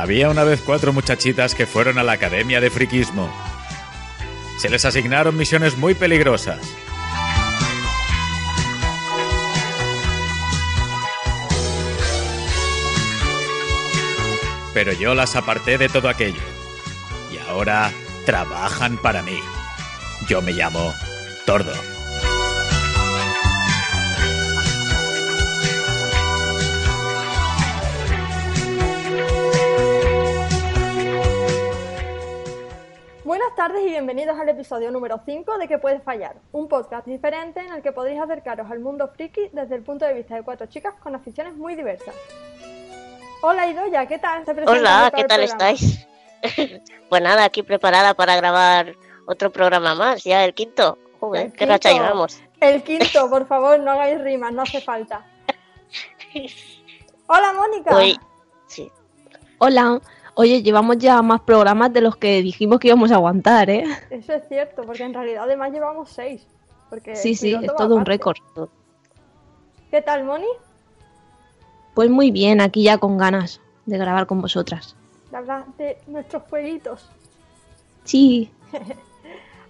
Había una vez 4 muchachitas que fueron a la Academia de Friquismo. Se les asignaron misiones muy peligrosas. Pero yo las aparté de todo aquello. Y ahora trabajan para mí. Yo me llamo Tordo. Buenas tardes y bienvenidos al episodio número 5 de ¿Qué puede fallar? Un podcast diferente en el que podéis acercaros al mundo friki desde el punto de vista de 4 chicas con aficiones muy diversas. Hola Idoya, ¿qué tal? Hola, ¿qué tal estáis? Pues nada, aquí preparada para grabar otro programa más, ya el 5º. Joder, qué racha llevamos. El 5º, por favor, no hagáis rimas, no hace falta. Hola Mónica. Sí. Hola. Oye, llevamos ya más programas de los que dijimos que íbamos a aguantar, ¿eh? Eso es cierto, porque en realidad además llevamos 6. Sí, es todo un récord. ¿Qué tal, Moni? Pues muy bien, aquí ya con ganas de grabar con vosotras. La verdad, de nuestros jueguitos. Sí.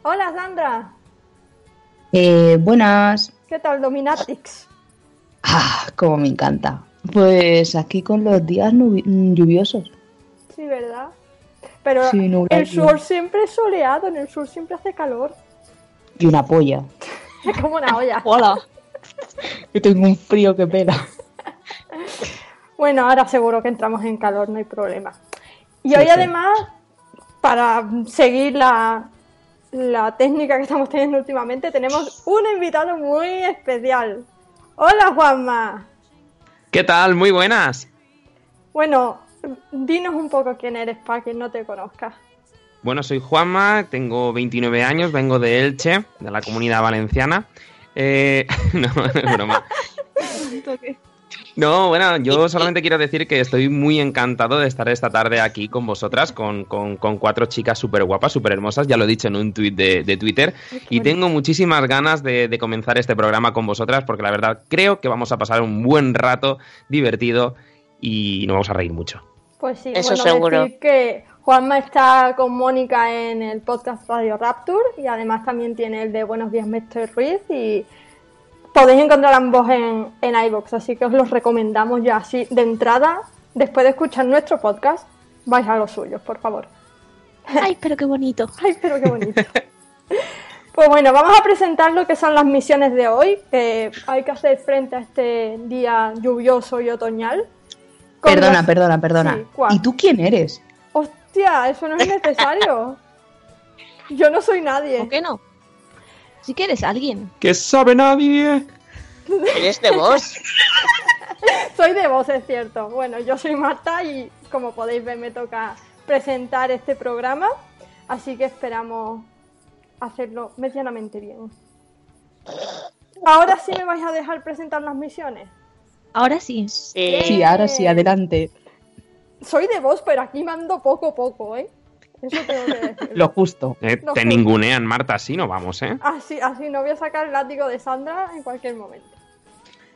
Hola, Sandra. Buenas. ¿Qué tal, Dominatrix? Ah, como me encanta. Pues aquí con los días lluviosos. Sí, ¿verdad? Pero sí, el sur siempre es soleado, en el sur siempre hace calor. Y una polla. Como una olla. Hola. Yo tengo un frío que pela. Bueno, ahora seguro que entramos en calor, no hay problema. Y hoy además, para seguir la técnica que estamos teniendo últimamente, tenemos un invitado muy especial. ¡Hola, Juanma! ¿Qué tal? Muy buenas. Bueno, dinos un poco quién eres para quien no te conozca. Bueno, soy Juanma, tengo 29 años, vengo de Elche, de la Comunidad Valenciana. No, es broma. No, bueno, yo solamente quiero decir que estoy muy encantado de estar esta tarde aquí con vosotras, con 4 chicas súper guapas, súper hermosas, ya lo he dicho en un tuit de Twitter, y tengo muchísimas ganas de comenzar este programa con vosotras, porque la verdad creo que vamos a pasar un buen rato divertido y nos vamos a reír mucho. Pues sí, eso bueno, seguro. Decir que Juanma está con Mónica en el podcast Radio Rapture, y además también tiene el de Buenos Días, Mr. Ruiz, y... podéis encontrar ambos en iVoox, así que os los recomendamos ya así de entrada. Después de escuchar nuestro podcast, vais a los suyos, por favor. ¡Ay, pero qué bonito! ¡Ay, pero qué bonito! Pues bueno, vamos a presentar lo que son las misiones de hoy, que hay que hacer frente a este día lluvioso y otoñal. Perdona. Sí, ¿y tú quién eres? ¡Hostia, eso no es necesario! Yo no soy nadie. ¿Por qué no? Si quieres alguien. ¡Que sabe nadie! ¿Eres de voz? Soy de voz, es cierto. Bueno, yo soy Marta y como podéis ver me toca presentar este programa. Así que esperamos hacerlo medianamente bien. ¿Ahora sí me vais a dejar presentar las misiones? Ahora sí. Sí, ahora sí, adelante. Soy de voz, pero aquí mando poco, ¿eh? Eso tengo que decir. Lo justo. Te ningunean, Marta, así no vamos, ¿eh? Así no voy a sacar el látigo de Sandra en cualquier momento.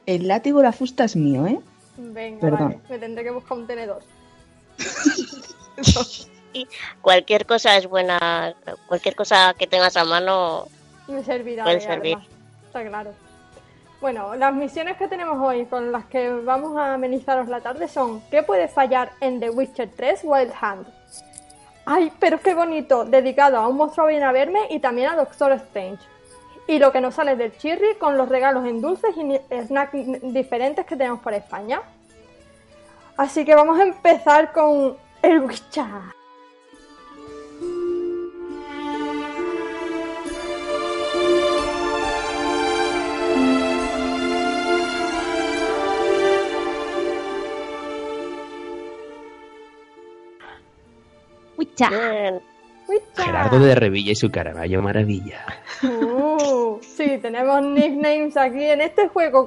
El látigo, la fusta es mío, ¿eh? Venga, perdón. Vale, me tendré que buscar un tenedor. Cualquier cosa es buena, cualquier cosa que tengas a mano me servirá. Puede servir. Está claro. Bueno, las misiones que tenemos hoy con las que vamos a amenizaros la tarde son: ¿qué puede fallar en The Witcher 3 Wild Hunt? ¡Ay, pero qué bonito! Dedicado a Un monstruo viene a verme y también a Doctor Strange. Y lo que nos sale del Chirri con los regalos en dulces y snacks diferentes que tenemos por España. Así que vamos a empezar con el Witcher. Witcher. Geralt de Rivia y su Caravaggio Maravilla. Sí, tenemos nicknames aquí en este juego.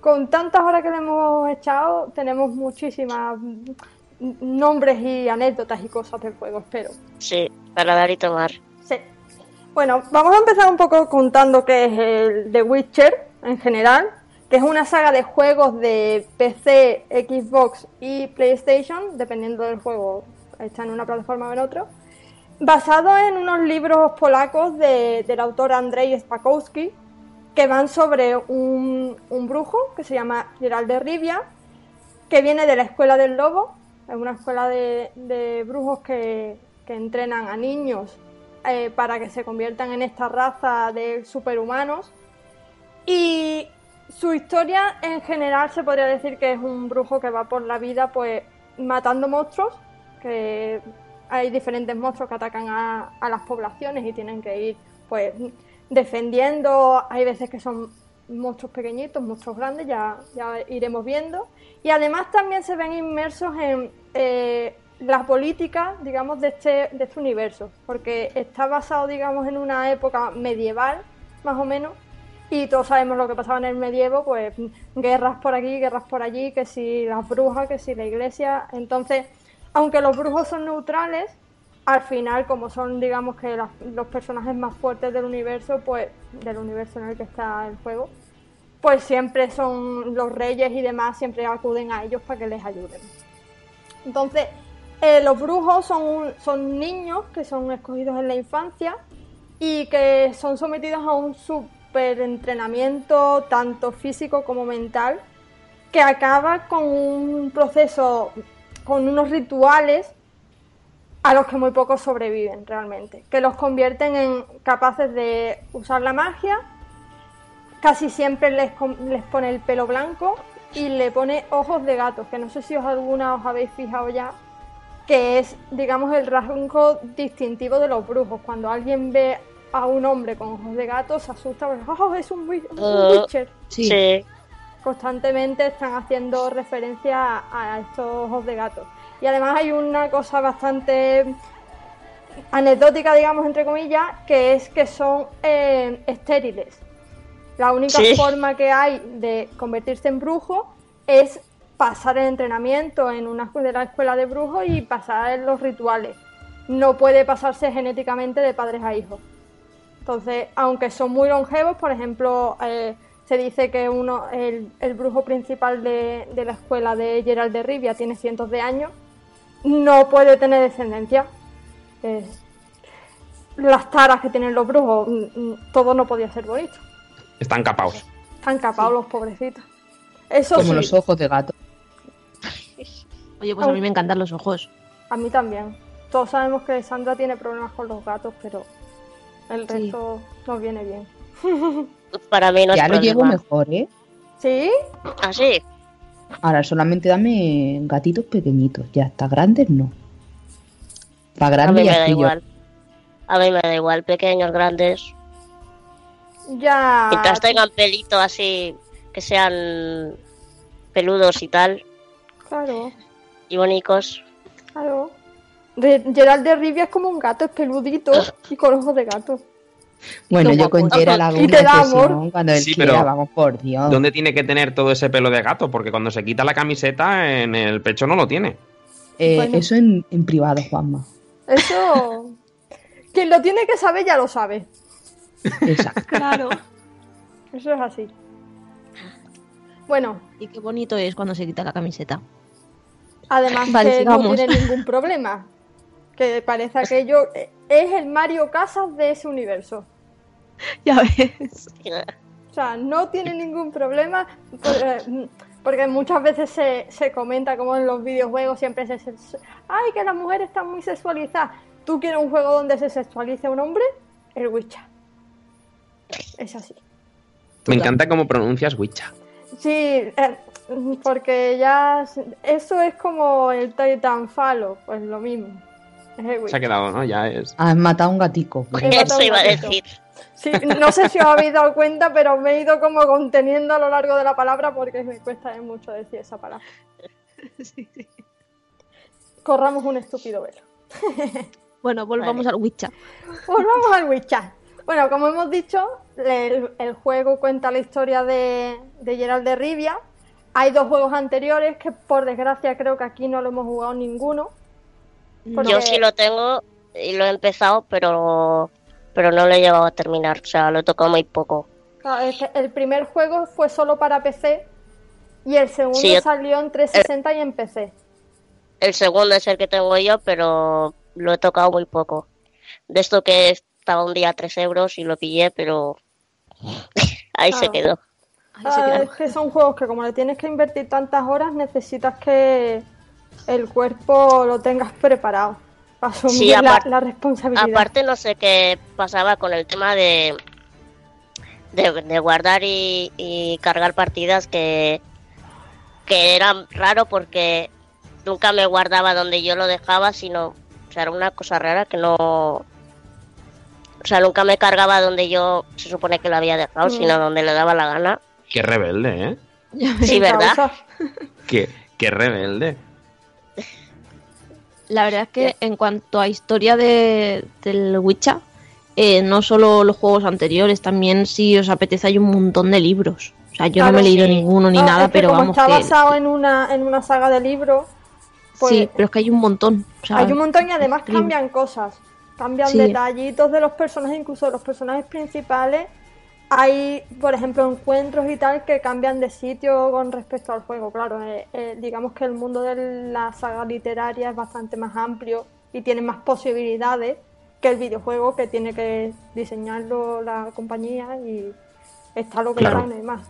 Con tantas horas que le hemos echado, tenemos muchísimas nombres y anécdotas y cosas del juego, espero. Sí, para dar y tomar. Sí. Bueno, vamos a empezar un poco contando qué es el The Witcher en general. que es una saga de juegos de PC, Xbox y PlayStation, dependiendo del juego, está en una plataforma o en otra, basado en unos libros polacos del autor Andrzej Sapkowski, que van sobre un brujo que se llama Geralt de Rivia, que viene de la Escuela del Lobo, es una escuela de brujos que entrenan a niños para que se conviertan en esta raza de superhumanos. Y su historia en general se podría decir que es un brujo que va por la vida pues matando monstruos, que hay diferentes monstruos que atacan a las poblaciones y tienen que ir pues defendiendo. Hay veces que son monstruos pequeñitos, monstruos grandes, ya iremos viendo. Y además también se ven inmersos en la política, digamos, de este universo, porque está basado, digamos, en una época medieval, más o menos, y todos sabemos lo que pasaba en el medievo, pues guerras por aquí, guerras por allí, que si las brujas, que si la iglesia. Entonces, aunque los brujos son neutrales, al final, como son, digamos, que los personajes más fuertes del universo, pues del universo en el que está el juego, pues siempre son los reyes y demás, siempre acuden a ellos para que les ayuden. Entonces, los brujos son niños que son escogidos en la infancia y que son sometidos a un súper entrenamiento, tanto físico como mental, que acaba con un proceso, con unos rituales a los que muy pocos sobreviven realmente, que los convierten en capaces de usar la magia. Casi siempre les pone el pelo blanco y le pone ojos de gato, que no sé si alguna os habéis fijado ya, que es, digamos, el rasgo distintivo de los brujos. Cuando alguien ve a un hombre con ojos de gato, se asusta porque ¡oh, es un Witcher! Sí. Constantemente están haciendo referencia a estos ojos de gato. Y además hay una cosa bastante anecdótica, digamos, entre comillas, que es que son estériles. La única forma que hay de convertirse en brujo es pasar el entrenamiento en una escuela de brujos y pasar los rituales. No puede pasarse genéticamente de padres a hijos. Entonces, aunque son muy longevos, por ejemplo, se dice que el brujo principal de la escuela de Geralt de Rivia tiene cientos de años, no puede tener descendencia. Las taras que tienen los brujos, todo no podía ser bonito. Están capados. Están capados los pobrecitos. Eso como sí. Los ojos de gato. Oye, pues a mí me encantan los ojos. A mí también. Todos sabemos que Sandra tiene problemas con los gatos, pero el resto nos viene bien. Para mí no ya es lo problema. Llevo mejor, ¿eh? ¿Sí? ¿Ah, sí? Ahora solamente dame gatitos pequeñitos. Ya hasta grandes no. Para grandes ya estoy yo. A mí me da igual. Pequeños, grandes. Ya. Mientras tengan pelito así, que sean peludos y tal. Claro. Y bonitos. Claro. Geralt de Rivia es como un gato, es peludito y con ojos de gato. Bueno, yo con Geralt hago una sesión cuando él quiera, vamos, por Dios. ¿Dónde tiene que tener todo ese pelo de gato? Porque cuando se quita la camiseta, en el pecho no lo tiene. Bueno. Eso en privado, Juanma. Eso... Quien lo tiene que saber ya lo sabe. Exacto. Claro. Eso es así. Bueno. Y qué bonito es cuando se quita la camiseta. Además vale, que no tiene ningún problema. Que parece aquello... Es el Mario Casas de ese universo. Ya ves. O sea, no tiene ningún problema. Porque muchas veces se comenta como en los videojuegos siempre ¡ay, que las mujeres están muy sexualizadas! ¿Tú quieres un juego donde se sexualice un hombre? El Witcher. Es así. Me encanta cómo pronuncias Witcher. Sí, porque ya... Eso es como el Titanfalo, pues lo mismo. Se ha quedado, ¿no? Ya es... Ah, han matado un gatico. Eso iba a decir. Sí, no sé si os habéis dado cuenta, pero me he ido como conteniendo a lo largo de la palabra porque me cuesta mucho decir esa palabra. Sí, sí. Corramos un estúpido velo. Bueno, volvamos al Witcher. Volvamos al Witcher. Bueno, como hemos dicho, el juego cuenta la historia de Geralt de Rivia. Hay dos juegos anteriores que, por desgracia, creo que aquí no lo hemos jugado ninguno. Porque... Yo sí lo tengo y lo he empezado, pero no lo he llevado a terminar. O sea, lo he tocado muy poco. El primer juego fue solo para PC y el segundo salió en 360 y en PC. El segundo es el que tengo yo, pero lo he tocado muy poco. De esto que estaba un día a 3 euros y lo pillé, pero ahí se quedó. Es que son juegos que como le tienes que invertir tantas horas, necesitas que el cuerpo lo tengas preparado para asumir la responsabilidad. Aparte no sé qué pasaba con el tema de guardar y cargar partidas, que era raro porque nunca me guardaba donde yo lo dejaba, sino, o sea, era una cosa rara que no, o sea, nunca me cargaba donde yo se supone que lo había dejado, sino donde le daba la gana. Qué rebelde, ¿eh? Sí, ¿verdad? Qué rebelde. La verdad es que en cuanto a historia del Witcher, no solo los juegos anteriores, también si os apetece hay un montón de libros. O sea, yo no me he leído ninguno ni nada, pero como vamos, está basado en una saga de libros. Pues, sí, pero es que hay un montón. O sea, hay un montón y además cambian cosas. Cambian detallitos de los personajes, incluso de los personajes principales. Hay, por ejemplo, encuentros y tal que cambian de sitio con respecto al juego. Claro, digamos que el mundo de la saga literaria es bastante más amplio y tiene más posibilidades que el videojuego, que tiene que diseñarlo la compañía y está lo que traen y más.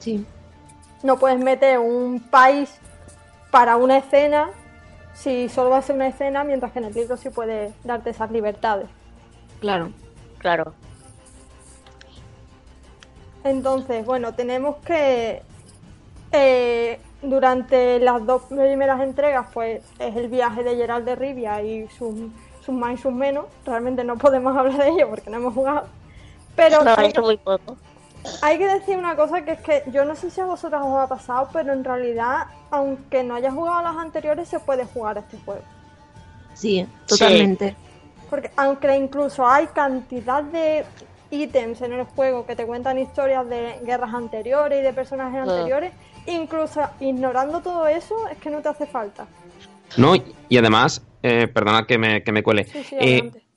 Sí. No puedes meter un país para una escena si solo va a ser una escena, mientras que en el libro sí puedes darte esas libertades. Claro, claro. Entonces, bueno, tenemos que durante las dos primeras entregas, pues es el viaje de Geralt de Rivia y sus más y sus menos. Realmente no podemos hablar de ello porque no hemos jugado. Pero no, hay, muy poco. Hay que decir una cosa, que es que yo no sé si a vosotras os ha pasado, pero en realidad, aunque no hayas jugado a las anteriores, se puede jugar a este juego. Sí, totalmente. Sí. Porque aunque incluso hay cantidad de ítems en el juego que te cuentan historias de guerras anteriores y de personajes anteriores, incluso ignorando todo eso, es que no te hace falta. No, y además, perdona que me cuele,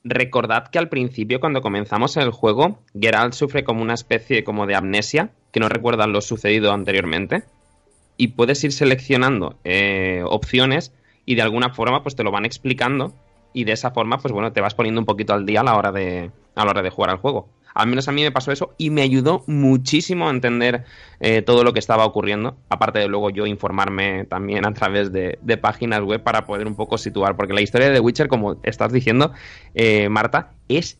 recordad que al principio, cuando comenzamos el juego, Geralt sufre como una especie como de amnesia, que no recuerda lo sucedido anteriormente, y puedes ir seleccionando opciones y de alguna forma pues te lo van explicando, y de esa forma pues bueno, te vas poniendo un poquito al día a la hora de jugar al juego. Al menos a mí me pasó eso y me ayudó muchísimo a entender todo lo que estaba ocurriendo, aparte de luego yo informarme también a través de páginas web para poder un poco situar, porque la historia de The Witcher, como estás diciendo, Marta, es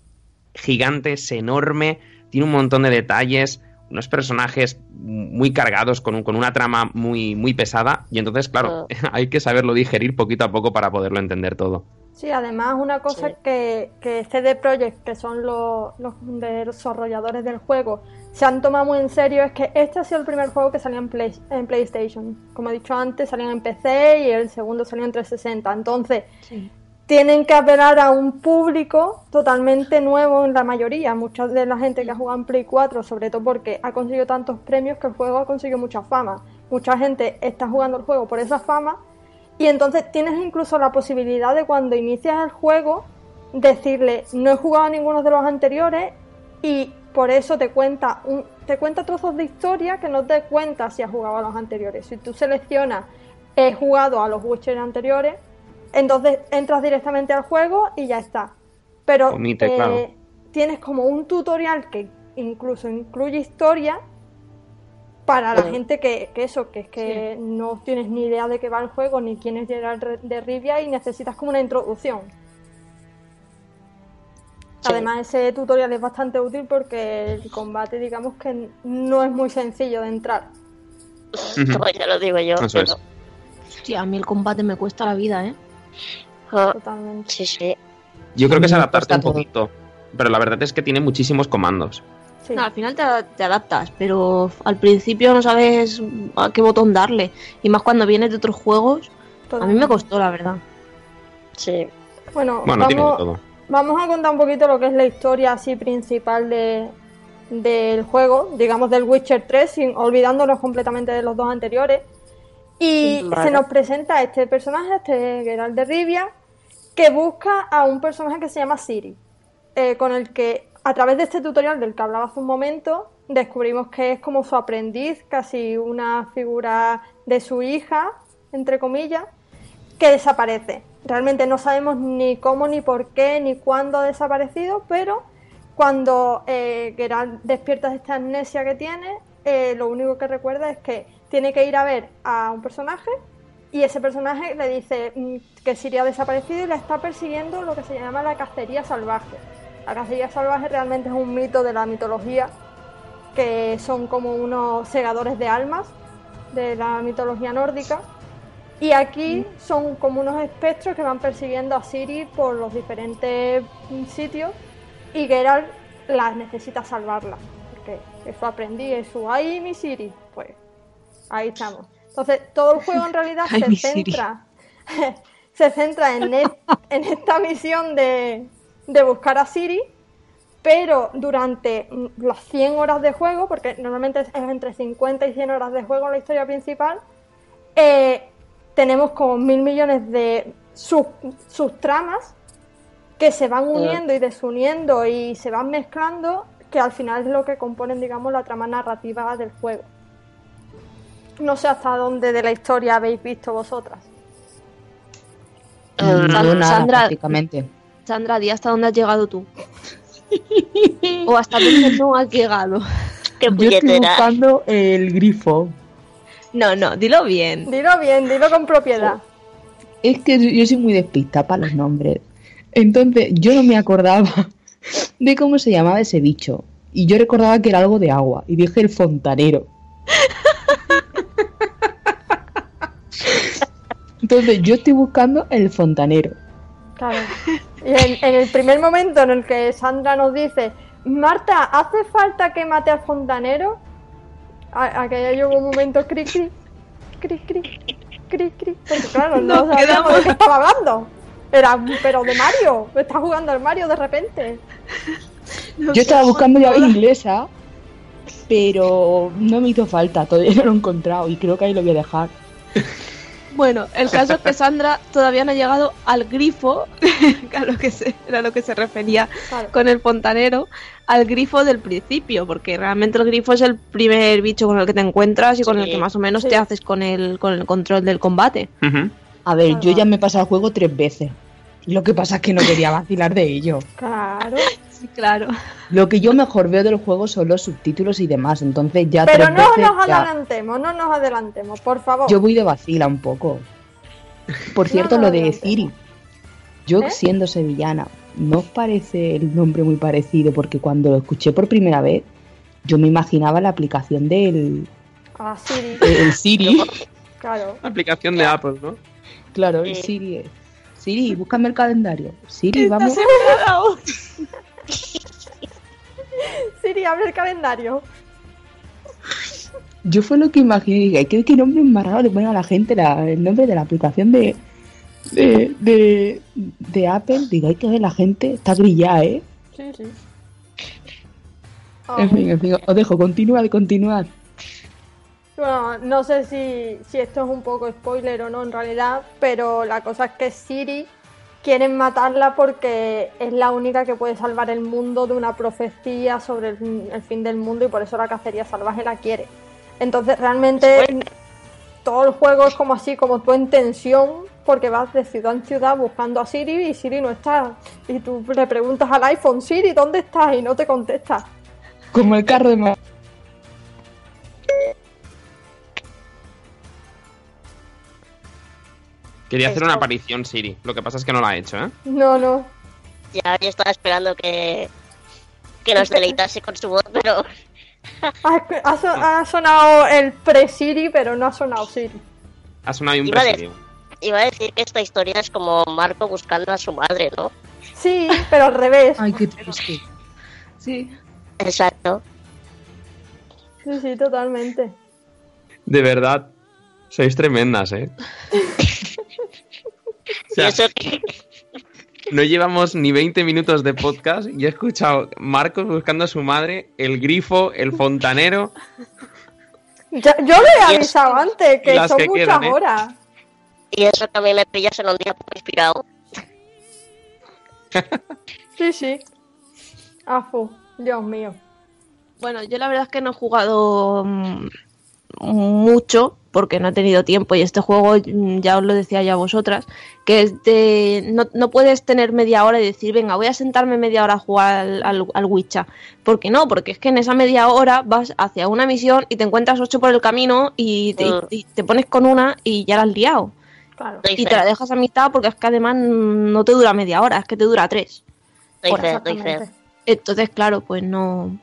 gigante, es enorme, tiene un montón de detalles, unos personajes muy cargados con una trama muy, muy pesada, y entonces claro, hay que saberlo digerir poquito a poco para poderlo entender todo. Sí, además una cosa que CD Projekt, que son los desarrolladores del juego, se han tomado muy en serio, es que este ha sido el primer juego que salió en PlayStation. Como he dicho antes, salió en PC y el segundo salió en 360. Entonces, tienen que apelar a un público totalmente nuevo en la mayoría. Mucha de la gente que ha jugado en Play 4, sobre todo porque ha conseguido tantos premios que el juego ha conseguido mucha fama. Mucha gente está jugando el juego por esa fama. Y entonces tienes incluso la posibilidad de, cuando inicias el juego, decirle: no he jugado a ninguno de los anteriores, y por eso te cuenta trozos de historia que no te cuenta si has jugado a los anteriores. Si tú seleccionas he jugado a los Witcher anteriores, entonces entras directamente al juego y ya está. Pero tienes como un tutorial que incluso incluye historia para la gente que no tienes ni idea de qué va el juego, ni quién es Geralt de Rivia, y necesitas como una introducción. Además, ese tutorial es bastante útil porque el combate, digamos que no es muy sencillo de entrar. Pues ya lo digo yo. Eso es. Sí, a mí el combate me cuesta la vida, ¿eh? Totalmente. Sí, sí. Yo creo que es adaptarte un poquito, pero la verdad es que tiene muchísimos comandos. Sí. No, al final te adaptas, pero al principio no sabes a qué botón darle. Y más cuando vienes de otros juegos, a mí me costó, la verdad. Sí. Bueno, tiene todo. Vamos a contar un poquito lo que es la historia así principal del juego, digamos del Witcher 3, sin olvidándonos completamente de los dos anteriores. Y se nos presenta este personaje, este Geralt de Rivia, que busca a un personaje que se llama Ciri, con el que, a través de este tutorial del que hablaba hace un momento, descubrimos que es como su aprendiz, casi una figura de su hija, entre comillas, que desaparece. Realmente no sabemos ni cómo, ni por qué, ni cuándo ha desaparecido, pero cuando Geralt despierta de esta amnesia que tiene, lo único que recuerda es que tiene que ir a ver a un personaje y ese personaje le dice que Ciri ha desaparecido y la está persiguiendo lo que se llama la cacería salvaje. La cacería salvaje realmente es un mito de la mitología, que son como unos segadores de almas de la mitología nórdica, y aquí son como unos espectros que van persiguiendo a Ciri por los diferentes sitios y Geralt las necesita salvarlas, porque eso aprendí, eso, ¡ay, mi Ciri! Pues ahí estamos. Entonces todo el juego en realidad se centra en esta misión de buscar a Ciri, pero durante las 100 horas de juego, porque normalmente es entre 50 y 100 horas de juego en la historia principal, tenemos como 1000 millones de subtramas que se van uniendo y desuniendo y se van mezclando, que al final es lo que componen, digamos, la trama narrativa del juego. No sé hasta dónde de la historia habéis visto vosotras. Sandra, ¿y hasta dónde has llegado tú? ¿O hasta dónde no has llegado? Yo estoy buscando el grifo. No, dilo bien. Dilo con propiedad. Es que yo soy muy despista para los nombres. Entonces yo no me acordaba de cómo se llamaba ese bicho. Y yo recordaba que era algo de agua. Y dije el fontanero. Entonces yo estoy buscando el fontanero. Claro. Y en el primer momento en el que Sandra nos dice, Marta, ¿hace falta que mate al fontanero? Aquello hubo un momento cri cri. Porque claro, no sabíamos de qué estaba hablando. Pero de Mario, está jugando al Mario de repente. Yo estaba buscando llave inglesa, pero no me hizo falta, todavía no lo he encontrado y creo que ahí lo voy a dejar. Bueno, el caso es que Sandra todavía no ha llegado al grifo, a lo que se refería claro, con el fontanero, al grifo del principio, porque realmente el grifo es el primer bicho con el que te encuentras y con el que más o menos te haces con el control del combate. Uh-huh. A ver, claro, yo ya me he pasado el juego 3 veces. Lo que pasa es que no quería vacilar de ello. Claro. Sí, claro. Lo que yo mejor veo del juego son los subtítulos y demás, entonces ya. Pero no nos adelantemos, por favor. Yo voy de vacila un poco. Por cierto, lo de Ciri. Yo, siendo sevillana, ¿no os parece el nombre muy parecido? Porque cuando lo escuché por primera vez, yo me imaginaba la aplicación del... Ah, Ciri. El Ciri. Claro. La aplicación de Apple, ¿no? Claro, el Ciri es... Ciri, búscame el calendario. Ciri, vamos. Ciri, abre el calendario. Yo fue lo que imaginé. ¿Qué nombre más raro le ponen a la gente el nombre de la aplicación de Apple? Digo, hay que ver, la gente está grillada, ¿eh? Sí. Oh. En fin, os dejo. Continuad. Bueno, no sé si esto es un poco spoiler o no en realidad, pero la cosa es que Ciri quieren matarla porque es la única que puede salvar el mundo de una profecía sobre el fin del mundo y por eso la cacería salvaje la quiere. Entonces realmente todo el juego es como así, como tú en tensión, porque vas de ciudad en ciudad buscando a Ciri y Ciri no está. Y tú le preguntas al iPhone, Ciri, ¿dónde estás? Y no te contesta. Como el carro de Quería hacer una aparición, Ciri. Lo que pasa es que no la ha hecho, ¿eh? No. Ya yo estaba esperando que nos deleitase con su voz, pero... Ha sonado el pre-Ciri, pero no ha sonado Ciri. Ha sonado un pre-Ciri. Iba a decir que esta historia es como Marco buscando a su madre, ¿no? Sí, pero al revés. Ay, qué triste. Sí. Exacto. Sí, totalmente. De verdad, sois tremendas, ¿eh? O sea, no llevamos ni 20 minutos de podcast y he escuchado Marcos buscando a su madre, el grifo, el fontanero. Yo le he avisado antes que son que muchas quedan, horas. Y eso también le pillas en un día poco inspirado. Sí. Afu, Dios mío. Bueno, yo la verdad es que no he jugado mucho porque no he tenido tiempo, y este juego, ya os lo decía ya vosotras, que es de, no puedes tener media hora y decir, venga, voy a sentarme media hora a jugar al Witcher. ¿Por qué no? Porque es que en esa media hora vas hacia una misión y te encuentras 8 por el camino y te pones con una y ya la has liado. Claro. Y te la dejas a mitad, porque es que además no te dura media hora, es que te dura 3. Entonces, claro, pues no...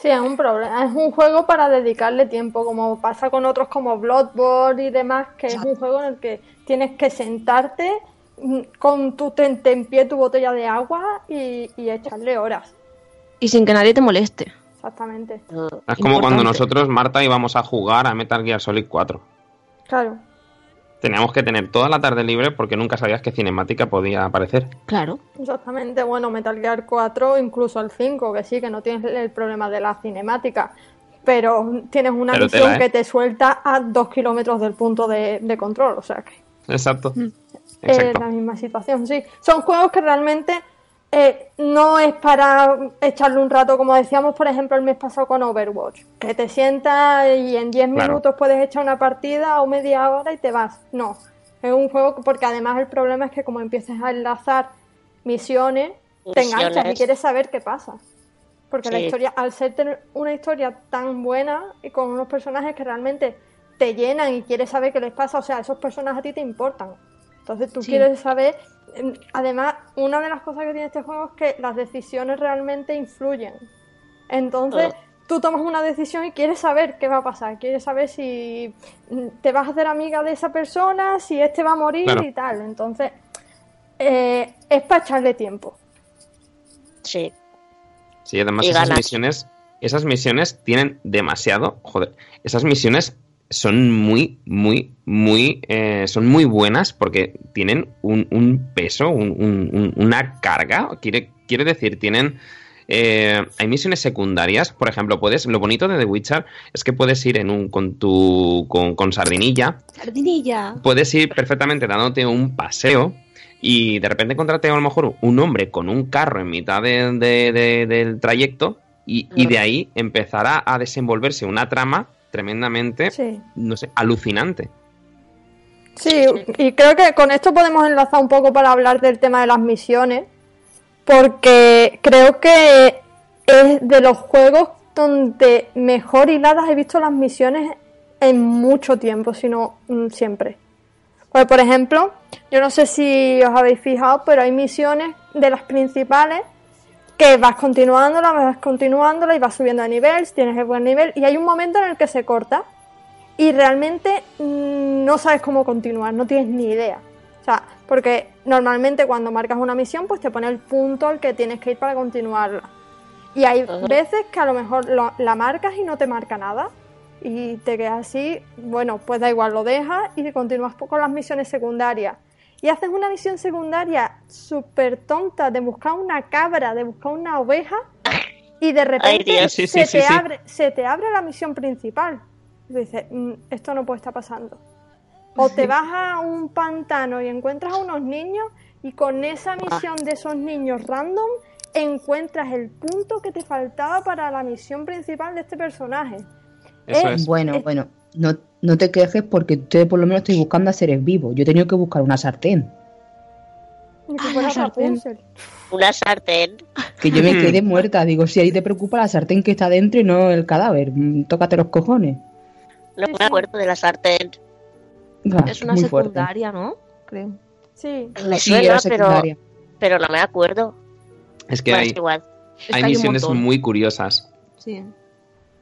Sí, es un problema. Es un juego para dedicarle tiempo, como pasa con otros como Bloodborne y demás, que exacto, es un juego en el que tienes que sentarte con tu tentempié, tu botella de agua y echarle horas. Y sin que nadie te moleste. Exactamente. Es como importante, cuando nosotros, Marta, íbamos a jugar a Metal Gear Solid 4. Claro. Teníamos que tener toda la tarde libre porque nunca sabías qué cinemática podía aparecer. Claro. Exactamente. Bueno, Metal Gear 4, incluso el 5, que sí, que no tienes el problema de la cinemática, pero tienes una misión que te suelta a 2 kilómetros del punto de control, o sea que... Exacto. Exacto. La misma situación, sí. Son juegos que realmente no es para echarle un rato, como decíamos, por ejemplo, el mes pasado con Overwatch, que te sientas y en 10 minutos puedes echar una partida o media hora y te vas. No, es un juego porque además el problema es que como empiezas a enlazar misiones, te enganchas y quieres saber qué pasa. Porque la historia, al ser una historia tan buena y con unos personajes que realmente te llenan y quieres saber qué les pasa, o sea, esos personajes a ti te importan. Entonces tú quieres saber... Además, una de las cosas que tiene este juego es que las decisiones realmente influyen. Entonces, tú tomas una decisión y quieres saber qué va a pasar. Quieres saber si te vas a hacer amiga de esa persona, si este va a morir y tal. Entonces, es para echarle tiempo. Sí. Sí, además esas misiones tienen demasiado... Joder, esas misiones... son muy buenas porque tienen un peso, una carga. Quiero decir, tienen... hay misiones secundarias, por ejemplo, lo bonito de The Witcher es que puedes ir con Sardinilla. Sardinilla. Puedes ir perfectamente dándote un paseo y de repente encontrarte a lo mejor un hombre con un carro en mitad del trayecto y de ahí empezará a desenvolverse una trama tremendamente, no sé, alucinante. Sí, y creo que con esto podemos enlazar un poco para hablar del tema de las misiones, porque creo que es de los juegos donde mejor hiladas he visto las misiones en mucho tiempo, si no siempre. Pues, por ejemplo, yo no sé si os habéis fijado, pero hay misiones de las principales que vas continuándola y vas subiendo de nivel, tienes el buen nivel, y hay un momento en el que se corta y realmente no sabes cómo continuar, no tienes ni idea. O sea, porque normalmente cuando marcas una misión, pues te pone el punto al que tienes que ir para continuarla. Y hay veces que a lo mejor la marcas y no te marca nada, y te quedas así, bueno, pues da igual, lo dejas y continúas con las misiones secundarias. Y haces una misión secundaria súper tonta de buscar una cabra, de buscar una oveja, y de repente se te abre la misión principal. Y dices, esto no puede estar pasando. O te vas a un pantano y encuentras a unos niños, y con esa misión de esos niños random encuentras el punto que te faltaba para la misión principal de este personaje. Eso es. Bueno. No te quejes porque ustedes por lo menos estoy buscando a seres vivos. Yo he tenido que buscar una sartén. ¿Una sartén? Que yo me quedé muerta. Digo, si ahí te preocupa la sartén que está dentro y no el cadáver. Tócate los cojones. No me acuerdo de la sartén. Es una secundaria, ¿no? Creo. Sí. Me suena, pero no me acuerdo. Es que hay misiones muy curiosas. Sí.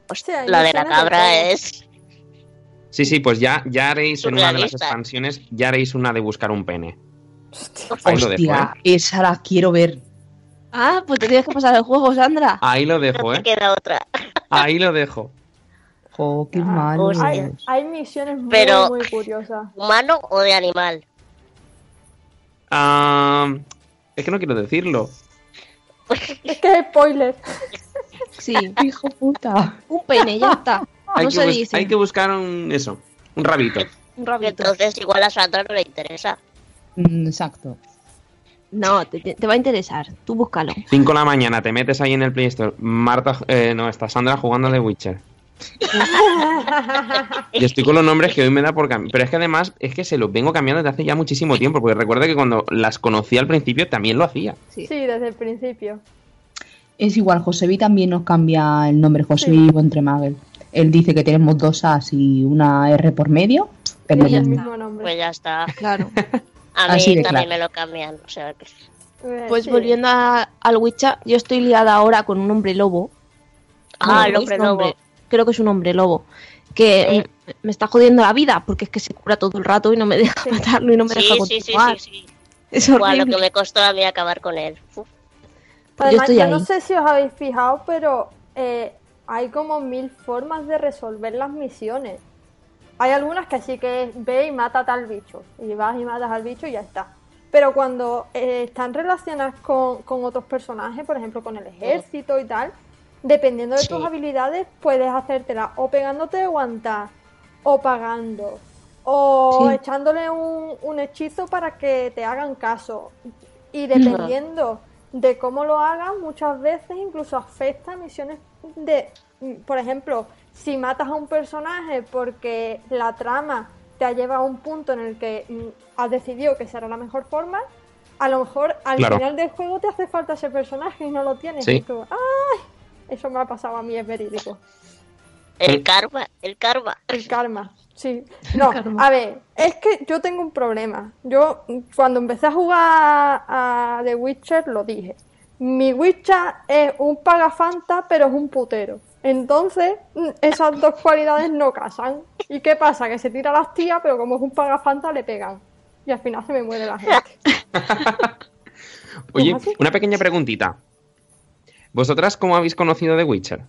Hostia, la de la cabra es... Sí, pues ya haréis en una de las expansiones, ya haréis una de buscar un pene. Ahí lo dejo, ¿eh? Esa la quiero ver. Ah, pues te tienes que pasar el juego, Sandra. Ahí lo dejo, ¿eh? No te queda otra. Ahí lo dejo. Oh, qué malo. Hay misiones muy curiosas. ¿Humano o de animal? Es que no quiero decirlo. Es que es spoiler. Sí, hijo puta. Un pene, ya está. Hay que buscar un rabito. Entonces igual a Sandra no le interesa. Exacto. No, te va a interesar. Tú búscalo. 5 de la mañana, te metes ahí en el Play Store. Marta, no, está Sandra jugando a The Witcher. Y estoy con los nombres que hoy me da por cambiar. Pero es que además, es que se los vengo cambiando desde hace ya muchísimo tiempo. Porque recuerda que cuando las conocí al principio también lo hacía. Sí, desde el principio. Es igual, Josebi también nos cambia el nombre, Josebi Bontremagel. Él dice que tenemos 2 A's y una R por medio. Pero sí, ya el mismo nombre. Pues ya está. Claro. A mí también claro. Me lo cambian, o sea que... Pues sí. Volviendo al Witcher, yo estoy liada ahora con un hombre lobo. Ah, el hombre lobo. Creo que es un hombre lobo. Que me está jodiendo la vida, porque es que se cura todo el rato y no me deja matarlo y no me deja continuar. Sí. Es horrible. Lo que me costó a mí acabar con él. Además, yo no sé si os habéis fijado, pero hay como 1000 formas de resolver las misiones. Hay algunas que sí que es ve y mata a tal bicho, y vas y matas al bicho y ya está. Pero cuando están relacionadas con otros personajes, por ejemplo con el ejército y tal, dependiendo de tus habilidades puedes hacértela o pegándote de guantas, o pagando, o echándole un hechizo para que te hagan caso. Y dependiendo de cómo lo hagas, muchas veces incluso afecta misiones de, por ejemplo... Si matas a un personaje porque la trama te ha llevado a un punto en el que has decidido que será la mejor forma, a lo mejor al final del juego te hace falta ese personaje y no lo tienes. Sí. Y tú, ¡ay! Eso me ha pasado a mí, es verídico. El karma, sí. No, a ver, es que yo tengo un problema. Yo, cuando empecé a jugar a The Witcher, lo dije. Mi Witcher es un pagafanta, pero es un putero. Entonces, esas 2 cualidades no casan. ¿Y qué pasa? Que se tira las tías, pero como es un pagafanta, le pegan. Y al final se me muere la gente. Oye, una pequeña preguntita. ¿Vosotras cómo habéis conocido The Witcher?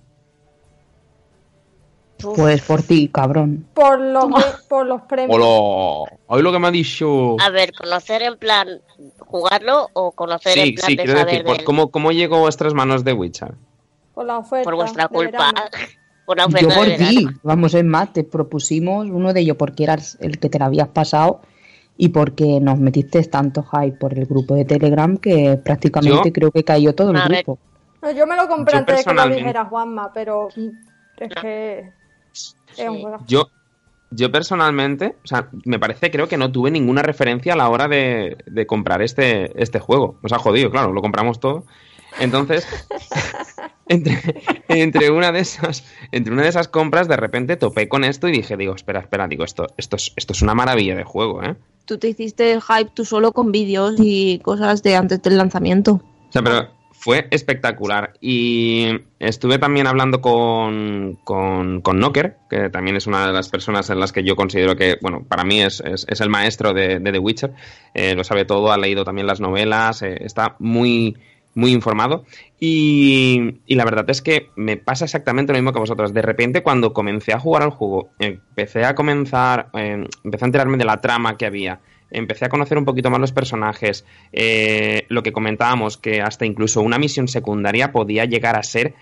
Pues por ti, cabrón. Por los premios. Hola. Hoy lo que me ha dicho. A ver, conocer en plan jugarlo o conocer en plan de saber decir, de él. ¿Cómo llegó a vuestras manos The Witcher? Por la oferta. Por vuestra culpa. Por la oferta. Yo por ti. Vamos, es más, te propusimos uno de ellos porque eras el que te lo habías pasado y porque nos metiste tanto hype por el grupo de Telegram que prácticamente creo que cayó todo el grupo. No, yo me lo compré antes de que lo dijera Juanma, pero es que. Yo personalmente, o sea, me parece, creo que no tuve ninguna referencia a la hora de comprar este juego. Nos ha jodido, claro, lo compramos todo. Entonces, entre una de esas compras, de repente topé con esto y dije, espera, esto es una maravilla de juego, ¿eh? Tú te hiciste el hype tú solo con vídeos y cosas de antes del lanzamiento. O sea, pero fue espectacular. Y estuve también hablando con Knocker, que también es una de las personas en las que yo considero que, bueno, para mí es el maestro de The Witcher. Lo sabe todo, ha leído también las novelas, está muy informado y la verdad es que me pasa exactamente lo mismo que vosotros. De repente, cuando comencé a jugar al juego, empecé a enterarme de la trama que había, empecé a conocer un poquito más los personajes, lo que comentábamos, que hasta incluso una misión secundaria podía llegar a ser,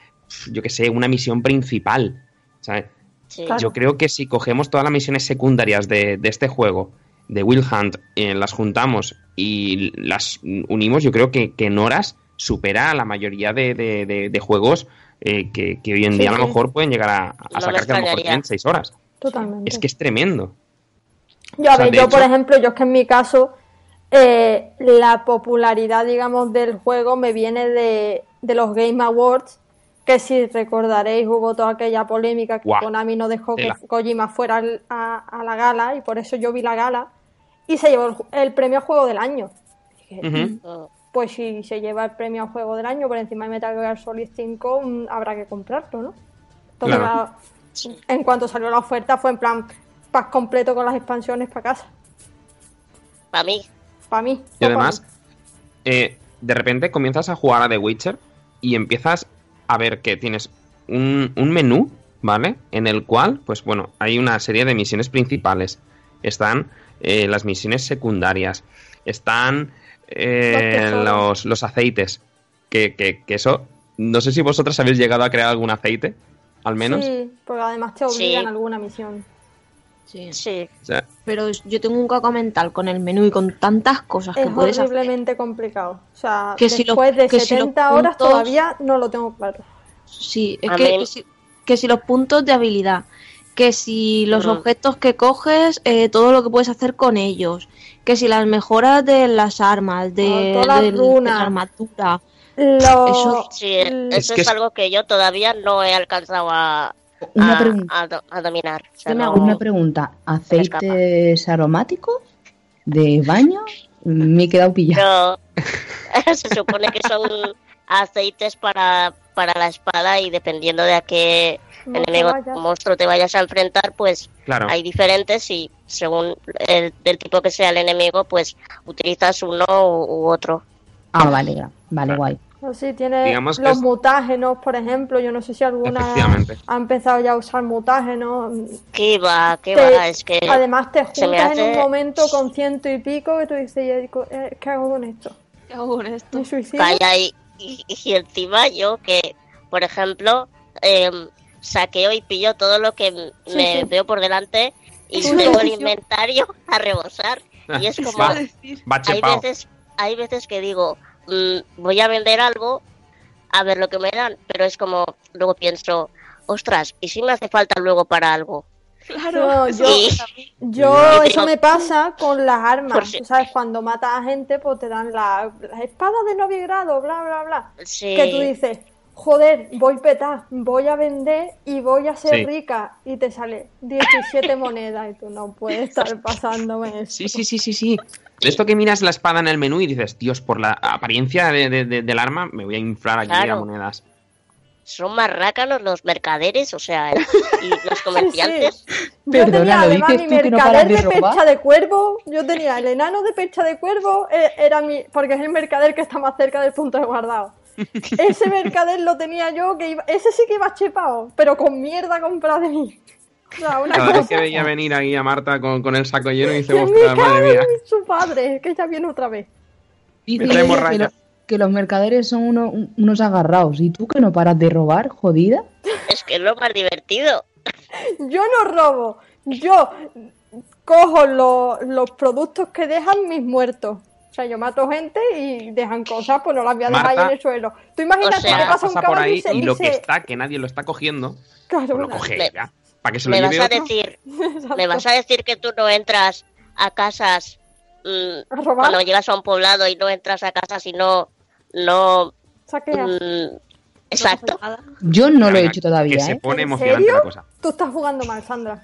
yo que sé, una misión principal, ¿sabes? Sí. Claro. Yo creo que si cogemos todas las misiones secundarias de este juego, de Wild Hunt, las juntamos y las unimos, yo creo que en horas supera a la mayoría de juegos que hoy en día a lo mejor pueden llegar a sacar, que a lo mejor tienen 6 horas. Totalmente. Es que es tremendo. Yo, a ver, yo hecho... por ejemplo, yo es que en mi caso la popularidad, digamos, del juego me viene de los Game Awards, que si recordaréis hubo toda aquella polémica que Konami no dejó que Kojima fuera a la gala, y por eso yo vi la gala y se llevó el premio a Juego del Año. Uh-huh. Pues si se lleva el premio a Juego del Año por encima de Metal Gear Solid 5, habrá que comprarlo, ¿no? Entonces, en cuanto salió la oferta, fue en plan pack completo con las expansiones para casa. Para mí. Y además, de repente comienzas a jugar a The Witcher y empiezas a ver que tienes un menú, ¿vale? En el cual, pues bueno, hay una serie de misiones principales. Están las misiones secundarias. Están... los aceites, que eso, no sé si vosotras habéis llegado a crear algún aceite, al menos. Sí, porque además te obligan a alguna misión. Sí. Sí. O sea, pero yo tengo un caco mental con el menú y con tantas cosas que puedes hacer. Es horriblemente complicado. O sea, que después si los, de que 70 si puntos, horas todavía no lo tengo claro. Sí, es que si los puntos de habilidad, que si los objetos que coges, todo lo que puedes hacer con ellos, que si las mejoras de las armas, de la armadura. Eso, sí, eso es algo que yo todavía no he alcanzado a dominar. O sea, una pregunta, ¿aceites aromáticos de baño? Me he quedado pillado. No, se supone que son aceites para la espada y dependiendo de a qué enemigo monstruo te vayas a enfrentar, pues claro, hay diferentes y según el tipo que sea el enemigo, pues utilizas uno u otro. Ah, vale, guay. Sí, tiene digamos los mutágenos, por ejemplo. Yo no sé si alguna ha empezado ya a usar mutágenos. ¿Qué va? Es que además te juntas en un momento con 100 y pico y tú dices, ¿qué hago con esto? ¿Me suicido? Calla, y encima yo que, por ejemplo, saqueo y pillo todo lo que me veo por delante y tengo el inventario a rebosar. Y es como, hay veces que digo, voy a vender algo a ver lo que me dan, pero es como luego pienso, ostras, ¿y si me hace falta luego para algo? Claro, yo eso me pasa con las armas, tú sabes, cuando matas a gente pues te dan las espadas de Novigrado, bla bla bla, que tú dices, joder, voy petar, voy a vender y voy a ser rica, y te sale 17 monedas y tú no puedes estar pasándome eso. Sí. De esto que miras la espada en el menú y dices, Dios, por la apariencia del arma me voy a inflar aquí a monedas. Son marrácanos los mercaderes, o sea, y los comerciantes. Sí. Perdona, yo tenía además mi mercader de percha de cuervo, yo tenía el enano de percha de cuervo, era mi, porque es el mercader que está más cerca del punto de guardado. Ese mercader lo tenía yo, que iba, ese sí que iba chepado, pero con mierda comprada de mí. Cada vez que veía venir aquí a Marta con el saco lleno y dice, ostras, madre mía. Su padre, que ya viene otra vez. Dice que los mercaderes son unos agarrados. ¿Y tú que no paras de robar, jodida? Es que es lo más divertido. Yo no robo. Yo cojo los productos que dejan mis muertos. O sea, yo mato gente y dejan cosas, pues no las voy a dejar ahí en el suelo. Tú imagínate, o sea, que pasa un caballo ahí, y lo que está, que nadie lo está cogiendo, claro, pues lo coge ya. ¿Me vas a decir que tú no entras a casas ¿a robar? Cuando llegas a un poblado y no entras a casas y no saqueas? Exacto. Yo no lo he hecho todavía. Que se pone emocionante, ¿en serio? La cosa. Tú estás jugando mal, Sandra.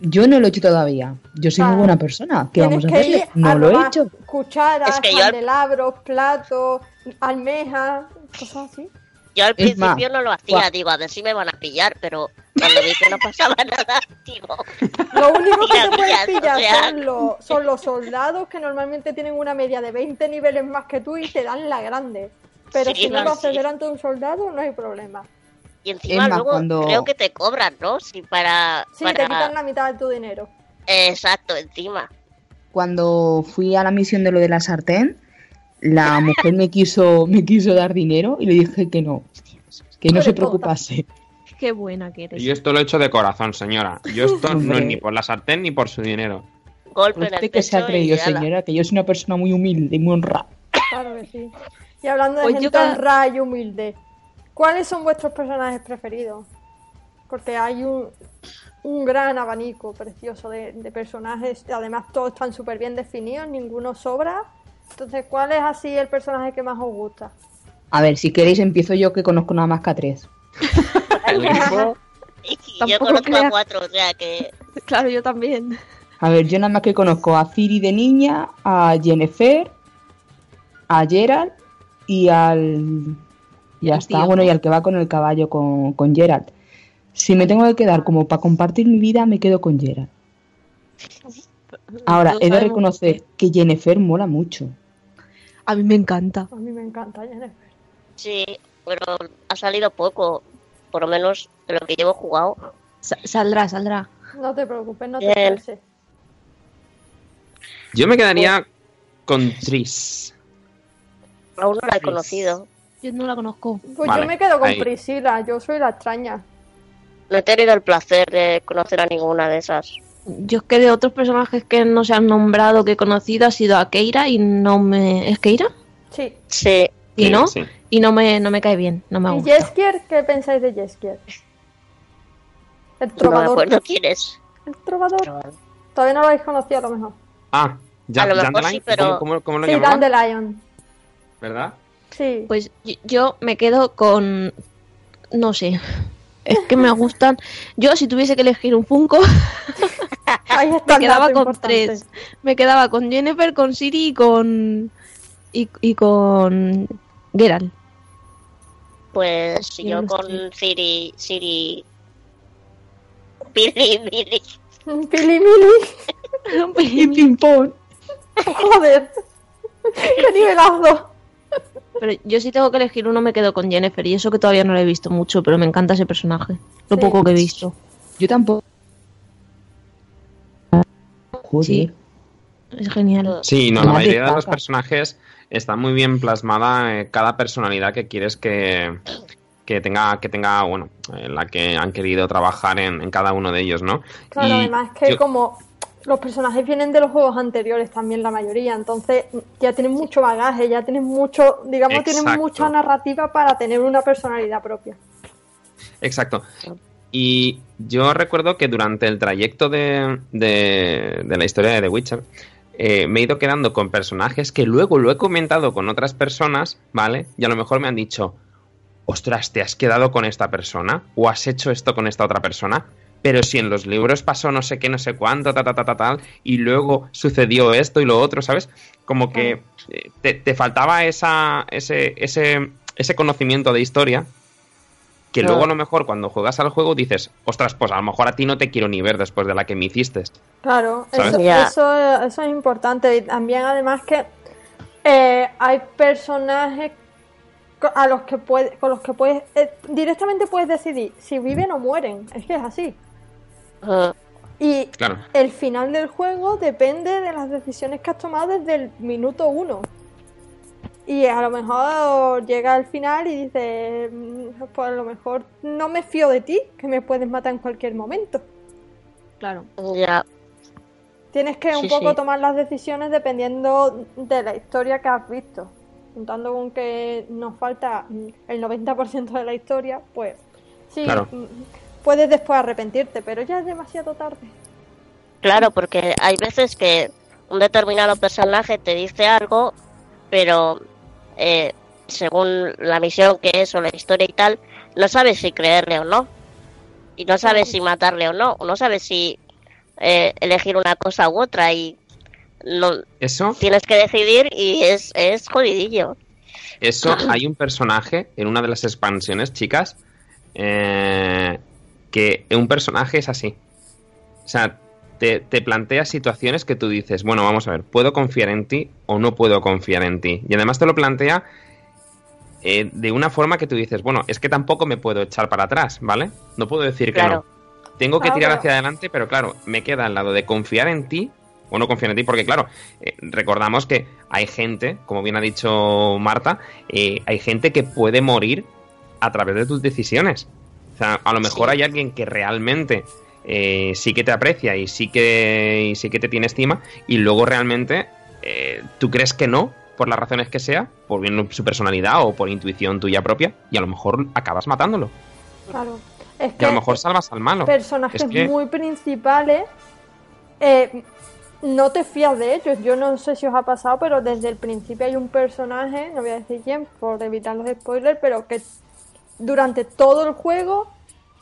Yo no lo he hecho todavía. Yo soy muy buena persona. ¿Qué vamos a hacerle? No lo he hecho. Cucharas, candelabros, platos, almejas, cosas así. Yo al principio no lo hacía, digo, a ver si me van a pillar, pero cuando vi que no pasaba nada, digo... Lo único que te puedes pillar son los soldados, que normalmente tienen una media de 20 niveles más que tú y te dan la grande. Pero si no lo haces delante de un soldado, no hay problema. Y encima luego creo que te cobran, ¿no? Te quitan la mitad de tu dinero. Exacto, encima. Cuando fui a la misión de lo de la sartén, la mujer me quiso dar dinero y le dije que no se preocupase. Qué buena que eres. Yo esto lo he hecho de corazón, señora. Yo esto no es ni por la sartén ni por su dinero. Golpe en el pecho. ¿Qué se ha creído, señora? Que yo soy una persona muy humilde y muy honrada. Claro que sí. Y hablando de gente honrada y humilde, ¿cuáles son vuestros personajes preferidos? Porque hay un gran abanico precioso de personajes. Además, todos están súper bien definidos, ninguno sobra. Entonces, ¿cuál es así el personaje que más os gusta? A ver, si queréis empiezo yo, que conozco nada más que a 3. Yo conozco a 4, o sea que... Claro, yo también. A ver, yo nada más que conozco a Ciri de niña, a Jennifer, a Geralt y al... Ya está, bueno, y al que va con el caballo con Geralt. Si me tengo que quedar como para compartir mi vida, me quedo con Geralt. Ahora, he de reconocer que Jennifer mola mucho. A mí me encanta. Jennifer. Sí, pero ha salido poco. Por lo menos de lo que llevo jugado. Saldrá. No te preocupes, no te preocupes. Yo me quedaría con Tris. Aún no la he conocido. Yo no la conozco. Pues vale, yo me quedo con Priscila, yo soy la extraña. No he tenido el placer de conocer a ninguna de esas. Yo es que de otros personajes que no se han nombrado que he conocido ha sido a Keira y no me... ¿Es Keira? Sí. Sí. ¿Y no? Sí. Y no me cae bien, no me gusta. ¿Y Jeskier? ¿Qué pensáis de Jeskier? El trovador. No me acuerdo quién es. El trovador. Todavía no lo habéis conocido a lo mejor. Ah, ya, a lo mejor Dandelion, sí, pero... ¿Cómo lo sí, llamaban? Dandelion. ¿Verdad? Sí. Pues yo me quedo con... No sé. Es que me gustan... Yo, si tuviese que elegir un Funko... me quedaba con importante. Tres. Me quedaba con Jennifer, con Ciri y con... Y con... Geralt. Pues si yo con Pili Mili. Y Ping Pong. Joder. Qué nivelazo. Pero yo sí tengo que elegir uno, me quedo con Jennifer. Y eso que todavía no lo he visto mucho, pero me encanta ese personaje. Lo sí. Poco que he visto. Yo tampoco. Joder. Sí. Es genial. Sí, no, la mayoría de los personajes está muy bien plasmada cada personalidad que quieres que tenga bueno, la que han querido trabajar en cada uno de ellos, ¿no? Claro, y además que como los personajes vienen de los juegos anteriores también la mayoría, entonces ya tienen mucho bagaje, ya tienen mucho, digamos, exacto. Tienen mucha narrativa para tener una personalidad propia. Exacto. Y yo recuerdo que durante el trayecto de la historia de The Witcher me he ido quedando con personajes que luego lo he comentado con otras personas, ¿vale? Y a lo mejor me han dicho, ostras, te has quedado con esta persona o has hecho esto con esta otra persona, pero si en los libros pasó no sé qué, no sé cuánto, tal, y luego sucedió esto y lo otro, ¿sabes? Como que te faltaba ese conocimiento de historia... Que luego a lo mejor cuando juegas al juego dices, ostras, pues a lo mejor a ti no te quiero ni ver después de la que me hiciste. Claro, eso es importante. Y también además que hay personajes con los que puedes directamente puedes decidir si viven o mueren. Es que es así. Y claro. El final del juego depende de las decisiones que has tomado desde el minuto 1. Y a lo mejor llega al final y dice, pues a lo mejor no me fío de ti, que me puedes matar en cualquier momento. Claro. Yeah. Tienes que un poco tomar las decisiones dependiendo de la historia que has visto. Contando con que nos falta el 90% de la historia, pues sí, claro. Puedes después arrepentirte, pero ya es demasiado tarde. Claro, porque hay veces que un determinado personaje te dice algo, pero... según la misión que es o la historia y tal, no sabes si creerle o no, y no sabes si matarle o no sabes si elegir una cosa u otra, y no, ¿eso? Tienes que decidir y es jodidillo. Eso, hay un personaje en una de las expansiones, chicas, que un personaje es así, o sea, te planteas situaciones que tú dices, bueno, vamos a ver, ¿puedo confiar en ti o no puedo confiar en ti? Y además te lo plantea de una forma que tú dices, bueno, es que tampoco me puedo echar para atrás, ¿vale? No puedo decir claro. Que no. Tengo que tirar hacia adelante, pero claro, me queda al lado de confiar en ti o no confiar en ti, porque claro, recordamos que hay gente, como bien ha dicho Marta, hay gente que puede morir a través de tus decisiones. O sea, a lo mejor hay alguien que realmente... sí que te aprecia y sí que te tiene estima, y luego realmente tú crees que no, por las razones que sea, por bien su personalidad o por intuición tuya propia, y a lo mejor acabas matándolo. Claro. Es que a lo mejor salvas al malo. Personajes muy principales, no te fías de ellos. Yo no sé si os ha pasado, pero desde el principio hay un personaje, no voy a decir quién, por evitar los spoilers, pero que durante todo el juego...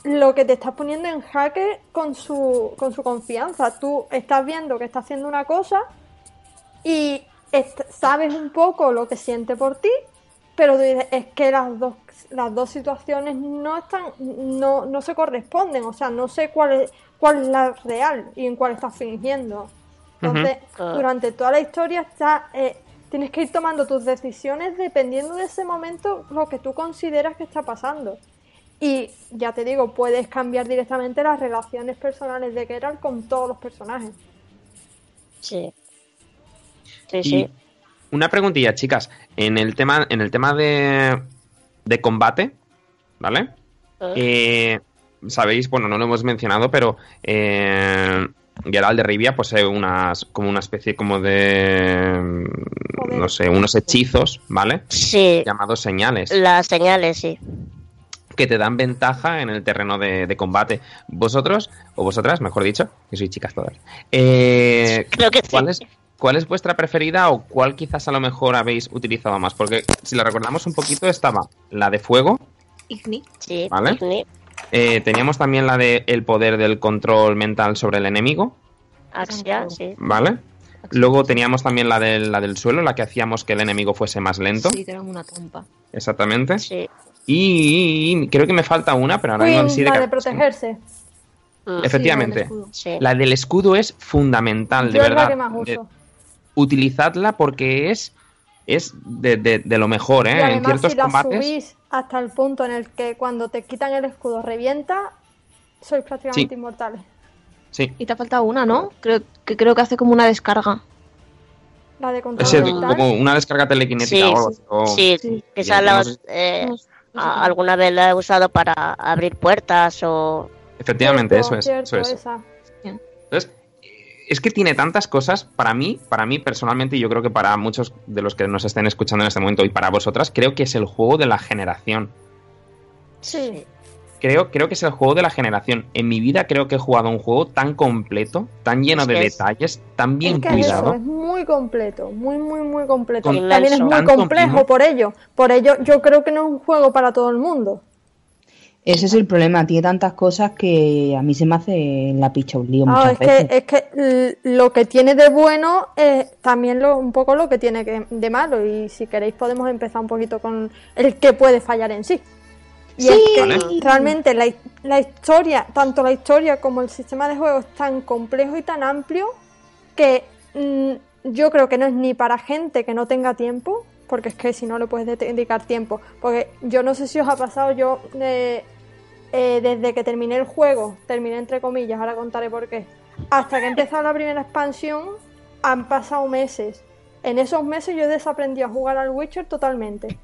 Lo que te estás poniendo en jaque con su confianza. Tú estás viendo que está haciendo una cosa y sabes un poco lo que siente por ti, pero tú dices, es que las dos situaciones no se corresponden. O sea, no sé cuál es la real y en cuál estás fingiendo. Entonces, durante toda la historia tienes que ir tomando tus decisiones dependiendo de ese momento, lo que tú consideras que está pasando. Y ya te digo, puedes cambiar directamente las relaciones personales de Geralt con todos los personajes. Sí. Sí, sí. Una preguntilla, chicas. En el tema de combate, ¿vale? Sabéis, bueno, no lo hemos mencionado, pero Geralt de Rivia posee como una especie como de, no sé, unos hechizos, ¿vale? Sí. Llamados señales. Las señales, sí. Que te dan ventaja en el terreno de combate. Vosotros, o vosotras, mejor dicho, que sois chicas todas. Creo que ¿cuál sí. ¿Cuál es vuestra preferida o cuál quizás a lo mejor habéis utilizado más? Porque si la recordamos un poquito, estaba la de fuego. Igni. Sí, ¿vale? Igni. Teníamos también la de el poder del control mental sobre el enemigo. Axia, sí. ¿Vale? Luego teníamos también la del suelo, la que hacíamos que el enemigo fuese más lento. Sí, que era una trompa. Exactamente. Sí. Y creo que me falta una, pero ahora mismo sí. La de protegerse. Efectivamente. Sí, la del escudo es fundamental, de verdad. Es la que más uso. Utilizadla porque es de lo mejor, ¿eh? Y además, en ciertos combates. Subís hasta el punto en el que cuando te quitan el escudo revienta, sois prácticamente inmortales. Sí. Y te ha faltado una, ¿no? Creo que hace como una descarga. La de control. Es como una descarga telequinética o algo. Sí, quizás alguna vez la he usado para abrir puertas o. Efectivamente, eso es. Entonces, es que tiene tantas cosas, para mí personalmente, y yo creo que para muchos de los que nos estén escuchando en este momento y para vosotras, creo que es el juego de la generación. Sí. Creo que es el juego de la generación. En mi vida creo que he jugado un juego tan completo, tan lleno de detalles, tan bien cuidado. Es muy completo, muy, muy, muy completo. También es muy complejo por ello. Por ello, yo creo que no es un juego para todo el mundo. Ese es el problema, tiene tantas cosas que a mí se me hace la picha un lío muchas veces. Es que lo que tiene de bueno es también un poco lo que tiene de malo, y si queréis podemos empezar un poquito con el que puede fallar en sí. Y es que realmente la historia, tanto la historia como el sistema de juego es tan complejo y tan amplio que yo creo que no es ni para gente que no tenga tiempo, porque es que si no le puedes dedicar tiempo. Porque yo no sé si os ha pasado, yo... desde que terminé el juego, terminé entre comillas, ahora contaré por qué, hasta que he empezado la primera expansión han pasado meses. En esos meses yo he desaprendido a jugar al Witcher totalmente.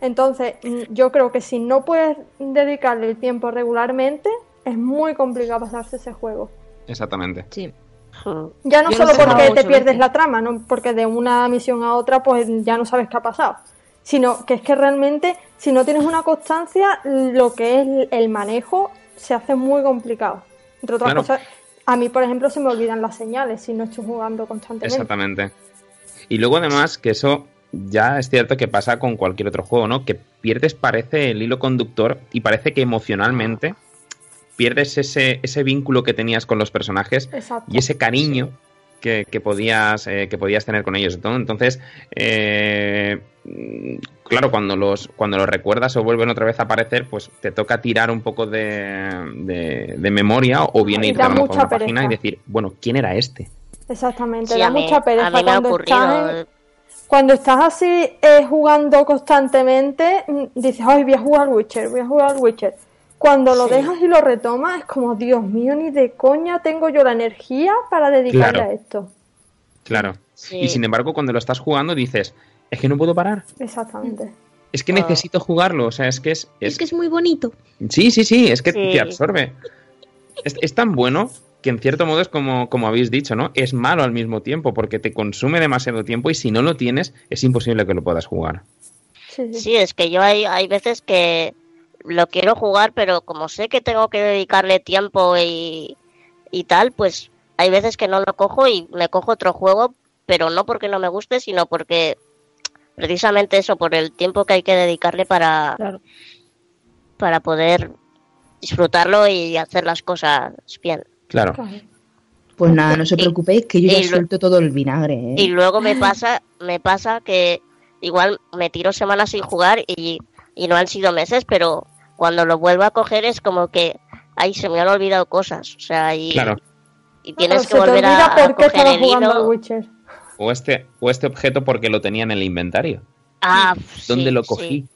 Entonces yo creo que si no puedes dedicarle el tiempo regularmente es muy complicado pasarse ese juego. Exactamente. Sí. Ya no solo porque te pierdes la trama, no porque de una misión a otra pues ya no sabes qué ha pasado, sino que es que realmente si no tienes una constancia, lo que es el manejo se hace muy complicado. Entre otras cosas, a mí por ejemplo se me olvidan las señales si no estoy jugando constantemente. Exactamente. Y luego además que eso ya es cierto que pasa con cualquier otro juego, ¿no? Que pierdes, parece, el hilo conductor y parece que emocionalmente pierdes ese vínculo que tenías con los personajes. Exacto. Y ese cariño que podías tener con ellos. Entonces, claro, cuando los recuerdas o vuelven otra vez a aparecer, pues te toca tirar un poco de memoria o bien irte a una página y decir, bueno, ¿quién era este? Exactamente, sí, da mucha pereza. A mí me ha ocurrido. Cuando estás así jugando constantemente, dices, ay, voy a jugar al Witcher. Cuando lo dejas y lo retomas, es como, Dios mío, ni de coña tengo yo la energía para dedicarle a esto. Claro. Sí. Y sin embargo, cuando lo estás jugando, dices, es que no puedo parar. Exactamente. Es que necesito jugarlo, o sea, es que es... Es que es muy bonito. Sí, es que te absorbe. Es tan bueno que en cierto modo es como habéis dicho, ¿no? Es malo al mismo tiempo porque te consume demasiado tiempo y si no lo tienes, es imposible que lo puedas jugar. Sí, es que yo hay veces que... lo quiero jugar, pero como sé que tengo que dedicarle tiempo y tal, pues hay veces que no lo cojo y me cojo otro juego, pero no porque no me guste, sino porque precisamente eso, por el tiempo que hay que dedicarle para poder disfrutarlo y hacer las cosas bien. Claro. Pues nada, no se preocupéis que yo ya suelto todo el vinagre, ¿eh? Y luego me pasa que igual me tiro semanas sin jugar y no han sido meses, pero cuando lo vuelvo a coger es como que ay, se me han olvidado cosas, o sea, y tienes que volver a coger el hilo o este objeto porque lo tenía en el inventario. ¿Dónde lo cogí?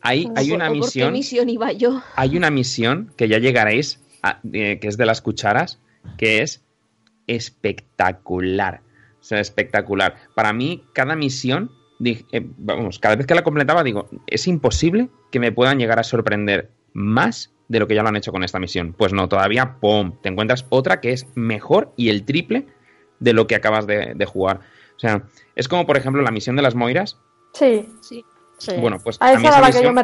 Hay una misión. ¿Por qué misión iba yo? Hay una misión que ya llegaréis a, que es de las cucharas, que es espectacular. O sea, espectacular. Para mí cada misión, cada vez que la completaba digo, es imposible que me puedan llegar a sorprender más de lo que ya lo han hecho con esta misión. Pues no, todavía, ¡pum!, te encuentras otra que es mejor y el triple de lo que acabas de jugar. O sea, es como, por ejemplo, la misión de las Moiras. Sí, sí. Sí. Bueno, pues a esa era la misión... a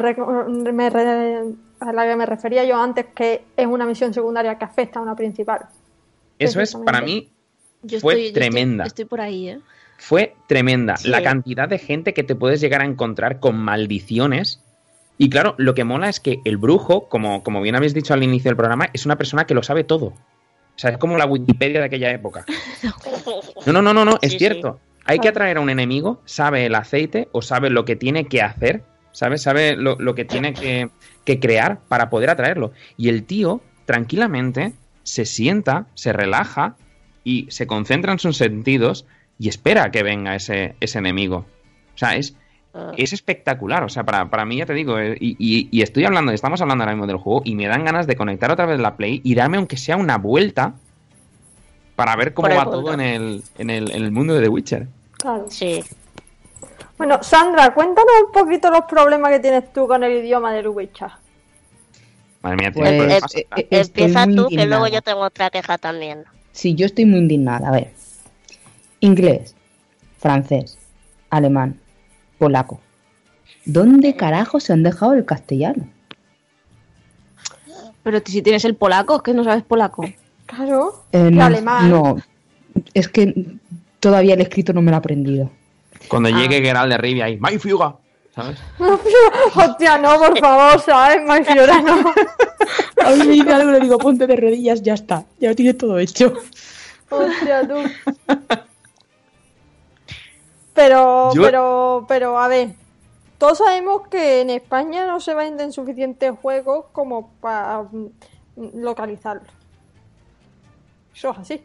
la que me refería yo antes, que es una misión secundaria que afecta a una principal. Eso es, para mí, tremenda. Estoy por ahí, ¿eh? Fue tremenda. Sí. La cantidad de gente que te puedes llegar a encontrar con maldiciones. Y claro, lo que mola es que el brujo, como bien habéis dicho al inicio del programa, es una persona que lo sabe todo. O sea, es como la Wikipedia de aquella época. No, es cierto. Sí. Hay que atraer a un enemigo, sabe el aceite o sabe lo que tiene que hacer, sabe lo que tiene que crear para poder atraerlo. Y el tío, tranquilamente, se sienta, se relaja y se concentra en sus sentidos y espera a que venga ese enemigo. O sea, es espectacular. O sea, para mí, ya te digo, y estamos hablando ahora mismo del juego y me dan ganas de conectar otra vez la Play y darme aunque sea una vuelta para ver cómo va todo en el mundo de The Witcher. Claro. Sí. Bueno, Sandra, cuéntanos un poquito los problemas que tienes tú con el idioma de The Witcher. Madre mía, tío. Empieza tú, indignada. Que luego yo tengo otra queja también. Sí, yo estoy muy indignada. A ver. Inglés, francés, alemán, polaco. ¿Dónde carajo se han dejado el castellano? Pero si tienes el polaco, es que no sabes polaco. Claro, no, alemán. No, es que todavía el escrito no me lo he aprendido. Cuando llegue Geralt de Rivia ahí, ¡my fiuga! ¿Sabes? Hostia, no, por favor, ¿sabes? ¡My fiuga, no! A mí me dice algo, le digo, ponte de rodillas, ya está. Ya lo tienes todo hecho. Hostia, tú. Pero, a ver. Todos sabemos que en España no se venden suficientes juegos como para localizarlos. Eso es así.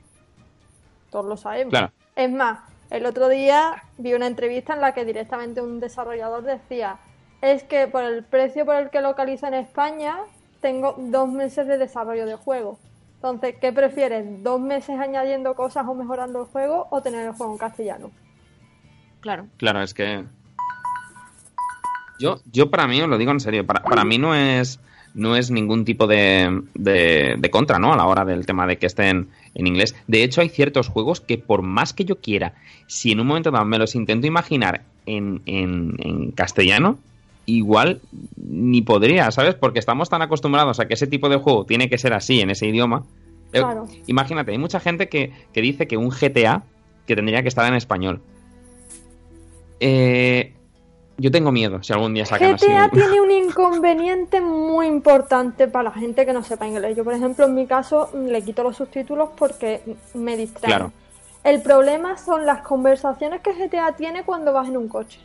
Todos lo sabemos. Claro. Es más, el otro día vi una entrevista en la que directamente un desarrollador decía: es que por el precio por el que localizo en España, tengo 2 meses de desarrollo de juego. Entonces, ¿qué prefieres? ¿2 meses añadiendo cosas o mejorando el juego o tener el juego en castellano? Claro. Claro, es que... Yo para mí, os lo digo en serio, para mí no es ningún tipo de contra, ¿no? A la hora del tema de que estén en inglés. De hecho, hay ciertos juegos que por más que yo quiera, si en un momento dado me los intento imaginar en castellano, igual ni podría, ¿sabes? Porque estamos tan acostumbrados a que ese tipo de juego tiene que ser así, en ese idioma. Claro. Imagínate, hay mucha gente que dice que un GTA que tendría que estar en español. Yo tengo miedo si algún día sacan GTA así. GTA tiene un inconveniente muy importante para la gente que no sepa inglés. Yo, por ejemplo, en mi caso, le quito los subtítulos porque me distraen. Claro. El problema son las conversaciones que GTA tiene cuando vas en un coche.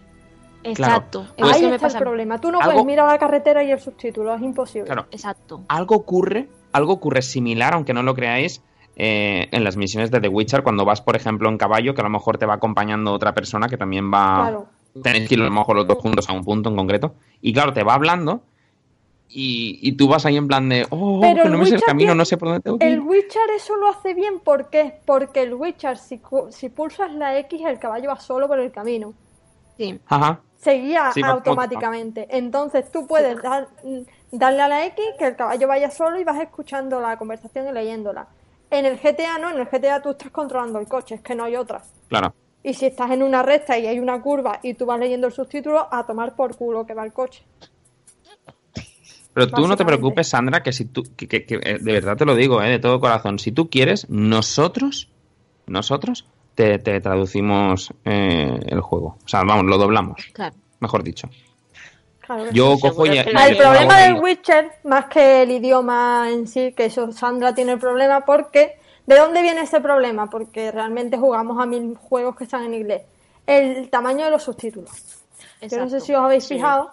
Exacto. Claro. Pues ahí está el problema. Tú no puedes mirar la carretera y el subtítulo. Es imposible. Claro. Exacto. Algo ocurre similar, aunque no lo creáis, en las misiones de The Witcher, cuando vas, por ejemplo, en caballo, que a lo mejor te va acompañando otra persona que también va... Claro. Tenéis que ir a lo mejor los dos juntos a un punto en concreto. Y claro, te va hablando y tú vas ahí en plan de pero no me sé el camino, no sé por dónde tengo que ir. El Witcher eso lo hace bien, ¿por qué? Porque el Witcher, si pulsas la X, el caballo va solo por el camino. Sí. Ajá. Se guía automáticamente. Entonces tú puedes darle a la X, que el caballo vaya solo y vas escuchando la conversación y leyéndola. En el GTA no, en el GTA tú estás controlando el coche, es que no hay otra. Claro. Y si estás en una recta y hay una curva y tú vas leyendo el subtítulo, a tomar por culo que va el coche. Pero tú no te preocupes, Sandra, que si tú... Que de verdad te lo digo, de todo corazón. Si tú quieres, nosotros te traducimos el juego. O sea, vamos, lo doblamos. Claro. Mejor dicho. Claro, yo cojo y... El problema del Witcher, más que el idioma en sí, que eso Sandra tiene el problema porque... ¿De dónde viene ese problema? Porque realmente jugamos a 1000 juegos que están en inglés. El tamaño de los subtítulos. Exacto. Yo no sé si os habéis fijado,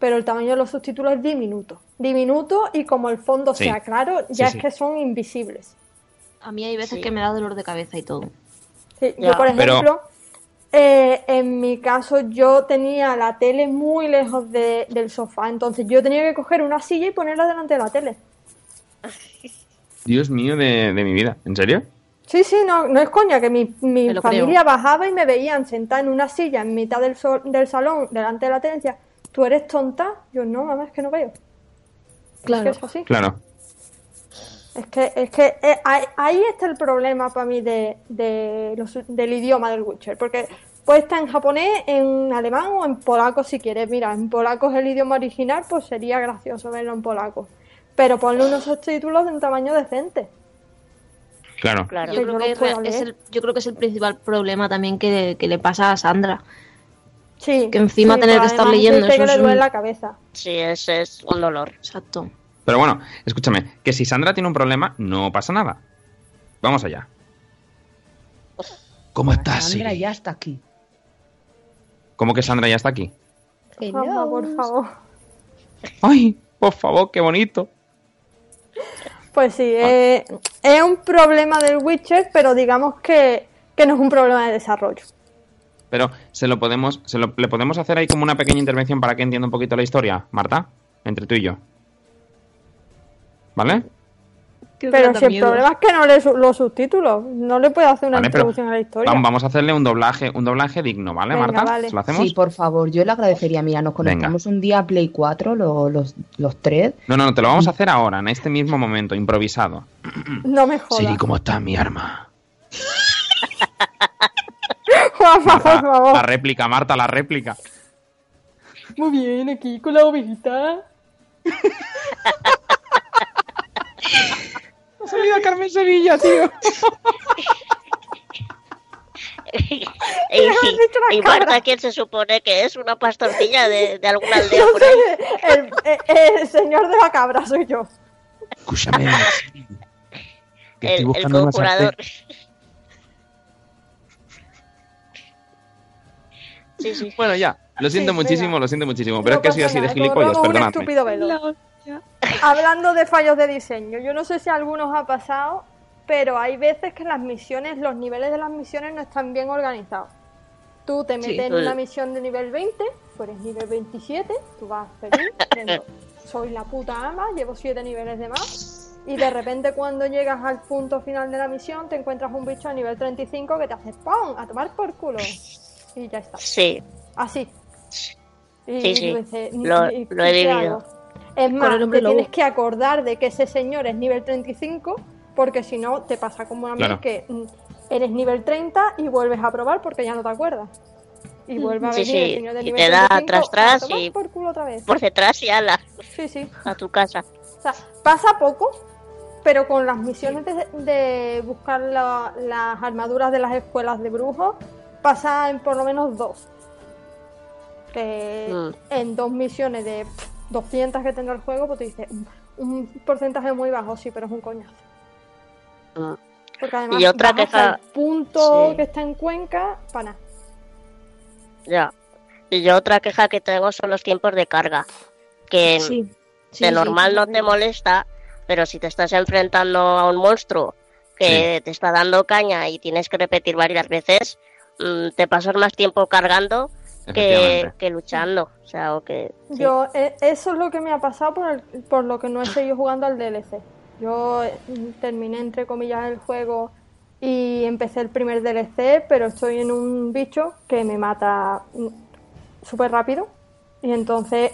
pero el tamaño de los subtítulos es diminuto. Diminuto y como el fondo sea claro, ya es que son invisibles. A mí hay veces que me da dolor de cabeza y todo. Sí, yo, por ejemplo, en mi caso yo tenía la tele muy lejos del sofá. Entonces yo tenía que coger una silla y ponerla delante de la tele. Dios mío de mi vida, ¿en serio? Sí, no es coña, que mi familia bajaba y me veían sentada en una silla en mitad del salón, delante de la tele, y decía, ¿tú eres tonta? Yo, no, mamá, es que no veo. Claro. Es que es así. Claro. Es que ahí está el problema para mí del idioma del Witcher, porque puede estar en japonés, en alemán o en polaco si quieres. Mira, en polaco es el idioma original, pues sería gracioso verlo en polaco. Pero ponle unos subtítulos de un tamaño decente. Claro. Claro. Yo creo que es el principal problema también que le pasa a Sandra. Sí. Que encima tener que estar leyendo eso. Que le duele la cabeza. Sí, ese es un dolor. Exacto. Pero bueno, escúchame, que si Sandra tiene un problema, no pasa nada. Vamos allá. ¿Cómo estás, Sandra? Siri? Ya está aquí. ¿Cómo que Sandra ya está aquí? Que no, por favor. Ay, por favor, qué bonito. Pues sí, es un problema del Witcher, pero digamos que no es un problema de desarrollo. Pero le podemos hacer ahí como una pequeña intervención para que entienda un poquito la historia, Marta, entre tú y yo. ¿Vale? Pero si el problema es que no le los subtítulos, no le puedo hacer una introducción a la historia. Vamos a hacerle un doblaje digno, ¿vale, venga, Marta? Vale. ¿Lo hacemos? Sí, por favor, yo le agradecería. Mira, nos conectamos un día a Play 4, los tres. No, te lo vamos a hacer ahora, en este mismo momento, improvisado. No me jodas. Siri, ¿cómo está mi arma? Marta, por favor. La réplica, Marta, la réplica. Muy bien, aquí con la ovejita. Ha salido Carmen Sevilla, tío. Y Marta, ¿quién se supone que es? ¿Una pastorcilla de alguna aldea? Por ahí. El señor de la cabra soy yo. Escúchame. Que estoy buscando el conjurador. Sí. Bueno, ya. Lo siento muchísimo. Pero no, es que soy así de gilipollas, perdóname. Estúpido velo. Hablando de fallos de diseño, yo no sé si a algunos ha pasado, pero hay veces que las misiones, los niveles de las misiones no están bien organizados. Tú te metes en una misión de nivel 20, tú eres nivel 27, tú vas feliz, soy la puta ama, llevo 7 niveles de más, y de repente cuando llegas al punto final de la misión te encuentras un bicho a nivel 35 que te hace ¡pum! A tomar por culo. Y ya está. Sí. Así. Y veces, lo he vivido. Es más, te tienes que acordar de que ese señor es nivel 35, porque si no te pasa como a mí, que eres nivel 30 y vuelves a probar porque ya no te acuerdas. Y vuelve a venir el señor del nivel 35. Y te da atrás y por culo otra vez. Por detrás y ala. Sí. A tu casa. O sea, pasa poco, pero con las misiones de buscar las armaduras de las escuelas de brujos, pasa en por lo menos 2. En 2 misiones de 200 que tendrá el juego, pues te dice un porcentaje muy bajo, sí, pero es un coñazo. Porque además, y otra queja, el punto que está en Cuenca, para nada. Ya. Y yo otra queja que tengo son los tiempos de carga. Que de normal no te molesta, pero si te estás enfrentando a un monstruo que te está dando caña y tienes que repetir varias veces, te pasas más tiempo cargando que luchando, o sea, yo eso es lo que me ha pasado por lo que no he seguido jugando al DLC. Yo terminé entre comillas el juego y empecé el primer DLC, pero estoy en un bicho que me mata súper rápido y entonces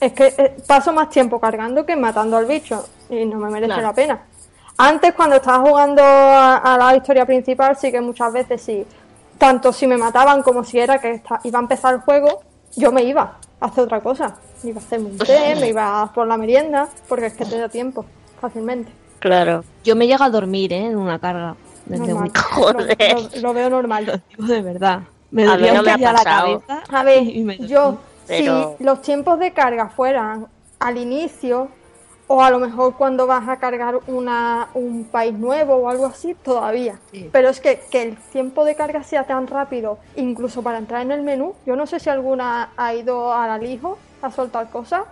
es que paso más tiempo cargando que matando al bicho y no me merece la pena. Antes, cuando estaba jugando a la historia principal, sí que muchas veces tanto si me mataban como si era que iba a empezar el juego, yo me iba a hacer otra cosa. Me iba a hacer un té, me iba a por la merienda, porque es que te da tiempo fácilmente. Claro. Yo me llego a dormir, en una carga. Desde lo veo normal. De verdad. Me dolía un poco la cabeza. A ver, si los tiempos de carga fueran al inicio, o a lo mejor cuando vas a cargar un país nuevo o algo así, todavía. Sí. Pero es que el tiempo de carga sea tan rápido, incluso para entrar en el menú. Yo no sé si alguna ha ido al alijo a soltar cosas,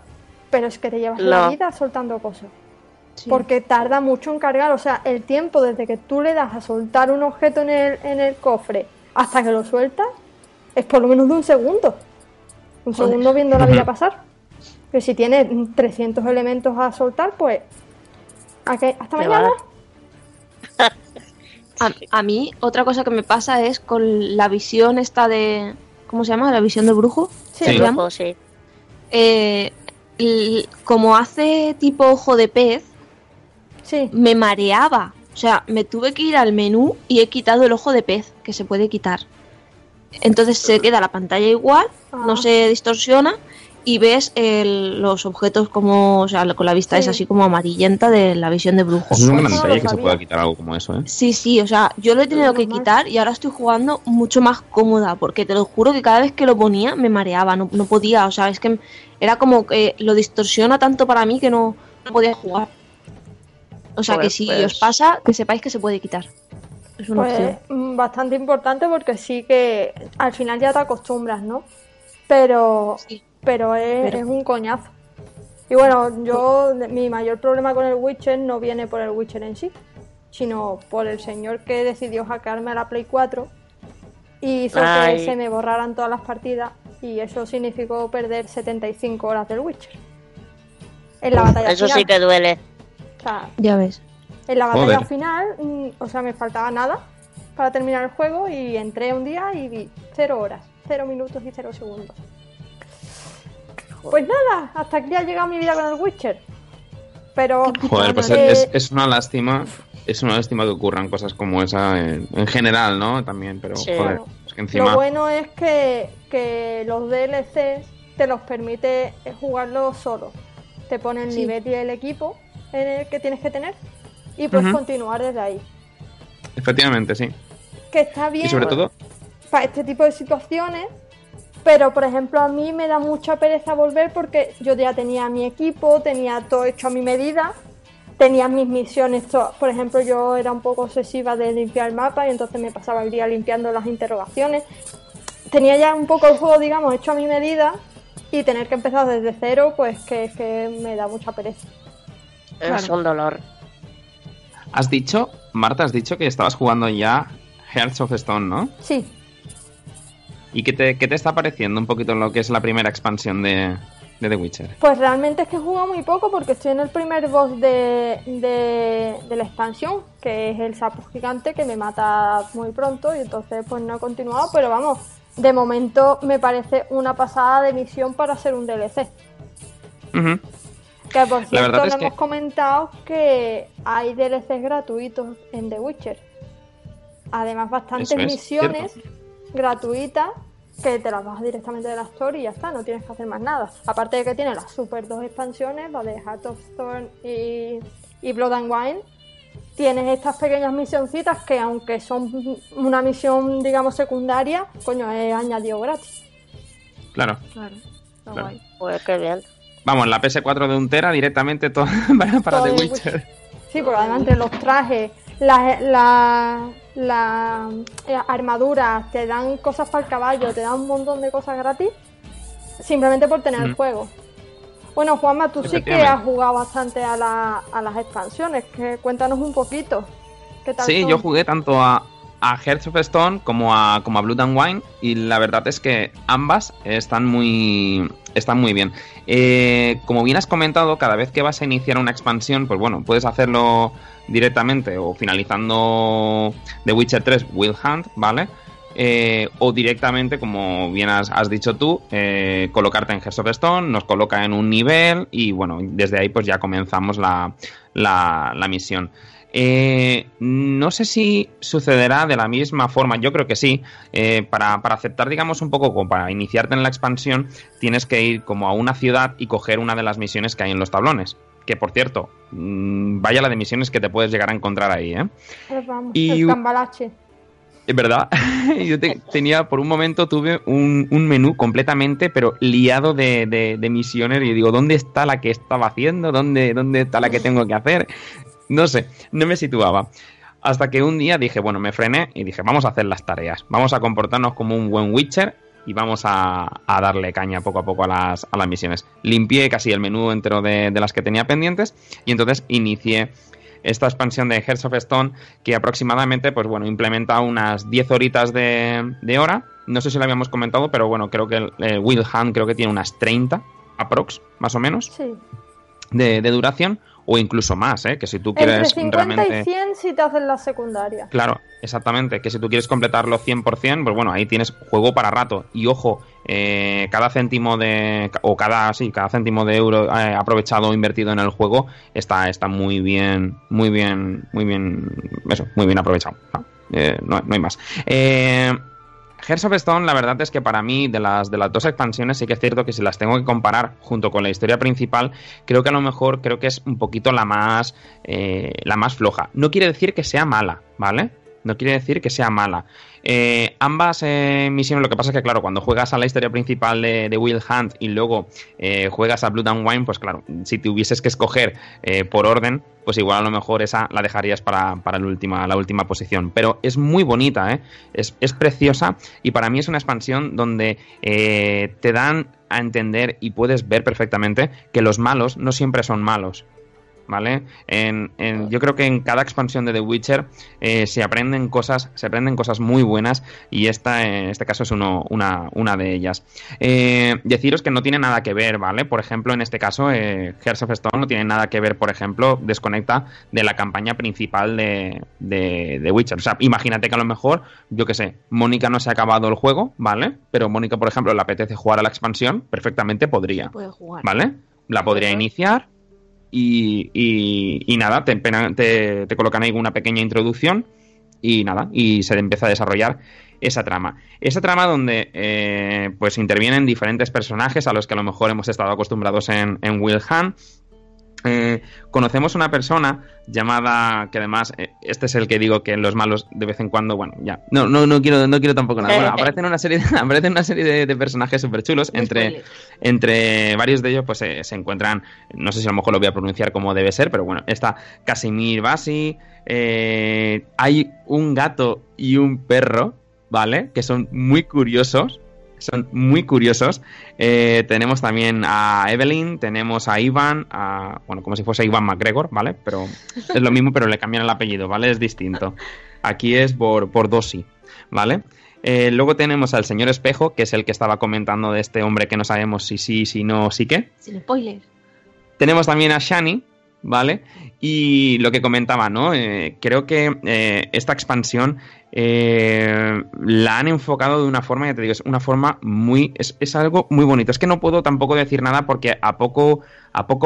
pero es que te llevas la vida soltando cosas. Sí. Porque tarda mucho en cargar. O sea, el tiempo desde que tú le das a soltar un objeto en el cofre hasta que lo sueltas, es por lo menos de un segundo. Un segundo viendo la vida pasar. Que si tienes 300 elementos a soltar, pues hasta mañana. A mí, otra cosa que me pasa es con la visión esta de... ¿Cómo se llama? ¿La visión del brujo? Sí. como hace tipo ojo de pez, sí, me mareaba. O sea, me tuve que ir al menú y he quitado el ojo de pez, que se puede quitar. Entonces se queda la pantalla igual, no se distorsiona y ves los objetos como, o sea, con la vista es así como amarillenta de la visión de brujo. Es una gran detalle que se pueda quitar algo como eso, ¿eh? Sí, sí, o sea, yo lo he tenido que quitar y ahora estoy jugando mucho más cómoda, porque te lo juro que cada vez que lo ponía me mareaba, no podía, o sea, es que era como que lo distorsiona tanto para mí que no podía jugar. O sea, pues, que si os pasa, que sepáis que se puede quitar. Es una opción bastante importante, porque sí que al final ya te acostumbras, ¿no? Pero es un coñazo. Y bueno, mi mayor problema con el Witcher no viene por el Witcher en sí, sino por el señor que decidió hackearme a la Play 4 y hizo que se me borraran todas las partidas, y eso significó perder 75 horas del Witcher en la batalla final. Eso sí te duele. O sea, ya ves. En la batalla final, o sea, me faltaba nada para terminar el juego y entré un día y vi 0 horas, 0 minutos y 0 segundos. Pues nada, hasta aquí ha llegado mi vida con el Witcher. Pero... Joder, pues es una lástima. Es una lástima que ocurran cosas como esa en general, ¿no? También, pero sí, joder, es que encima... Lo bueno es que los DLCs te los permite jugarlos solo. Te pone el nivel y el equipo en el que tienes que tener y puedes continuar desde ahí. Efectivamente, sí. Que está bien. Y sobre todo... para este tipo de situaciones... Pero, por ejemplo, a mí me da mucha pereza volver, porque yo ya tenía mi equipo, tenía todo hecho a mi medida, tenía mis misiones. Por ejemplo, yo era un poco obsesiva de limpiar el mapa y entonces me pasaba el día limpiando las interrogaciones. Tenía ya un poco el juego, digamos, hecho a mi medida, y tener que empezar desde cero, pues que me da mucha pereza. Es un dolor. Marta, has dicho que estabas jugando ya Hearts of Stone, ¿no? Sí. ¿Y qué te está pareciendo un poquito en lo que es la primera expansión de The Witcher? Pues realmente es que he jugado muy poco, porque estoy en el primer boss de la expansión, que es el sapo gigante, que me mata muy pronto, y entonces pues no he continuado. Pero vamos, de momento me parece una pasada de misión para hacer un DLC. Uh-huh. Que por cierto, le hemos comentado que hay DLCs gratuitos en The Witcher. Además, bastantes misiones... Cierto. Gratuita, que te las bajas directamente de la Store y ya está, no tienes que hacer más nada. Aparte de que tiene las super 2 expansiones, la de Hearts of Stone y Blood and Wine, tienes estas pequeñas misioncitas que, aunque son una misión, digamos, secundaria, coño, es añadido gratis. Claro. No, claro. Pues qué bien. Vamos, la PS4 de 1 tera directamente para todo The Witcher. Sí, porque además entre los trajes, las armaduras, te dan cosas para el caballo, te dan un montón de cosas gratis simplemente por tener el juego. Bueno, Juanma, tú sí que has jugado bastante a las expansiones, que cuéntanos un poquito qué tal. Sí, yo jugué tanto a Hearts of Stone como a Blood and Wine, y la verdad es que ambas están muy bien. Como bien has comentado, cada vez que vas a iniciar una expansión, pues bueno, puedes hacerlo directamente o finalizando The Witcher 3 Wild Hunt, ¿vale? O directamente, como bien has dicho tú, colocarte en Hearts of Stone, nos coloca en un nivel y bueno, desde ahí pues ya comenzamos la misión. No sé si sucederá de la misma forma, yo creo que sí. Para aceptar, digamos, un poco como para iniciarte en la expansión, tienes que ir como a una ciudad y coger una de las misiones que hay en los tablones. Que, por cierto, vaya la de misiones que te puedes llegar a encontrar ahí, ¿eh? Vamos, el cambalache. Es verdad. Yo tenía, por un momento, tuve un menú completamente, pero liado de misiones. Y digo, ¿dónde está la que estaba haciendo? ¿Dónde está la que tengo que hacer? No sé, no me situaba. Hasta que un día dije, bueno, me frené y dije, vamos a hacer las tareas. Vamos a comportarnos como un buen Witcher y vamos a darle caña poco a poco a las misiones. Limpié casi el menú entero de las que tenía pendientes y entonces inicié esta expansión de Hearts of Stone, que aproximadamente, pues bueno, implementa unas 10 horitas de hora. No sé si lo habíamos comentado, pero bueno, creo que el Wild Hunt creo que tiene unas 30 aprox, más o menos, sí, de duración. o incluso más, que si tú quieres realmente... Entre 50 y 100 si te hacen la secundaria. Claro, exactamente, que si tú quieres completarlo 100%, pues bueno, ahí tienes juego para rato. Y ojo, cada céntimo de... o cada céntimo de euro aprovechado o invertido en el juego está muy bien aprovechado. No hay más. Hearts of Stone, la verdad es que para mí, de las dos expansiones, sí que es cierto que si las tengo que comparar junto con la historia principal, creo que es un poquito la más floja. No quiere decir que sea mala, ¿vale? No quiere decir que sea mala. Ambas misiones, lo que pasa es que, claro, cuando juegas a la historia principal de Wild Hunt y luego juegas a Blood and Wine, pues claro, si te hubieses que escoger por orden, pues igual a lo mejor esa la dejarías para la última posición. Pero es muy bonita, es preciosa, y para mí es una expansión donde te dan a entender y puedes ver perfectamente que los malos no siempre son malos. ¿Vale? Yo creo que en cada expansión de The Witcher se aprenden cosas muy buenas, y esta en este caso es una de ellas. Deciros que no tiene nada que ver, ¿vale? Por ejemplo, en este caso, Hearts of Stone no tiene nada que ver, por ejemplo, desconecta de la campaña principal de Witcher. O sea, imagínate que a lo mejor, yo qué sé, Mónica no se ha acabado el juego, ¿vale? Pero Mónica, por ejemplo, le apetece jugar a la expansión, perfectamente podría, ¿vale? La podría iniciar. Y nada, te colocan ahí una pequeña introducción y nada, y se empieza a desarrollar esa trama donde pues intervienen diferentes personajes a los que a lo mejor hemos estado acostumbrados en Wild Hunt. Conocemos una persona llamada, que además este es el que digo que los malos de vez en cuando, bueno, ya no quiero tampoco nada. Bueno, aparecen una serie de personajes súper chulos. Entre varios de ellos pues se encuentran, no sé si a lo mejor lo voy a pronunciar como debe ser, pero bueno, está Casimir Basi, hay un gato y un perro, ¿vale? Que son muy curiosos. Tenemos también a Evelyn, tenemos a Iván, bueno, como si fuese Iván McGregor, ¿vale? Pero es lo mismo, pero le cambian el apellido, ¿vale? Es distinto. Aquí es por Dosi, ¿vale? Luego tenemos al señor Espejo, que es el que estaba comentando de este hombre que no sabemos si sí, si no, si qué. Sin spoiler. Tenemos también a Shani, ¿vale? Y lo que comentaba, ¿no? Creo que esta expansión la han enfocado de una forma, ya te digo, es una forma muy... Es algo muy bonito. Es que no puedo tampoco decir nada porque a poco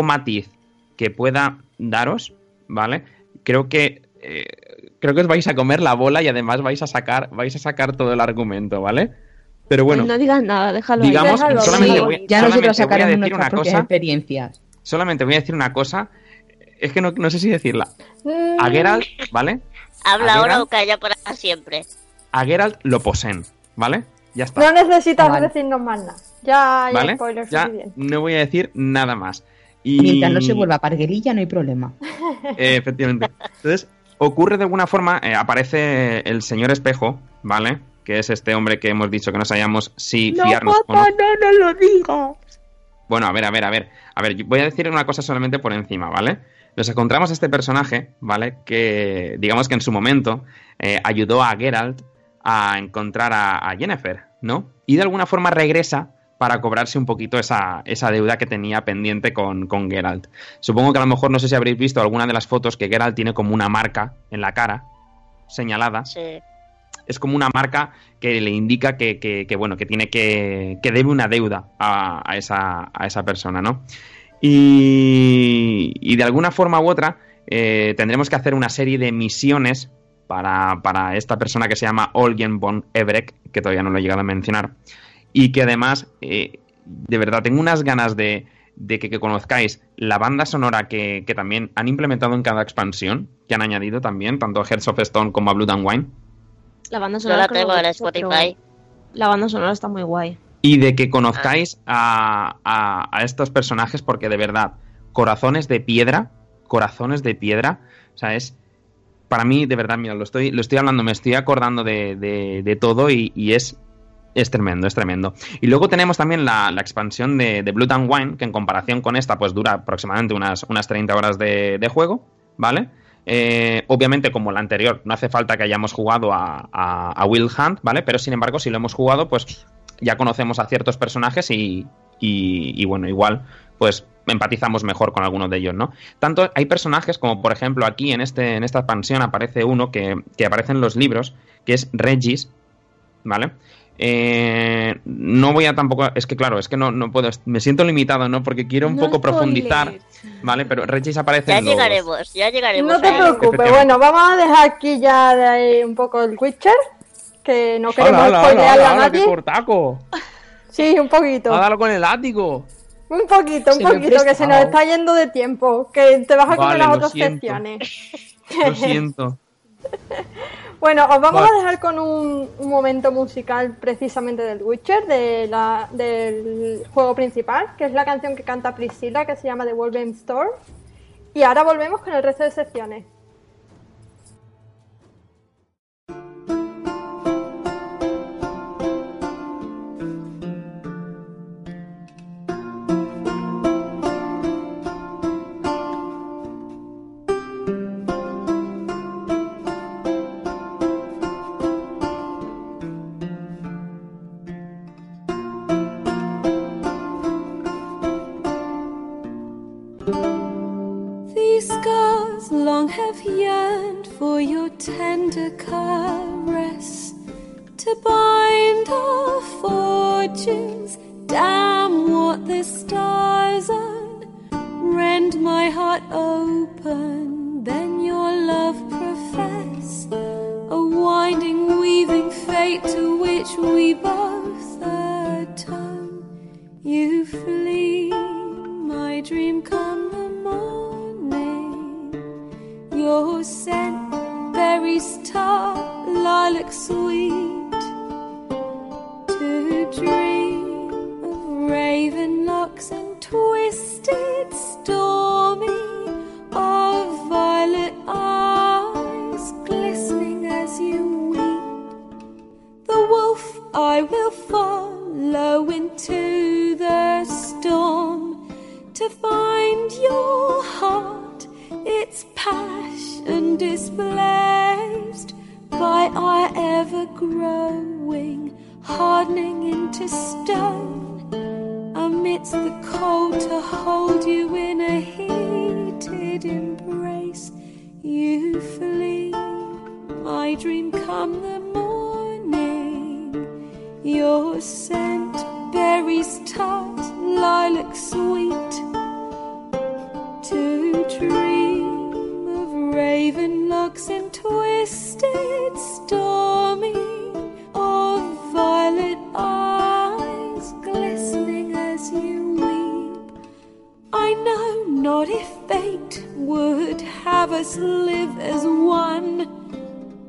matiz que pueda daros, ¿vale? Creo que os vais a comer la bola y además vais a sacar todo el argumento, ¿vale? Pero bueno... No digas nada, déjalo. Digamos, déjalo, solamente voy, ya nosotros sacaremos nuestras propias experiencias. Solamente voy a decir una cosa, es que no sé si decirla. A Geralt, ¿vale? Habla ahora o calla para siempre. A Geralt lo poseen, ¿vale? Ya está. No necesitas decirnos más nada. Ya hay, ¿vale?, spoilers. Ya no voy a decir nada más. Y... mientras no se vuelva parguelilla no hay problema. Efectivamente. Entonces, ocurre de alguna forma, aparece el señor Espejo, ¿vale? Que es este hombre que hemos dicho que no sabíamos si fiarnos o no. No lo digo. Bueno, a ver, voy a decir una cosa solamente por encima, ¿vale? Nos encontramos a este personaje, ¿vale? Que digamos que en su momento ayudó a Geralt a encontrar a Yennefer, ¿no? Y de alguna forma regresa para cobrarse un poquito esa deuda que tenía pendiente con Geralt. Supongo que a lo mejor, no sé si habréis visto alguna de las fotos que Geralt tiene como una marca en la cara, señalada. Sí. Es como una marca que le indica que bueno, que tiene que debe una deuda a esa persona, ¿no? Y de alguna forma u otra tendremos que hacer una serie de misiones para esta persona que se llama Olgen von Ebrek, que todavía no lo he llegado a mencionar, y que además de verdad tengo unas ganas de que conozcáis la banda sonora que también han implementado en cada expansión, que han añadido también tanto a Hearts of Stone como a Blood and Wine. La banda sonora, no la tengo en Spotify. La banda sonora está muy guay. Y de que conozcáis a estos personajes, porque de verdad, corazones de piedra, o sea, es, para mí, de verdad, mira, lo estoy hablando, me estoy acordando de todo y es tremendo, es tremendo. Y luego tenemos también la expansión de Blood and Wine, que en comparación con esta, pues dura aproximadamente unas 30 horas de juego, ¿vale? Obviamente, como la anterior, no hace falta que hayamos jugado a Wild Hunt, ¿vale? Pero sin embargo, si lo hemos jugado, pues ya conocemos a ciertos personajes y y bueno, igual pues empatizamos mejor con algunos de ellos, ¿no? Tanto hay personajes como, por ejemplo, aquí en esta expansión aparece uno que aparece en los libros, que es Regis, ¿vale? No voy a tampoco... Es que claro, es que no puedo... Me siento limitado, ¿no? Porque quiero un poco spoiler. Profundizar, ¿vale? Pero Regis aparece en los... Ya llegaremos. No te preocupes. Bueno, vamos a dejar aquí ya de ahí un poco el Witcher, que no queremos spoilear a nadie. Sí, un poquito. Hágalo con el ático. Un poquito, que se nos está yendo de tiempo. Que te vas a comer las otras secciones. Lo siento. Bueno, os vamos a dejar con un momento musical precisamente del Witcher, del juego principal, que es la canción que canta Priscilla, que se llama The Wolven Storm. Y ahora volvemos con el resto de secciones. Have yearned for your tender caress to bind our fortunes, damn what the stars earn, rend my heart open, then your love profess, a winding, weaving fate to which we both atone. You flee, my dream come the morn. Your scent, berries tart, lilac sweet. To dream of raven locks and twisted stormy, of violet eyes glistening as you weep. The wolf I will follow into the storm to find your heart. Its passion displaced by our ever-growing, hardening into stone. Amidst the cold to hold you in a heated embrace, you flee, my dream come the morning. Your scent, berries tart, lilac sweet. To dream of raven locks and twisted stormy, of violet eyes glistening as you weep. I know not if fate would have us live as one,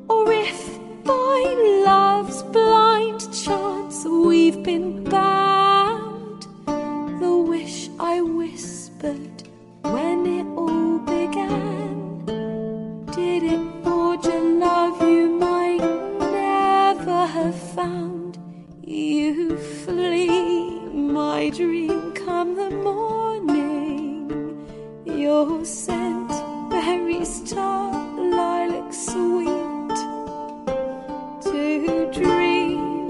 or if by love's blind chance we've been bound. The wish I whispered when it all began, did it forge a love you might never have found? You flee, my dream come the morning. Your scent, berries tart, lilac sweet. To dream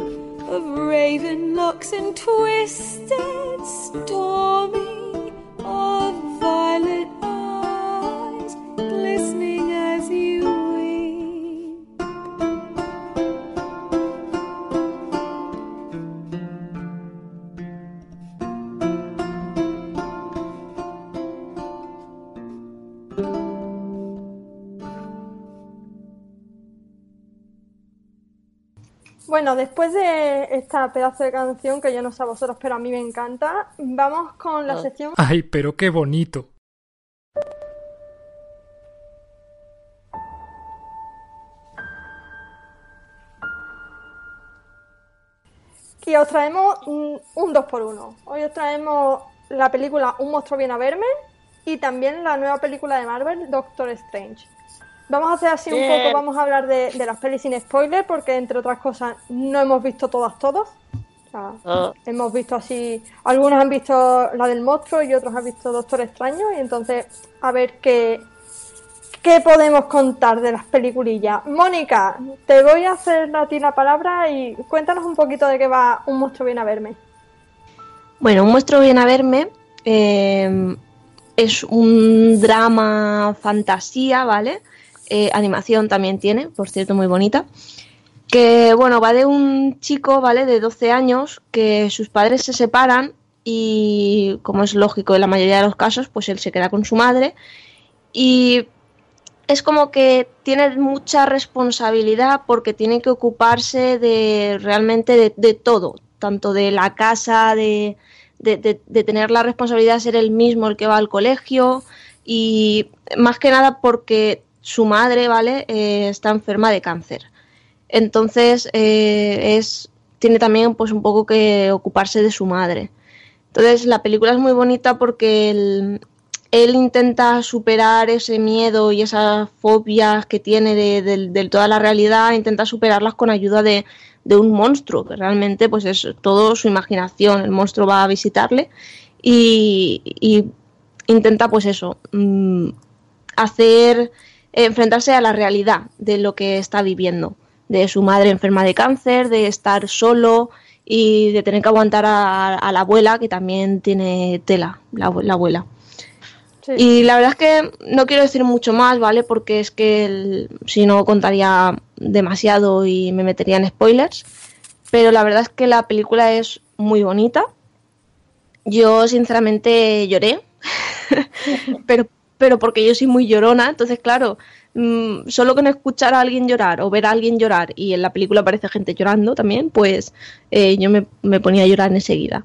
of raven locks and twisted stormy, of violet eyes glistening as you weep. Bueno, después de esta pedazo de canción que yo no sé a vosotros, pero a mí me encanta, vamos con la sección... ¡Ay, pero qué bonito! Y os traemos un 2x1. Hoy os traemos la película Un monstruo viene a verme y también la nueva película de Marvel, Doctor Strange. Vamos a hacer así un poco, vamos a hablar de las pelis sin spoiler, porque entre otras cosas no hemos visto todos. O sea, hemos visto así, algunos han visto la del monstruo y otros han visto Doctor Extraño, y entonces a ver qué podemos contar de las peliculillas. Mónica, te voy a hacer a ti la palabra y cuéntanos un poquito de qué va Un monstruo viene a verme. Bueno, Un monstruo viene a verme es un drama fantasía, ¿vale? Animación también tiene, por cierto, muy bonita. Que, bueno, va de un chico, ¿vale? De 12 años, que sus padres se separan y, como es lógico en la mayoría de los casos, pues él se queda con su madre. Y es como que tiene mucha responsabilidad porque tiene que ocuparse de realmente de todo, tanto de la casa, de tener la responsabilidad de ser él mismo el que va al colegio, y más que nada porque su madre, ¿vale?, está enferma de cáncer. Entonces tiene también, pues, un poco que ocuparse de su madre. Entonces la película es muy bonita porque él intenta superar ese miedo y esas fobias que tiene de toda la realidad, intenta superarlas con ayuda de un monstruo, que realmente pues es todo su imaginación. El monstruo va a visitarle y intenta, pues eso, enfrentarse a la realidad de lo que está viviendo, de su madre enferma de cáncer, de estar solo y de tener que aguantar a la abuela, que también tiene tela, la abuela. Sí. Y la verdad es que no quiero decir mucho más, ¿vale? Porque es que si no contaría demasiado y me metería en spoilers. Pero la verdad es que la película es muy bonita. Yo, sinceramente, lloré. pero porque yo soy muy llorona. Entonces, claro, solo con escuchar a alguien llorar o ver a alguien llorar, y en la película aparece gente llorando también, pues yo me ponía a llorar enseguida.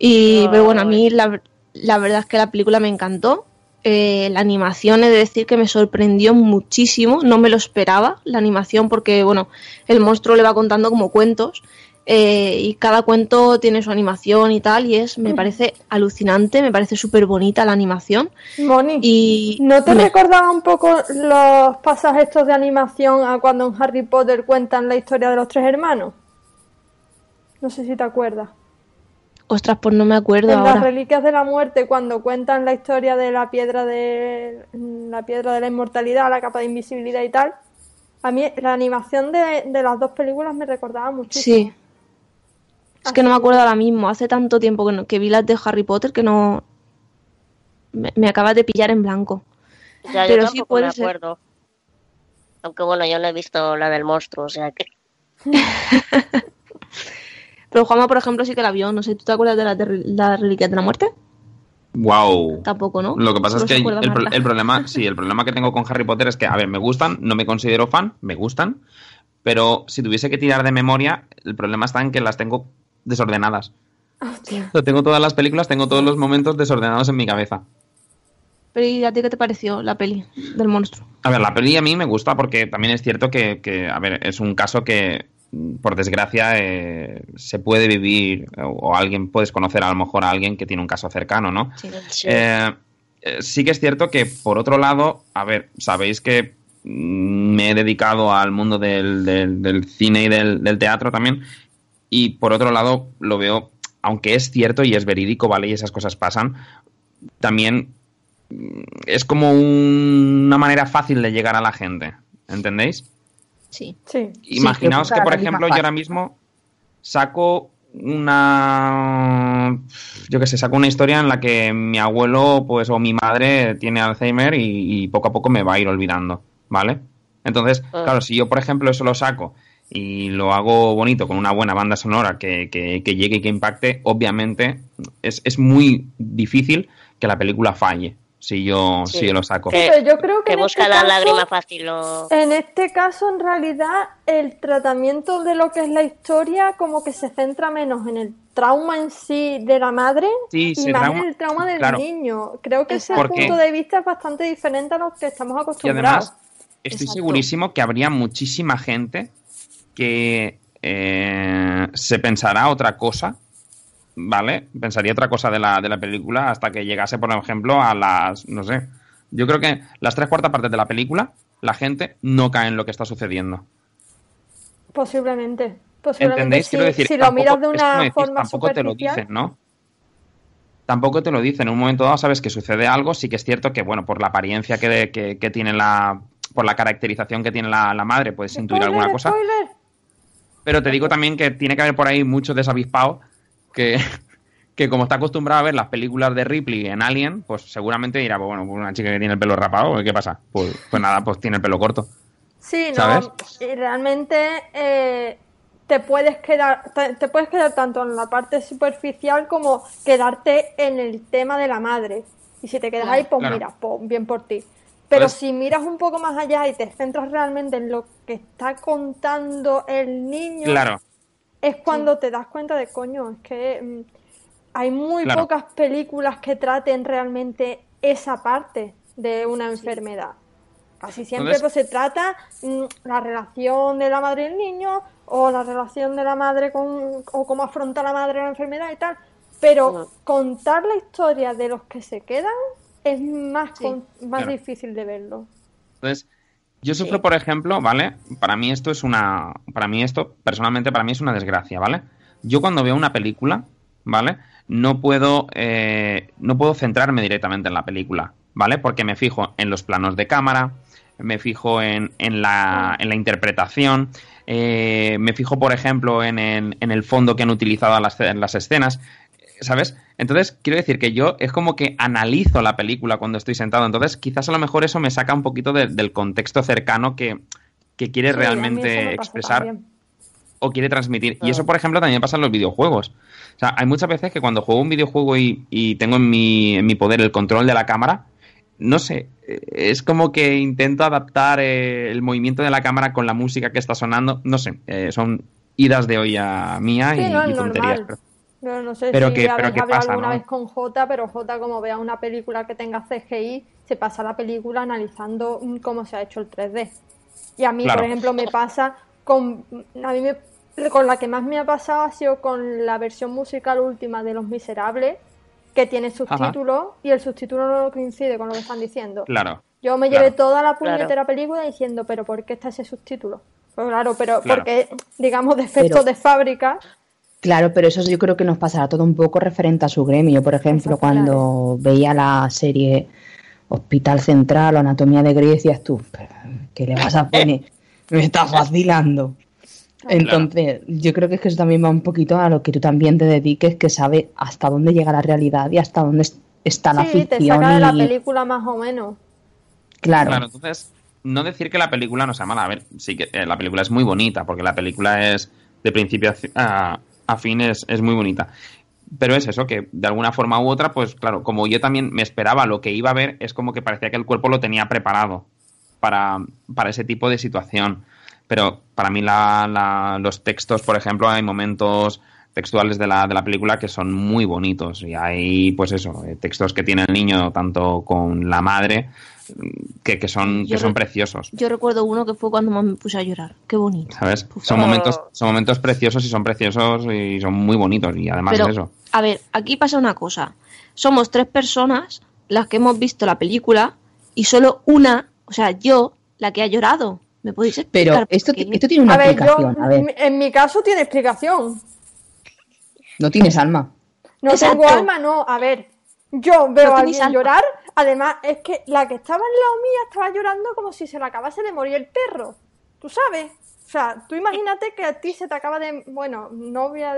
Pero bueno, a mí la verdad es que la película me encantó. La animación, he de decir que me sorprendió muchísimo, no me lo esperaba la animación, porque bueno, el monstruo le va contando como cuentos, y cada cuento tiene su animación y tal, y me parece alucinante, me parece súper bonita la animación. Moni, y ¿no te recordaba un poco los pasajes estos de animación a cuando en Harry Potter cuentan la historia de los tres hermanos? No sé si te acuerdas. Ostras, pues no me acuerdo ahora. En las Reliquias de la Muerte, cuando cuentan la historia de la piedra de la inmortalidad, la capa de invisibilidad y tal, a mí la animación de las dos películas me recordaba muchísimo. Sí. Es que no me acuerdo ahora mismo. Hace tanto tiempo que vi las de Harry Potter que no... Me acabas de pillar en blanco. Ya, pero yo sí puede ser. Me acuerdo. Aunque bueno, yo no he visto la del monstruo, o sea que... Pero Juanma, por ejemplo, sí que la vio. No sé, ¿tú te acuerdas de la Reliquia de la Muerte? Wow. Tampoco, ¿no? Lo que pasa es que el problema que tengo con Harry Potter es que, a ver, me gustan, no me considero fan, me gustan, pero si tuviese que tirar de memoria, el problema está en que las tengo desordenadas. Hostia. Tengo todas las películas, tengo todos los momentos desordenados en mi cabeza. Pero ¿y a ti qué te pareció la peli del monstruo? A ver, la peli a mí me gusta porque también es cierto que a ver, es un caso que... por desgracia se puede vivir, o alguien, puedes conocer a lo mejor a alguien que tiene un caso cercano, ¿no? Sí, sí. Sí que es cierto que, por otro lado, a ver, sabéis que me he dedicado al mundo del cine y del teatro también, y por otro lado lo veo, aunque es cierto y es verídico, ¿vale? Y esas cosas pasan, también es como una manera fácil de llegar a la gente, ¿entendéis? Sí. Sí. Imaginaos que, por ejemplo, yo ahora mismo saco una historia en la que mi abuelo, pues, o mi madre tiene Alzheimer y poco a poco me va a ir olvidando, ¿vale? Entonces, claro, si yo, por ejemplo, eso lo saco y lo hago bonito con una buena banda sonora que llegue y que impacte, obviamente es muy difícil que la película falle. Si yo lo saco. Pero yo creo que busca la lágrima fácil. En este caso, en realidad, el tratamiento de lo que es la historia como que se centra menos en el trauma en sí de la madre y más en el trauma del niño. Creo que ese punto de vista es bastante diferente a lo que estamos acostumbrados. Y además, estoy segurísimo que habría muchísima gente que se pensará otra cosa, ¿vale? Pensaría otra cosa de la película hasta que llegase, por ejemplo, a las... No sé. Yo creo que las 3/4 partes de la película, la gente no cae en lo que está sucediendo. Posiblemente. ¿Entendéis? Quiero decir, si lo miras de una forma superficial... Tampoco te lo dicen, ¿no? Tampoco te lo dicen. En un momento dado sabes que sucede algo. Sí que es cierto que, bueno, por la apariencia que tiene la... Por la caracterización que tiene la madre, puedes intuir alguna cosa. Spoiler. Pero te digo también que tiene que haber por ahí mucho desavispado. Que, que como está acostumbrado a ver las películas de Ripley en Alien, pues seguramente dirá, pues bueno, una chica que tiene el pelo rapado, ¿qué pasa? Pues nada, pues tiene el pelo corto. Sí, ¿sabes? No, y realmente te puedes quedar tanto en la parte superficial como quedarte en el tema de la madre. Y si te quedas ahí, pues claro, mira, pues bien por ti. Pero si miras un poco más allá y te centras realmente en lo que está contando el niño, claro, es cuando te das cuenta de, coño, es que hay muy pocas películas que traten realmente esa parte de una enfermedad. Casi siempre se trata la relación de la madre y el niño, o la relación de la madre o cómo afronta la madre la enfermedad y tal. Pero contar la historia de los que se quedan es más difícil de verlo. Entonces, yo sufro, por ejemplo, ¿vale? Para mí esto personalmente es una desgracia, ¿vale? Yo cuando veo una película, ¿vale? No puedo centrarme directamente en la película, ¿vale? Porque me fijo en los planos de cámara, me fijo en la interpretación, me fijo, por ejemplo, en el fondo que han utilizado en las escenas, ¿sabes? Entonces, quiero decir que yo es como que analizo la película cuando estoy sentado. Entonces, quizás a lo mejor eso me saca un poquito del contexto cercano que quiere realmente expresar también, o quiere transmitir. Claro. Y eso, por ejemplo, también pasa en los videojuegos. O sea, hay muchas veces que cuando juego un videojuego y tengo en mi poder el control de la cámara, no sé, es como que intento adaptar el movimiento de la cámara con la música que está sonando. No sé, son idas de olla mía y tonterías. Pero no sé si habéis hablado alguna vez con Jota, pero Jota, como vea una película que tenga CGI, se pasa la película analizando cómo se ha hecho el 3D. Y a mí, por ejemplo, me pasa con la que más me ha pasado ha sido con la versión musical última de Los Miserables, que tiene subtítulos y el subtítulo no coincide con lo que están diciendo. Claro. Yo me llevé toda la puñetera película diciendo, pero ¿por qué está ese subtítulo? Pues claro, porque, digamos, defectos de fábrica. Claro, pero eso yo creo que nos pasará todo un poco referente a su gremio. Por ejemplo, cuando veía la serie Hospital Central o Anatomía de Grey, decías tú, ¿qué le vas a poner? Me estás vacilando. Entonces, yo creo que es que eso también va un poquito a lo que tú también te dediques, que sabe hasta dónde llega la realidad y hasta dónde está la ficción. Sí, te saca de la película más o menos. Claro, entonces, no decir que la película no sea mala. A ver, sí que la película es muy bonita, porque la película es de principio a fin es muy bonita, pero es eso, que de alguna forma u otra, pues claro, como yo también me esperaba lo que iba a ver, es como que parecía que el cuerpo lo tenía preparado para ese tipo de situación. Pero para mí los textos, por ejemplo, hay momentos textuales de la película que son muy bonitos, y hay, pues eso, textos que tiene el niño tanto con la madre que son preciosos. Yo recuerdo uno que fue cuando me puse a llorar. Qué bonito. ¿Sabes? Son momentos preciosos, y son preciosos y son muy bonitos, y además de eso. A ver, aquí pasa una cosa. Somos tres personas las que hemos visto la película y solo una, o sea, yo, la que ha llorado. ¿Me podéis explicar? Pero esto tiene una explicación. En mi caso tiene explicación. No tienes alma. No tengo alma, no. A ver, yo veo a alguien llorar. Además, es que la que estaba al lado mía estaba llorando como si se le acabase de morir el perro. ¿Tú sabes? O sea, tú imagínate que a ti se te acaba de... Bueno, no voy a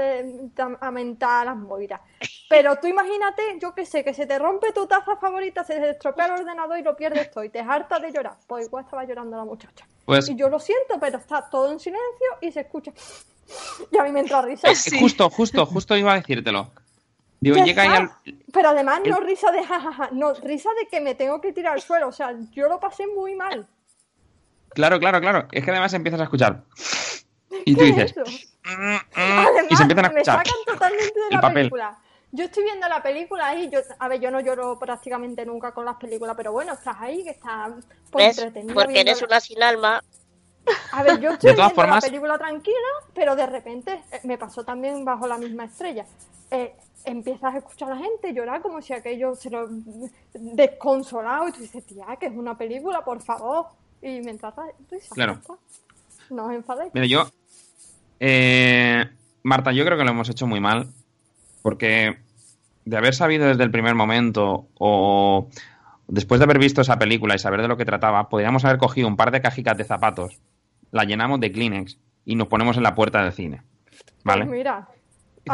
mentar las moiras. Pero tú imagínate, yo qué sé, que se te rompe tu taza favorita, se te estropea el ordenador y lo pierdes todo. Y te hartas de llorar. Pues igual estaba llorando la muchacha. Pues... Y yo lo siento, pero está todo en silencio y se escucha... Y a mí me entra risa. Sí. Justo iba a decírtelo. Digo, llega pero además no risa de jajaja, no, risa de que me tengo que tirar al suelo. O sea, yo lo pasé muy mal. Claro. Es que además empiezas a escuchar. Y tú dices... Además, y se empiezan a escuchar. Me sacan totalmente de la película. Yo estoy viendo la película y yo no lloro prácticamente nunca con las películas, pero bueno, estás ahí, que estás entretenido. Porque eres una sin alma. A ver, yo estoy viendo la película tranquila, pero de repente me pasó también bajo la misma estrella. Empiezas a escuchar a la gente llorar como si aquello se lo desconsolado, y tú dices, tía, que es una película, por favor. Y mientras risa, claro, no os enfadéis. Mira, yo, Marta, yo creo que lo hemos hecho muy mal, porque de haber sabido desde el primer momento o después de haber visto esa película y saber de lo que trataba, podríamos haber cogido un par de cajitas de zapatos, la llenamos de Kleenex y nos ponemos en la puerta del cine, ¿vale? Pues mira.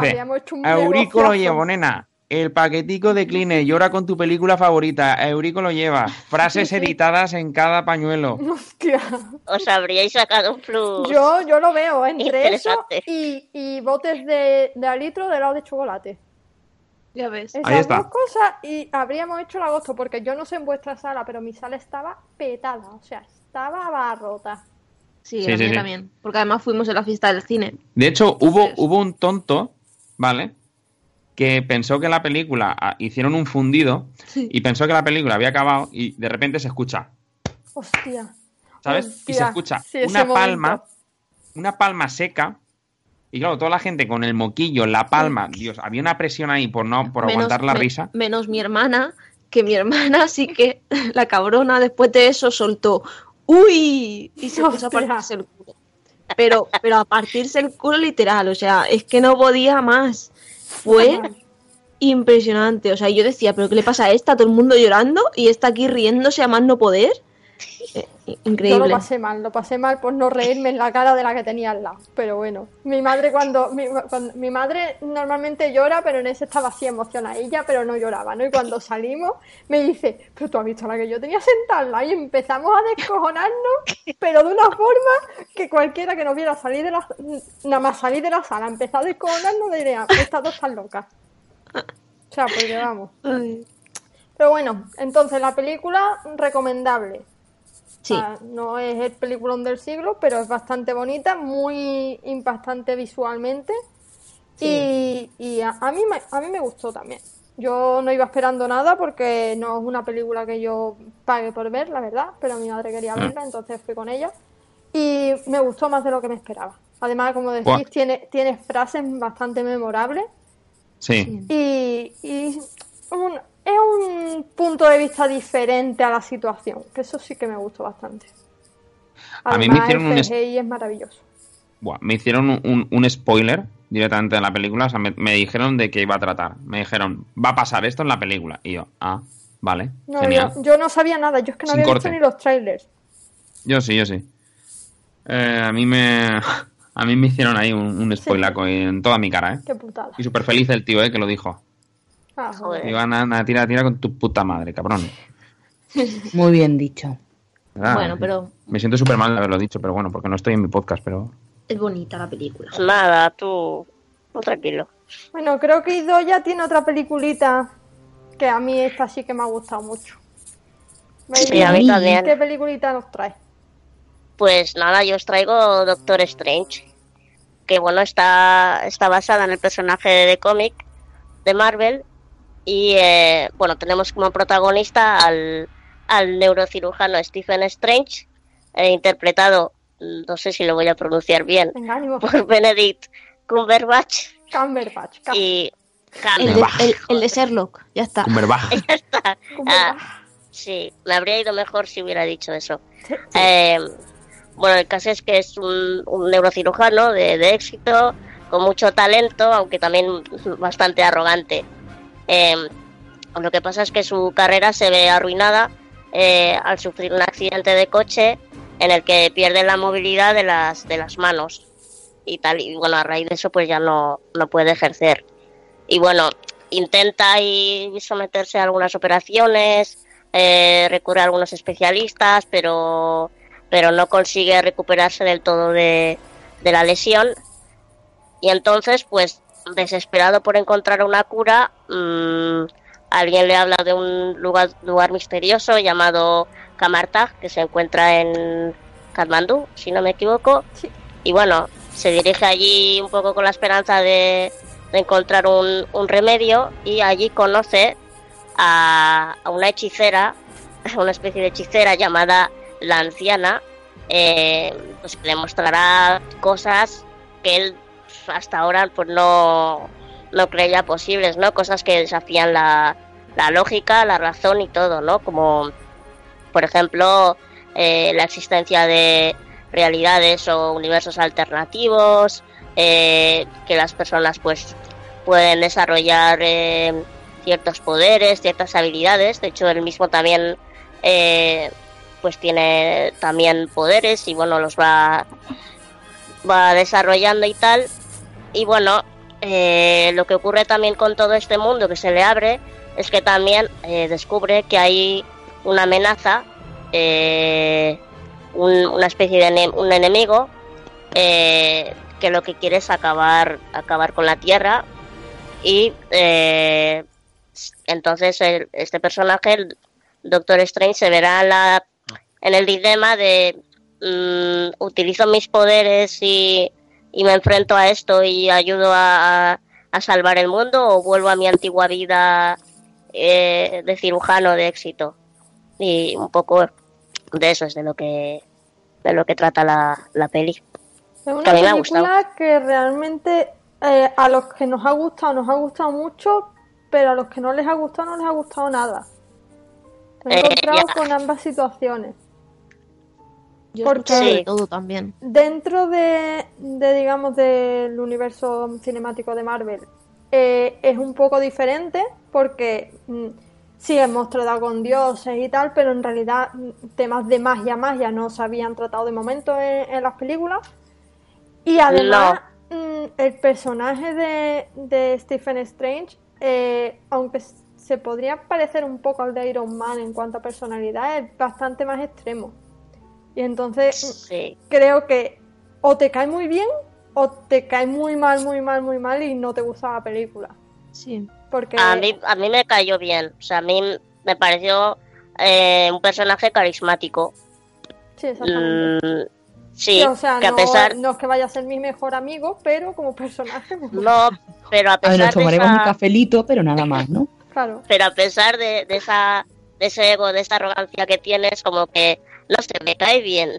Dice, Eurico lo llevo, nena. El paquetico de Kleenex, llora con tu película favorita. Eurico lo lleva. Frases editadas en cada pañuelo. Hostia. Os habríais sacado un plus. Yo lo veo, entre eso y botes de a litro de helado de chocolate. Ya ves. Esas ahí está. Dos cosas y habríamos hecho el agosto, porque yo no sé en vuestra sala, pero mi sala estaba petada, o sea, estaba abarrota. Sí, la mía también, porque además fuimos a la fiesta del cine. De hecho, hubo un tonto, ¿vale?, que pensó que la película, hicieron un fundido, sí, y pensó que la película había acabado y de repente se escucha. Hostia. ¿Sabes? Hostia. Y se escucha sí, una palma seca. Y claro, toda la gente con el moquillo, la palma, Dios, había una presión ahí por aguantar la risa. Menos mi hermana, que mi hermana sí que, la cabrona, después de eso soltó, ¡uy! Y se puso a partirse el culo. Pero a partirse el culo literal, o sea, es que no podía más. Fue impresionante, o sea, yo decía, ¿pero qué le pasa a esta? Todo el mundo llorando y esta aquí riéndose a más no poder. Increíble. Yo lo pasé mal por no reírme en la cara de la que tenía al lado, pero bueno, mi madre cuando mi madre normalmente llora, pero en ese estaba así emocionada ella, pero no lloraba, ¿no? Y cuando salimos me dice, pero tú has visto la que yo tenía sentada, y empezamos a descojonarnos, pero de una forma que cualquiera que nos viera nada más salir de la sala, empezó a descojonarnos y diría, estas dos están locas, o sea, porque vamos. Ay. Pero bueno, entonces la película recomendable. Sí. O sea, no es el peliculón del siglo, pero es bastante bonita, muy impactante visualmente, sí. y a mí me gustó también. Yo no iba esperando nada porque no es una película que yo pague por ver, la verdad, pero mi madre quería verla, entonces fui con ella y me gustó más de lo que me esperaba. Además, como decís, tiene frases bastante memorables. Sí. Es un punto de vista diferente a la situación, que eso sí que me gustó bastante. Además, a mí me hicieron el CGI es maravilloso. Buah, me hicieron un spoiler directamente de la película, o sea, me dijeron de qué iba a tratar. Me dijeron, va a pasar esto en la película. Y yo, vale, no, genial. Yo no sabía nada, yo es que no había visto ni los trailers. Yo sí. A mí me hicieron ahí un spoilaco en toda mi cara, ¿eh? Qué putada. Y súper feliz el tío, que lo dijo. Ah, joder. Iván, Ana, tira con tu puta madre, cabrón. Muy bien dicho. Ah, bueno, pero... Me siento súper mal de haberlo dicho, pero bueno, porque no estoy en mi podcast, pero... Es bonita la película. Nada, tú tranquilo. Bueno, creo que Idoya tiene otra peliculita que a mí esta sí que me ha gustado mucho. Sí, a mí también. ¿Qué peliculita nos trae? Pues nada, yo os traigo Doctor Strange, que bueno, está basada en el personaje de cómic de Marvel. Y bueno, tenemos como protagonista al neurocirujano Stephen Strange, interpretado, no sé si lo voy a pronunciar bien, por Benedict Cumberbatch. Y el de Sherlock, ya está. Cumberbatch. Sí, me habría ido mejor si hubiera dicho eso. Sí. Bueno, el caso es que es un neurocirujano de éxito, con mucho talento, aunque también bastante arrogante. Lo que pasa es que su carrera se ve arruinada al sufrir un accidente de coche en el que pierde la movilidad de las manos y tal, y bueno, a raíz de eso pues ya no puede ejercer, y bueno, intenta someterse a algunas operaciones, recurre a algunos especialistas, pero no consigue recuperarse del todo de la lesión, y entonces pues desesperado por encontrar una cura, alguien le habla de un lugar misterioso llamado Kamartag, que se encuentra en Katmandú, si no me equivoco. Sí. Y bueno, se dirige allí un poco con la esperanza de encontrar un remedio, y allí conoce a una hechicera, una especie de hechicera llamada la anciana, pues que le mostrará cosas que él hasta ahora pues no creía posibles, ¿no? Cosas que desafían la lógica, la razón y todo, ¿no? Como, por ejemplo, la existencia de realidades o universos alternativos, que las personas pues pueden desarrollar ciertos poderes, ciertas habilidades. De hecho, él mismo también pues tiene también poderes y bueno, los va desarrollando y tal. Y bueno, Lo que ocurre también con todo este mundo que se le abre es que también descubre que hay una amenaza, una especie de un enemigo que lo que quiere es acabar con la Tierra, y entonces este personaje, el Doctor Strange, se verá en el dilema de utilizo mis poderes y me enfrento a esto y ayudo a salvar el mundo, o vuelvo a mi antigua vida de cirujano de éxito. Y un poco de eso es de lo que trata la peli. Es una película que realmente a los que nos ha gustado mucho, pero a los que no les ha gustado, no les ha gustado nada. Me he encontrado con ambas situaciones. Yo porque de todo también. Dentro de digamos del universo cinemático de Marvel es un poco diferente porque sí es mostrado con dioses y tal, pero en realidad temas de magia no se habían tratado de momento en las películas. Y además el personaje de Stephen Strange, aunque se podría parecer un poco al de Iron Man en cuanto a personalidad, es bastante más extremo. Y entonces creo que o te cae muy bien o te cae muy mal y no te gusta la película. Sí. Porque a mí me cayó bien. O sea, a mí me pareció un personaje carismático. Sí, exactamente. Sí, o sea, que a pesar... no es que vaya a ser mi mejor amigo, pero como personaje... No, pero a pesar de nos tomaremos un cafelito, pero nada más, ¿no? Claro. Pero a pesar de ese ego, de esa arrogancia que tienes, como que... No sé, me cae bien.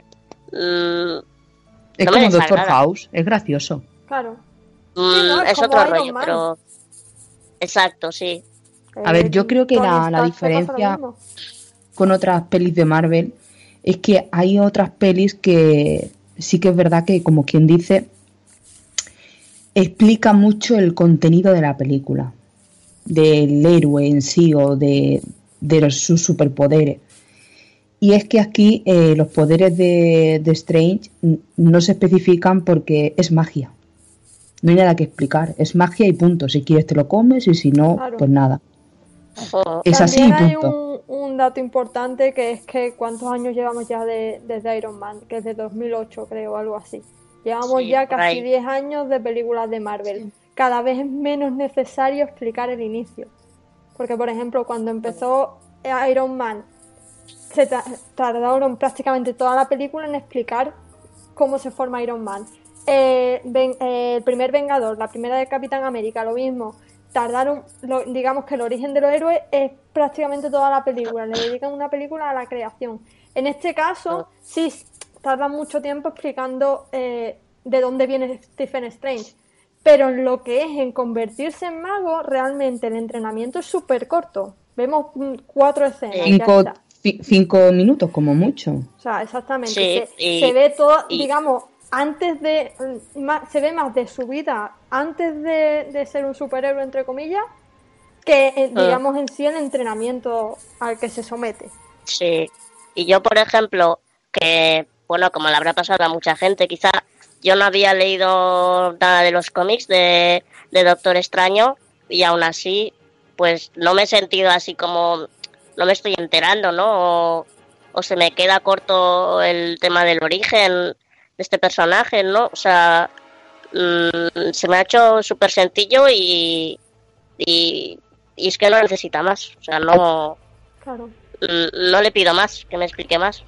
Es no como Doctor House, es gracioso. Claro. Sí, no, es otro rollo, pero... Exacto, sí. A ver, yo creo que la diferencia con otras pelis de Marvel es que hay otras pelis que sí que es verdad que, como quien dice, explica mucho el contenido de la película, del héroe en sí o de sus superpoderes. Y es que aquí los poderes de Strange no se especifican porque es magia. No hay nada que explicar. Es magia y punto. Si quieres te lo comes y si no, claro, pues nada. Es así y punto. Hay un dato importante que es que ¿cuántos años llevamos ya desde Iron Man? Que es de 2008, creo, algo así. Llevamos ya casi 10 años de películas de Marvel. Sí. Cada vez es menos necesario explicar el inicio. Porque, por ejemplo, cuando empezó Iron Man, se tardaron prácticamente toda la película en explicar cómo se forma Iron Man. El primer Vengador, la primera de Capitán América, lo mismo. Tardaron, digamos que el origen de los héroes es prácticamente toda la película. Le dedican una película a la creación. En este caso, sí tardan mucho tiempo explicando de dónde viene Stephen Strange. Pero en lo que es en convertirse en mago, realmente el entrenamiento es súper corto. Vemos 4 escenas. 5 minutos como mucho. O sea, exactamente. Sí, se ve todo, digamos, antes de... se ve más de su vida antes de ser un superhéroe, entre comillas, que, digamos, en sí el entrenamiento al que se somete. Sí. Y yo, por ejemplo, que, bueno, como le habrá pasado a mucha gente, quizá yo no había leído nada de los cómics de Doctor Extraño y aún así, pues no me he sentido así como... no me estoy enterando, ¿no? O se me queda corto el tema del origen de este personaje, ¿no? O sea, se me ha hecho súper sencillo y es que no necesita más. O sea, no, claro, no le pido más, que me explique más.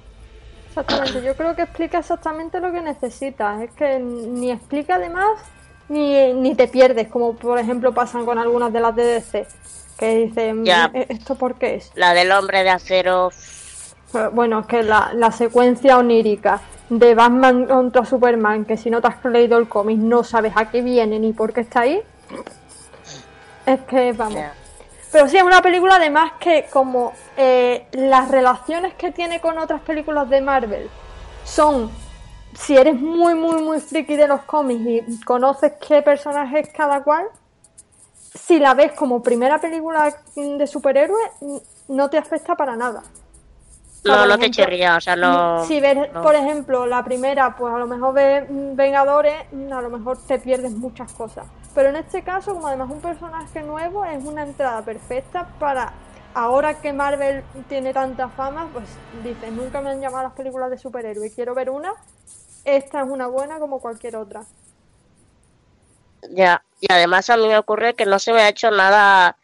Exactamente, yo creo que explica exactamente lo que necesitas. Es que ni explica de más ni te pierdes, como por ejemplo pasan con algunas de las de DC. Que dicen, ya, ¿esto por qué es? La del hombre de acero. Bueno, es que la secuencia onírica de Batman contra Superman, que si no te has leído el cómic no sabes a qué viene ni por qué está ahí. Es que, vamos. Ya. Pero sí, es una película además que como las relaciones que tiene con otras películas de Marvel son... Si eres muy, muy, muy friki de los cómics y conoces qué personaje es cada cual... Si la ves como primera película de superhéroes, no te afecta para nada. No te chirría, o sea, no... Si ves, por ejemplo, la primera, pues a lo mejor ves Vengadores, a lo mejor te pierdes muchas cosas. Pero en este caso, como además un personaje nuevo, es una entrada perfecta para... Ahora que Marvel tiene tanta fama, pues dices, nunca me han llamado a las películas de superhéroes, quiero ver una. Esta es una buena como cualquier otra. Ya, y además a mí me ocurre que no se me ha hecho nada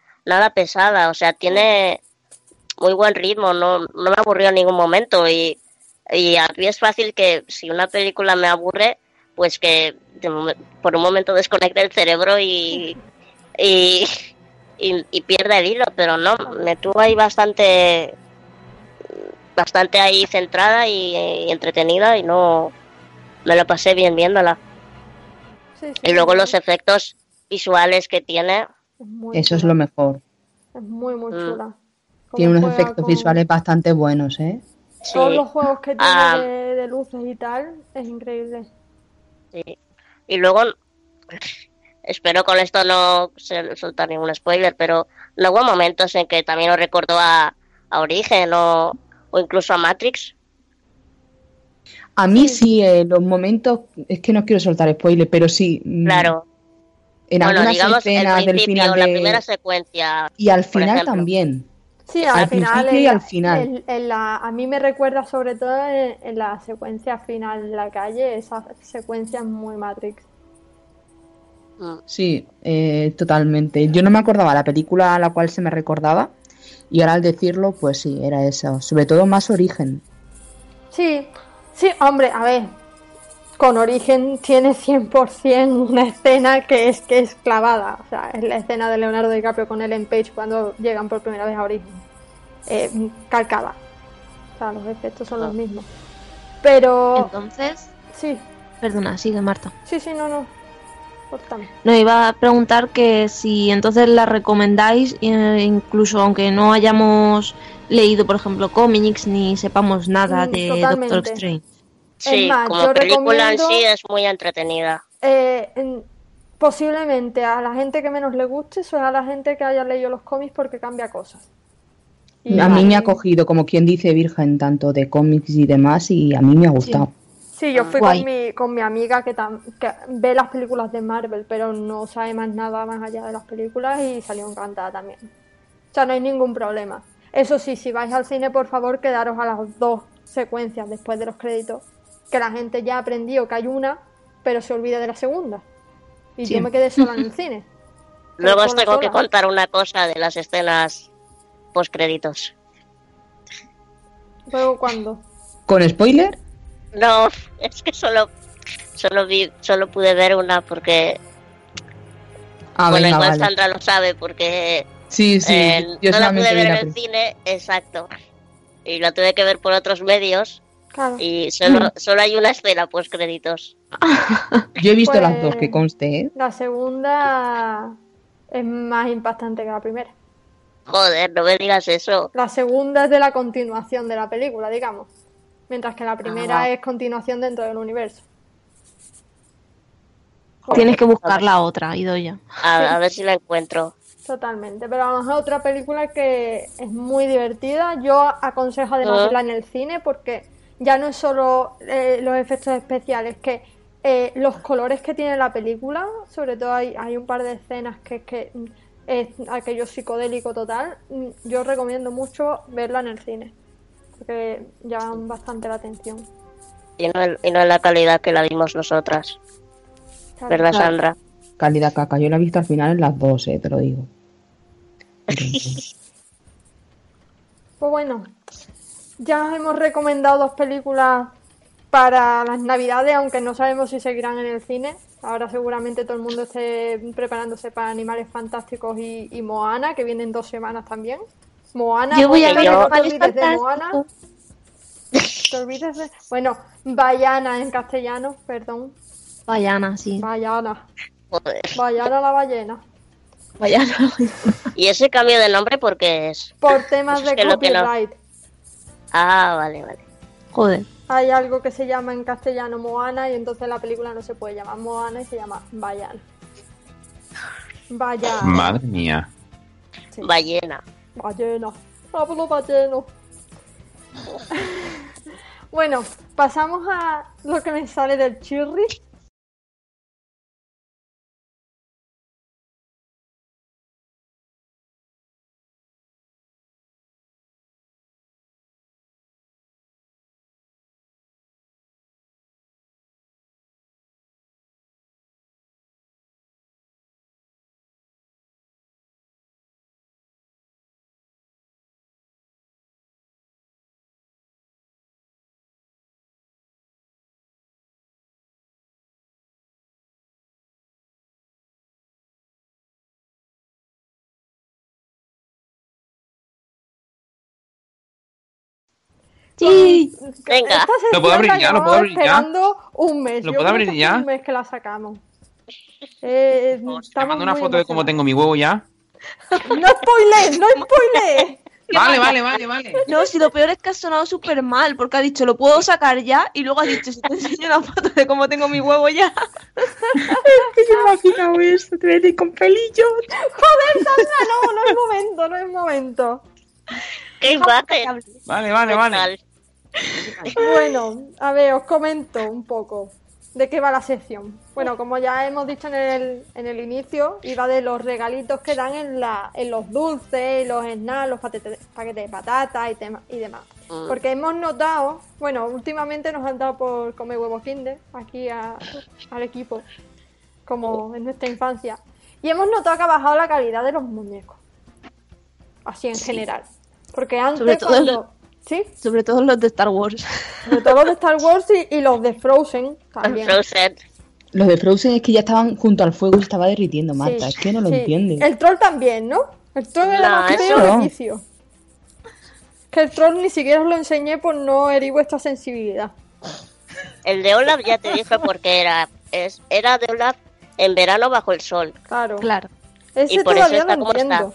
pesada, o sea, tiene muy buen ritmo, no me aburrió en ningún momento. Y a mí es fácil que si una película me aburre, pues que por un momento desconecte el cerebro y pierde el hilo, pero no, me tuvo ahí bastante ahí centrada y entretenida, y no me lo pasé bien viéndola. Sí, y luego los efectos visuales que tiene, eso es lo mejor. Es muy muy chula. Tiene unos efectos visuales bastante buenos, sí. Todos los juegos que tiene de luces y tal, es increíble. Sí. Y luego espero con esto no soltar ningún spoiler, pero luego hay momentos en que también nos recordó a Origen o incluso a Matrix. A mí sí, los momentos... Es que no quiero soltar spoiler, pero sí... Claro. En algunas escenas del final de... la primera secuencia, y al final también. Sí, al final. Y al final. A mí me recuerda sobre todo en la secuencia final en la calle, esa secuencia muy Matrix. Sí, totalmente. Yo no me acordaba la película a la cual se me recordaba, y ahora al decirlo, pues sí, era esa. Sobre todo más Origen. Sí, sí, hombre, a ver, con Origen tiene 100% una escena que es clavada. O sea, es la escena de Leonardo DiCaprio con Ellen Page cuando llegan por primera vez a Origen, calcada. O sea, los efectos son los mismos. Pero... Entonces... Sí. Perdona, sigue Marta. Sí, no. No, iba a preguntar que si entonces la recomendáis, incluso aunque no hayamos leído, por ejemplo, cómics ni sepamos nada de Doctor Strange. Sí, más, como película en sí es muy entretenida. Posiblemente a la gente que menos le guste sea a la gente que haya leído los cómics, porque cambia cosas. Y a mí me ha cogido, como quien dice, virgen tanto de cómics y demás, y a mí me ha gustado. Sí. Sí, yo fui con mi amiga que ve las películas de Marvel, pero no sabe más nada más allá de las películas, y salió encantada también. O sea, no hay ningún problema. Eso sí, si vais al cine, por favor, quedaros a las dos secuencias después de los créditos, que la gente ya aprendió que hay una, pero se olvida de la segunda. Y sí. Yo me quedé sola en el cine. Luego os tengo que contar una cosa de las escenas postcréditos. ¿Luego cuándo? ¿Con spoiler? No, es que solo pude ver una porque... igual vale. Sandra lo sabe porque... Sí, yo no la pude ver en el cine, exacto. Y la tuve que ver por otros medios. Claro. Y solo hay una escena postcréditos. Yo he visto las dos, que conste, La segunda es más impactante que la primera. Joder, no me digas eso. La segunda es de la continuación de la película, digamos. Mientras que la primera es continuación dentro del universo. Joder. Tienes que buscar la otra, Idoia. A ver si la encuentro. Totalmente, pero vamos a otra película que es muy divertida. Yo aconsejo además verla en el cine, porque ya no es solo los efectos especiales, que los colores que tiene la película, sobre todo hay un par de escenas que es aquello psicodélico total. Yo recomiendo mucho verla en el cine, que llaman bastante la atención. Y no es la calidad que la vimos nosotras. Claro. ¿Verdad, Sandra? Calidad caca. Yo la he visto al final en las dos, te lo digo. Entonces... Pues bueno, ya hemos recomendado dos películas para las navidades, aunque no sabemos si seguirán en el cine. Ahora seguramente todo el mundo esté preparándose para Animales Fantásticos y Moana, que vienen 2 semanas también. Moana, yo voy a ver Animales de Moana. ¿Te olvides de...? Bueno, Vaiana en castellano, perdón. Vaiana, sí. Vaiana. Joder. Vaiana la ballena. Vaiana. ¿Y ese cambio de nombre por qué es? Por temas de copyright. No. Ah, vale. Joder. Hay algo que se llama en castellano Moana, y entonces la película no se puede llamar Moana y se llama Vaiana. Vaiana. Madre mía. Sí. Ballena. Ballena, hablo balleno. Bueno, pasamos a lo que me sale del chirri. Sí, venga. Lo puedo abrir ya, lo puedo abrir ya. Un mes. Lo puedo abrir ya. Un mes que la sacamos. Te mando una foto de cómo tengo mi huevo ya. No spoilees, no spoilees. Vale. No, si lo peor es que ha sonado súper mal, porque ha dicho, lo puedo sacar ya, y luego ha dicho, si te enseño una foto de cómo tengo mi huevo ya. ¿Qué se imagina eso? Te voy a decir con pelillos. Joder, Sandra, no es momento. Qué bate. Vale. Bueno, a ver, os comento un poco de qué va la sección. Bueno, como ya hemos dicho en el inicio, iba de los regalitos que dan en los dulces, los snacks, los paquetes de patatas y demás. Porque hemos notado, bueno, últimamente nos han dado por comer huevos Kinder aquí al equipo, como en nuestra infancia. Y hemos notado que ha bajado la calidad de los muñecos, así en general. Porque antes sobre todo los de Star Wars. Sobre todo los de Star Wars y los de Frozen también. Los de Frozen es que ya estaban junto al fuego y estaba derritiendo, Marta. Sí, es que no lo entiendes. El troll también, ¿no? El troll era más feo de vicio. Que el troll ni siquiera os lo enseñé por no herir vuestra sensibilidad. El de Olaf ya te dije porque era de Olaf en verano bajo el sol. Claro. Ese y por eso está como está.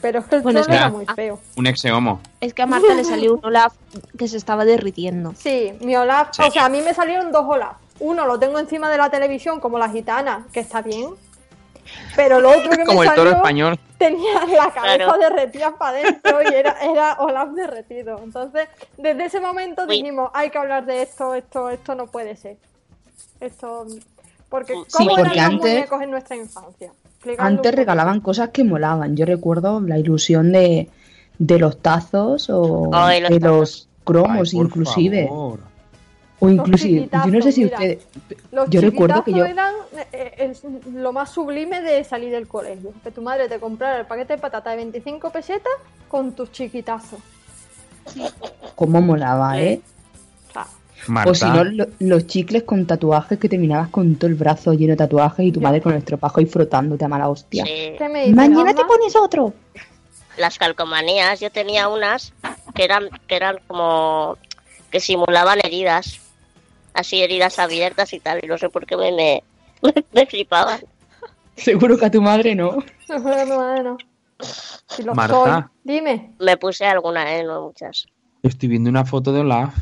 Pero es que el troll era muy feo. Un ex-homo. Es que a Marta le salió un Olaf que se estaba derritiendo. Sí, mi Olaf... Sí. O sea, a mí me salieron dos Olaf. Uno lo tengo encima de la televisión, como la gitana, que está bien. Pero lo otro que como me salió... Como el toro español. Tenía la cabeza derretida para adentro y era Olaf derretido. Entonces, desde ese momento dijimos, hay que hablar de esto no puede ser. Esto... Porque, ¿cómo eran los muñecos en nuestra infancia? Antes regalaban cosas que molaban. Yo recuerdo la ilusión de los tazos o de los cromos, inclusive. Favor. O inclusive, yo no sé si ustedes... Yo recuerdo que yo... eran lo más sublime de salir del colegio. Que tu madre te comprara el paquete de patata de 25 pesetas con tus chiquitazos. Cómo molaba, ¿eh? Marta. O si no, los chicles con tatuajes que terminabas con todo el brazo lleno de tatuajes y tu madre con el estropajo y frotándote a mala hostia. Sí. Mañana te pones otro. Las calcomanías, yo tenía unas que eran como que simulaban heridas. Así, heridas abiertas y tal. Y no sé por qué me flipaban. Seguro que a tu madre no. Seguro que a tu madre no. Si lo Marta, soy, dime. Me puse algunas, no muchas. Estoy viendo una foto de Olaf.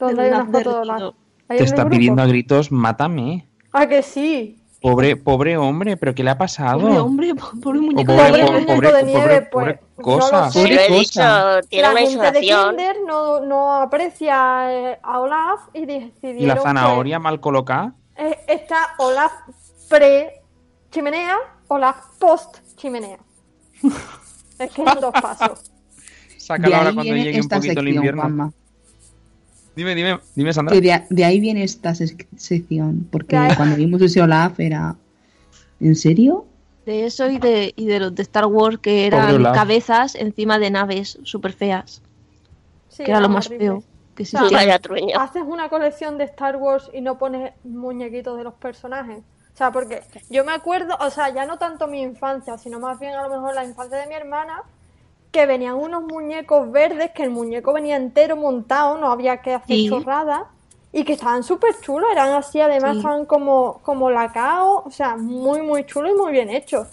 Hay una foto de Olaf. Te está pidiendo a gritos, mátame. ¿A que sí? Pobre hombre, ¿pero qué le ha pasado? Pobre muñeco. Pobre muñeco de nieve, pues. Pobre cosa. Tiene la gente de Kinder no aprecia a Olaf y decidieron... ¿Y la zanahoria mal colocada? Está Olaf pre-chimenea, Olaf post-chimenea. Es que es dos pasos. Sácala ahora cuando llegue un poquito el invierno. Mama. Dime, Sandra. Que de ahí viene esta sección, porque cuando vimos ese Olaf era... ¿En serio? De eso y de los de Star Wars, que eran cabezas encima de naves súper feas. Sí, que era lo más feo que existía. Haces una colección de Star Wars y no pones muñequitos de los personajes. O sea, porque yo me acuerdo, o sea, ya no tanto mi infancia, sino más bien a lo mejor la infancia de mi hermana... que venían unos muñecos verdes, que el muñeco venía entero montado, no había que hacer chorradas, y que estaban súper chulos, eran así, además estaban como lacao, o sea, muy muy chulos y muy bien hechos.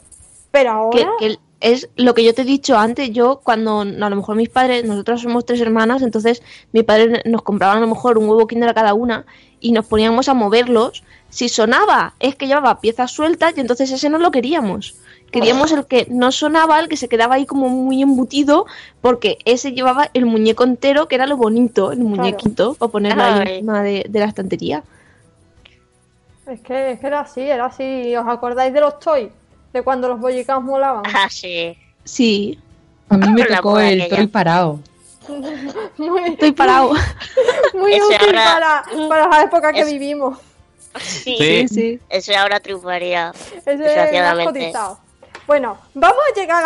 Pero ahora... Que es lo que yo te he dicho antes, yo cuando, a lo mejor mis padres, nosotras somos tres hermanas, entonces mis padres nos compraban a lo mejor un huevo Kinder a cada una, y nos poníamos a moverlos, si sonaba, es que llevaba piezas sueltas, y entonces ese no lo queríamos. Queríamos el que no sonaba, el que se quedaba ahí como muy embutido, porque ese llevaba el muñeco entero, que era lo bonito, el muñequito, para ponerlo ahí encima de la estantería. Es que era así. ¿Os acordáis de los toys? De cuando los bollicaos molaban. Ah, sí. Sí. A mí me tocó el toy parado. Estoy parado. Muy útil para la época que vivimos. Sí. Ese ahora triunfaría, desgraciadamente. Bueno, vamos a llegar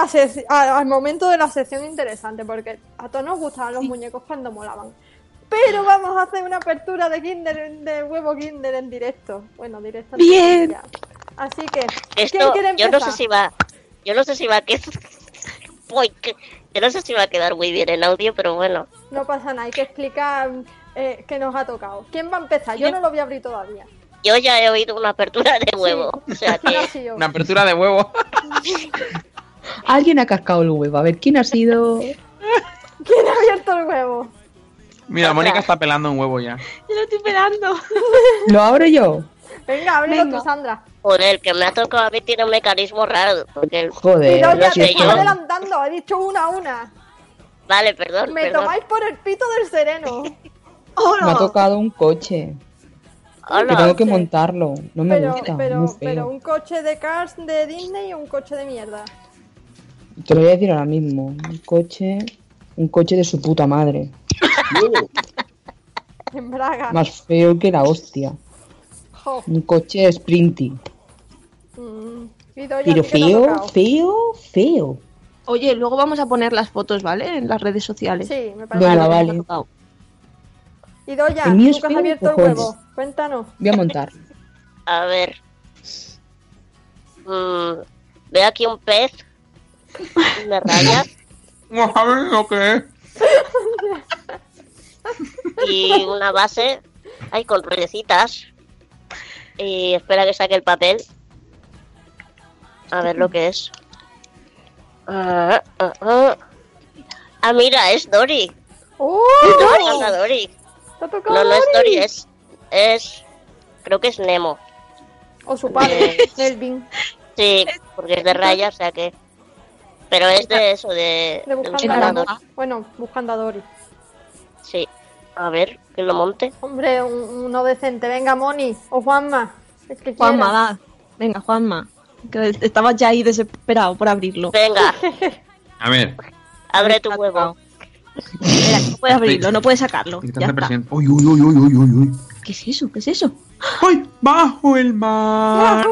al momento de la sección interesante, porque a todos nos gustaban los muñecos cuando molaban. Pero vamos a hacer una apertura de Kinder, de huevo Kinder en directo. Bueno, directo. Bien. Así que, ¿quién quiere empezar? Yo no sé si va. Que no sé si va a quedar muy bien en audio, pero bueno. No pasa nada, hay que explicar qué nos ha tocado. ¿Quién va a empezar? Yo no lo voy a abrir todavía. Yo ya he oído una apertura de huevo. Sí. O sea que... Una apertura de huevo. Alguien ha cascado el huevo. A ver, ¿quién ha sido? ¿Quién ha abierto el huevo? Mira, Mónica está pelando un huevo ya. Yo lo estoy pelando. ¿Lo abro yo? Venga, ábrelo tú, Sandra. Joder, que me ha tocado a mí tiene un mecanismo raro. Porque... Joder, no, ya te estoy adelantando. He dicho una a una. Vale, perdón. Me tomáis por el pito del sereno. Oh, no. Me ha tocado un coche. Oh, no. Que tengo que montarlo. No me gusta. Pero un coche de Cars de Disney y un coche de mierda. Te lo voy a decir ahora mismo. Un coche de su puta madre. En Braga. Más feo que la hostia. Jo. Un coche Sprinty. Pero feo. Oye, luego vamos a poner las fotos, ¿vale? En las redes sociales. Sí, me parece. Bueno, vale. Y Doya, nunca has abierto el huevo. Cuéntanos. Voy a montar. A ver. Veo aquí un pez. Una raya. No sabes lo que es. Y una base. Ay, con ruedecitas. Y espera que saque el papel. A ver lo que es. Ah, mira, es Dory. ¡Oh! Es Dory. No es Dory, creo que es Nemo. O su padre, Melvin. Sí, porque es de raya, o sea que... Pero es de eso, de buscando a Dory. Bueno, buscando a Dory. Sí, a ver, que lo monte. Hombre, uno decente. Venga, Moni, o Juanma. Es que Juanma, da. Venga, Juanma. Que estabas ya ahí desesperado por abrirlo. Venga. A ver. Abre tu huevo. Espera, no puedes abrirlo, no puedes sacarlo. Ya está. Uy. ¿Qué es eso? ¡Ay! ¡Bajo el mar!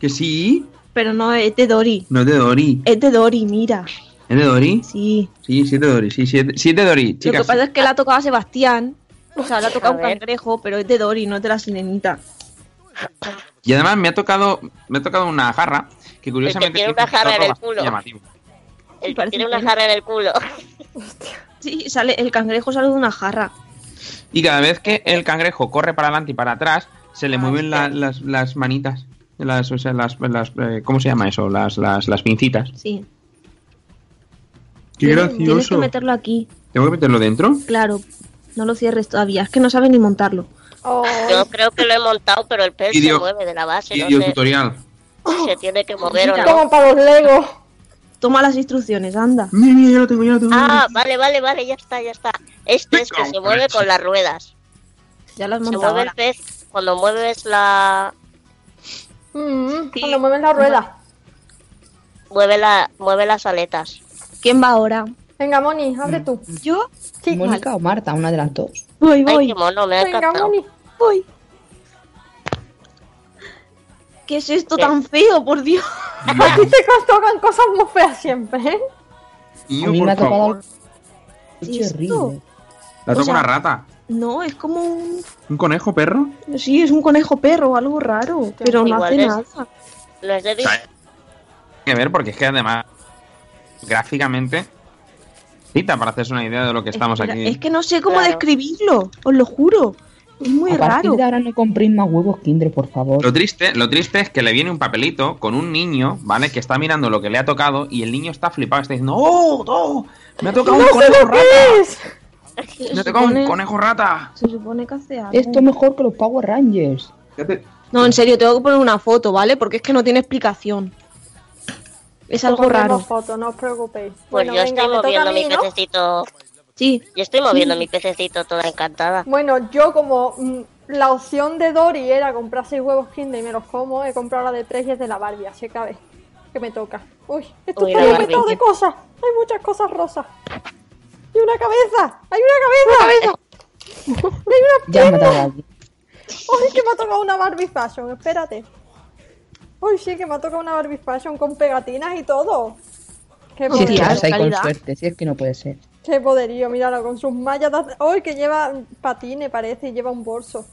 ¿Que sí? Pero no, es de Dory. No es de Dory. Es de Dory, mira. ¿Es de Dory? Sí, es de Dory. Sí, es de Dory, chicas. Lo que pasa es que la ha tocado a Sebastián. O sea, la ha tocado un cangrejo, pero es de Dory, no es de la sirenita. Y además me ha tocado una jarra que curiosamente... Tiene una jarra en el culo. Tiene una jarra en el culo. Sí, el cangrejo sale de una jarra. Y cada vez que el cangrejo corre para adelante y para atrás, se le mueven las manitas. ¿Cómo se llama eso? Las pincitas. Sí. Qué gracioso. Tienes que meterlo aquí. ¿Tengo que meterlo dentro? Claro. No lo cierres todavía. Es que no sabes ni montarlo. Oh. Yo creo que lo he montado, pero el pez se mueve de la base. Tutorial. Se tiene que mover o no. Como para los Legos. Toma las instrucciones, anda. Mira, ya lo tengo. Ah, vale, ya está. Este es que se mueve con las ruedas. Ya las montaba. Se mueve el pez cuando mueves la... Cuando mueven la rueda. Mueve las aletas. ¿Quién va ahora? Venga, Moni, abre tú. ¿Yo? Sí. Mónica o Marta, una de las dos. Voy. Ay, qué mono, me ha encantado. Moni, voy. ¿Qué es esto tan feo, por Dios? A ti te tocan cosas muy feas siempre, ¿eh? A mí me ha tocado... Es horrible. La toca una rata. No, es como un... ¿Un conejo perro? Sí, es un conejo perro, algo raro, pero no hace nada. Los de... Hay que ver, porque es que además, gráficamente, para hacerse una idea de lo que estamos aquí. Es que no sé cómo describirlo, os lo juro. Es muy raro. A partir de ahora no compréis más huevos Kinder, por favor. Lo triste es que le viene un papelito con un niño, ¿vale? Que está mirando lo que le ha tocado y el niño está flipado, está diciendo, ¡Oh! ¡Me ha tocado un conejo rata! Me tocó un conejo rata. Se supone que hace algo. Esto es mejor que los Power Rangers. No, en serio, tengo que poner una foto, ¿vale? Porque es que no tiene explicación. Es algo raro. Foto, no os preocupéis. Pues bueno, yo estoy moviendo mi pececito. Sí. Yo estoy moviendo mi pececito toda encantada. Bueno, yo como la opción de Dory era comprar 6 huevos Kinder y me los como, he comprado la de 3 y es de la Barbie, así que a ver, que me toca. Uy, esto está repleto de cosas. Hay muchas cosas rosas. ¡Y una cabeza! ¡Hay una cabeza! ¡Hay una pierna! ¡Uy, que me ha tocado una Barbie Fashion! Espérate. ¡Uy, sí, que me ha tocado una Barbie Fashion con pegatinas y todo! ¡Qué poderío! Sí, es que con suerte, si es que no puede ser. ¡Qué poderío! Míralo, con sus mallas... ¡Uy, que lleva patines, parece! Y lleva un bolso.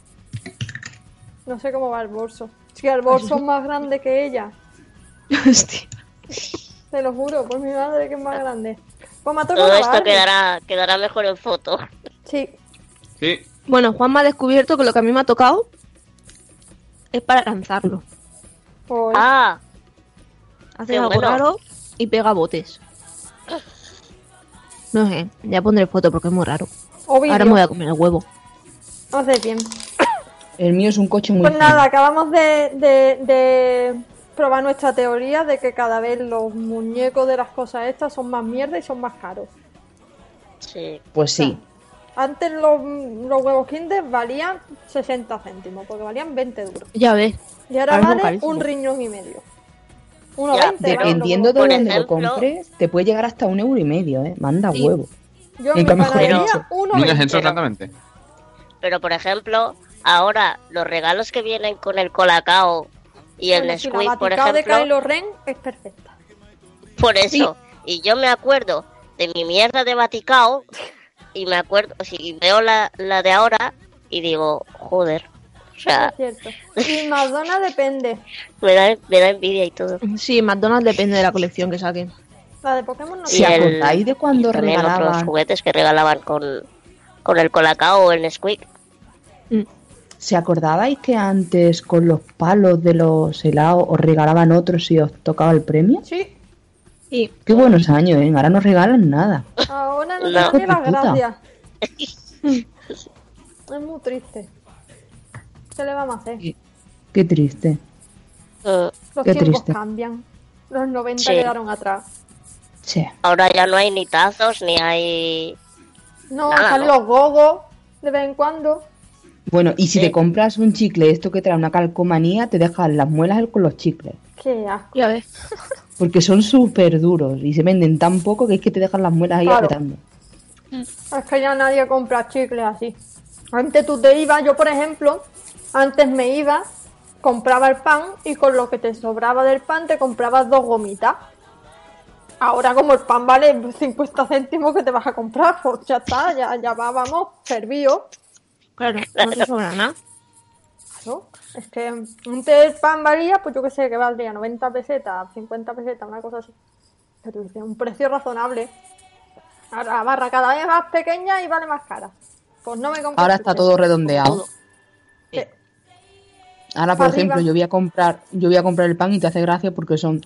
No sé cómo va el bolso. Sí, el bolso es más grande que ella. ¡Hostia! Te lo juro, por mi madre que es más grande. Pues me ha tocado. Todo esto quedará mejor en foto. Sí. Sí. Bueno, Juanma ha descubierto que lo que a mí me ha tocado es para lanzarlo. Pues... Ah. Hace algo raro y pega botes. No sé, ya pondré foto porque es muy raro. Obvio. Ahora me voy a comer el huevo. Hace bien. El mío es un coche muy... Pues nada, fino. Acabamos de probar nuestra teoría de que cada vez los muñecos de las cosas estas son más mierda y son más caros. Sí. Pues sí. O sea, antes los huevos Kinder valían 60 céntimos, porque valían 20 duros. Ya ves. Y ahora vale un riñón y medio. Dependiendo de dónde lo compres, te puede llegar hasta 1,5 €, ¿eh? Manda sí. Huevo. Yo en mi panadería, 1,20. Pero, por ejemplo, ahora los regalos que vienen con el Colacao y el Nesquik, por ejemplo... de Kylo Ren es perfecta. Por eso. Sí. Y yo me acuerdo de mi mierda de Vaticao y me acuerdo... O sea, y veo la de ahora y digo, joder... O sea, es cierto. Y McDonald's depende. Me da envidia y todo. Sí, McDonald's depende de la colección que saquen. La de Pokémon no. Si acordáis de cuando regalaban los juguetes que regalaban con el Colacao o el Nesquik. ¿Se acordabais que antes con los palos de los helados os regalaban otros y os tocaba el premio? Sí. Sí. Qué buenos años, ¿eh? Ahora no regalan nada. Ahora no dan ni las gracias. Es muy triste. ¿Qué le vamos a hacer? Qué triste. Los qué tiempos triste. Cambian. Los 90 sí. Quedaron atrás. Sí. Ahora ya no hay ni tazos, ni hay... No, están los gogos de vez en cuando. Bueno, y si te compras un chicle, esto que trae una calcomanía, te dejan las muelas con los chicles. Qué asco. Ya ves. Porque son súper duros y se venden tan poco que es que te dejan las muelas ahí apretando. Es que ya nadie compra chicles así. Antes tú te ibas, yo por ejemplo... Antes me iba, compraba el pan y con lo que te sobraba del pan te comprabas 2 gomitas. Ahora como el pan vale 50 céntimos que te vas a comprar, pues ya está, ya vamos, servido. Claro, no te sobra nada. Claro, es que antes el pan valía, pues yo qué sé, que valdría 90 pesetas, 50 pesetas, una cosa así. Pero es un precio razonable. Ahora la barra cada vez más pequeña y vale más cara. Pues no me compro. Ahora está todo redondeado. Ahora, por ejemplo, yo voy a comprar el pan y te hace gracia porque son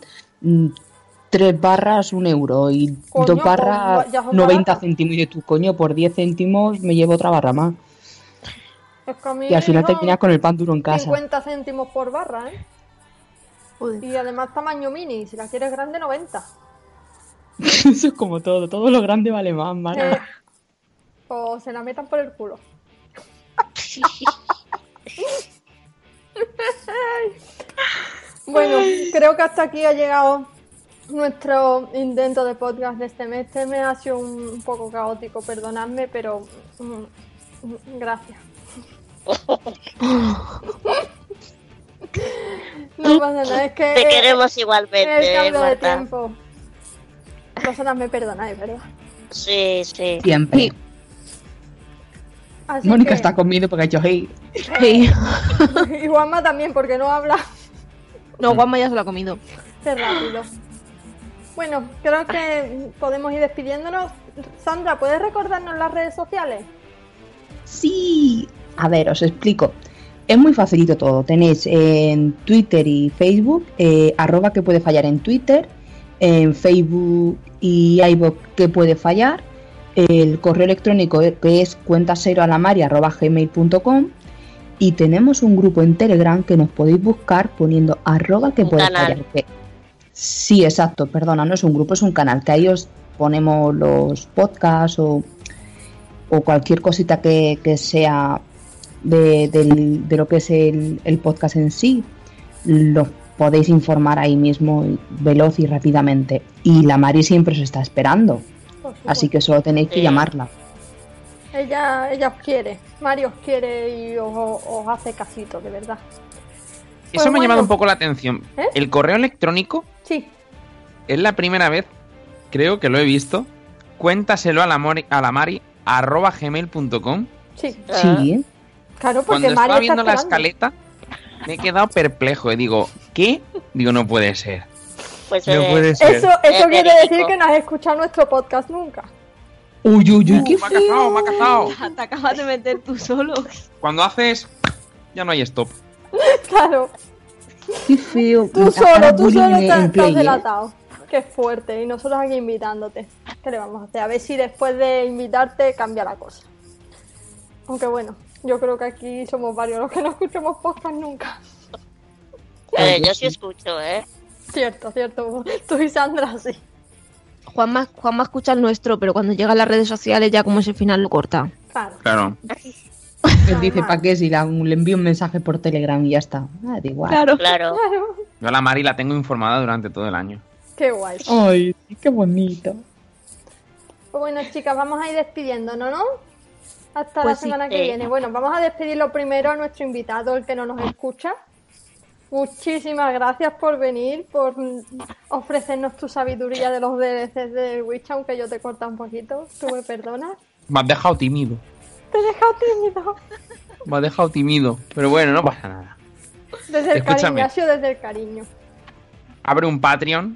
3 barras 1 €, y coño, 2 barras 90 céntimos. Y de tu coño, por 10 céntimos me llevo otra barra más. Es que a mí y al final terminas con el pan duro en casa. 50 céntimos por barra, ¿eh? Joder. Y además tamaño mini, si la quieres grande, 90. Eso es como todo lo grande vale más, ¿vale? O se la metan por el culo. Bueno, creo que hasta aquí ha llegado nuestro intento de podcast de este mes. Este mes ha sido un poco caótico, perdonadme, pero gracias. No pasa nada, es que te queremos igualmente, el cambio de tiempo. Vosotras me perdonáis, ¿verdad? Sí, sí. Siempre. Así Mónica que... está conmigo porque ha hecho hey. Hey. Y Juanma también, porque no habla. No, Juanma ya se lo ha comido. Qué rápido. Bueno, creo que podemos ir despidiéndonos. Sandra, ¿puedes recordarnos las redes sociales? Sí. A ver, os explico. Es muy facilito todo. Tenéis en Twitter y Facebook, @ que puede fallar en Twitter, en Facebook y iVoox que puede fallar. El correo electrónico que es cuentaseroalamari@gmail.com y tenemos un grupo en Telegram que nos podéis buscar poniendo @ que puede fallar. Sí, exacto, perdona, no es un grupo, es un canal, que ahí os ponemos los podcasts o cualquier cosita que sea de lo que es el podcast en sí, los podéis informar ahí mismo veloz y rápidamente. Y la Mari siempre os está esperando. Así que solo tenéis que llamarla. Ella os quiere. Mario os quiere y os hace casito, de verdad. Pues eso me ha llamado un poco la atención. ¿Eh? El correo electrónico. Sí. Es la primera vez, creo que lo he visto. Cuéntaselo a la Mari @gmail.com. Sí. Sí. Claro, porque cuando estaba viendo la escaleta me he quedado perplejo y digo, ¿qué? Digo, no puede ser. Pues no puede ser. Eso quiere decir que no has escuchado nuestro podcast nunca. Uy, uy, uy, qué feo. Me ha casado, me ha casado. Te acabas de meter tú solo. Cuando haces, ya no hay stop. Claro. Qué feo. Tú solo estás delatado. Qué fuerte. Y nosotros aquí invitándote. ¿Qué le vamos a hacer? A ver si después de invitarte cambia la cosa. Aunque bueno, yo creo que aquí somos varios los que no escuchamos podcast nunca. Yo sí escucho, ¿eh? Cierto. Tú y Sandra sí. Juanma escucha el nuestro, pero cuando llega a las redes sociales ya como es el final lo corta. Claro. Él dice, ¿para qué? Si le envío un mensaje por Telegram y ya está. Nada, da igual. Claro. Yo a la Mari la tengo informada durante todo el año. Qué guay. Ay, qué bonito. Pues bueno, chicas, vamos a ir despidiéndonos, ¿no? Hasta pues la semana que viene. Bueno, vamos a despedirlo primero a nuestro invitado, el que no nos escucha. Muchísimas gracias por venir, por ofrecernos tu sabiduría de los DLCs de Witcher, aunque yo te corta un poquito. Tú me perdonas. Me has dejado tímido. Te he dejado tímido. Me has dejado tímido, pero bueno, no pasa nada. Desde el cariño, ha sido desde el cariño. Abre un Patreon,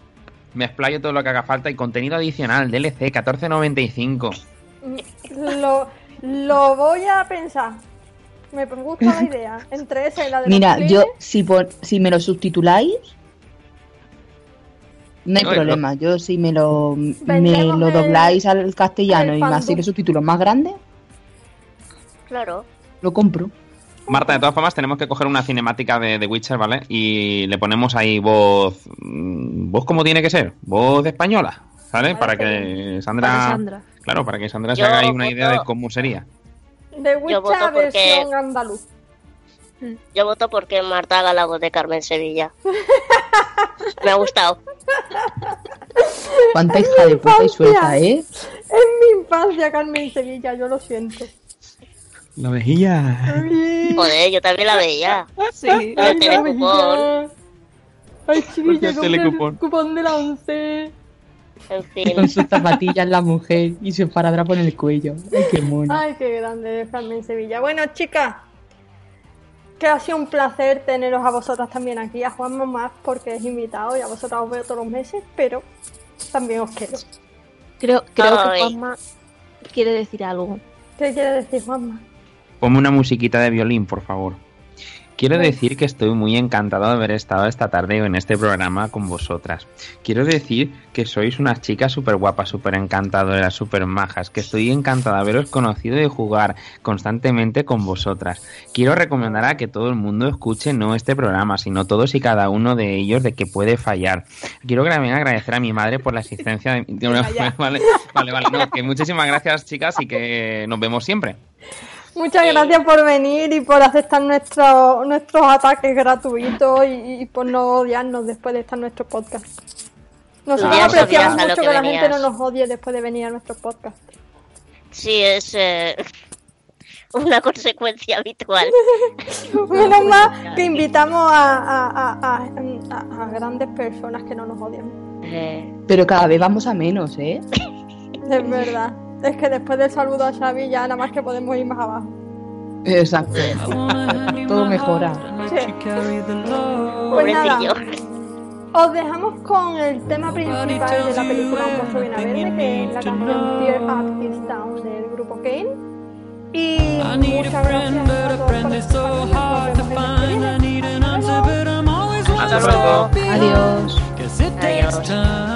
me explayo todo lo que haga falta y contenido adicional, DLC, 14.95. Lo voy a pensar. Me gusta la idea. Entre esa y la de mira, los yo, si me lo subtituláis, no hay problema. No. Yo, si me lo dobláis al castellano y más, si lo subtítulos más grande, claro, lo compro. Marta, de todas formas, tenemos que coger una cinemática de The Witcher, ¿vale? Y le ponemos ahí voz como tiene que ser, voz española, ¿vale? Para que Sandra. Claro, para que Sandra se haga ahí una idea de cómo sería. De Witcher versión andaluz. Yo voto porque Marta haga la voz de Carmen Sevilla. Me ha gustado. Cuánta hija de puta y suelta, ¿eh? Es mi infancia, Carmen Sevilla, yo lo siento. La veía. Joder, yo también la veía. Sí, el telecupón. Ay, chiquilla, el cupón de la 11. En fin. Con sus zapatillas la mujer y su esparadrapo en el cuello. Ay, qué mono. Ay, qué grande, Carmen Sevilla. Bueno, chicas, que ha sido un placer teneros a vosotras también aquí. A Juanma más porque es invitado y a vosotras os veo todos los meses, pero también os quiero. Creo que Juanma quiere decir algo. ¿Qué quiere decir, Juanma? Ponme una musiquita de violín, por favor. Quiero decir que estoy muy encantado de haber estado esta tarde en este programa con vosotras. Quiero decir que sois unas chicas súper guapas, súper encantadoras, súper majas, que estoy encantada de haberos conocido y de jugar constantemente con vosotras. Quiero recomendar a que todo el mundo escuche no este programa, sino todos y cada uno de ellos de que puede fallar. Quiero también agradecer a mi madre por la asistencia de una... Vale, no, que muchísimas gracias, chicas, y que nos vemos siempre. Muchas gracias por venir y por aceptar nuestros ataques gratuitos y por no odiarnos después de estar en nuestro podcast. Nosotros apreciamos mucho que la gente no nos odie después de venir a nuestro podcast. Sí, es una consecuencia habitual. Menos mal que invitamos a grandes personas que no nos odian. Pero cada vez vamos a menos, ¿eh? Es verdad. Es que después del saludo a Xavi ya nada más que podemos ir más abajo. Exacto. Todo mejora. Sí. Pues nada, os dejamos con el tema principal de la película Un monstruo viene a verme, que es la canción Tear Up This Town del grupo Kane. Y muchas gracias a todos por estar. Hasta luego. Adiós.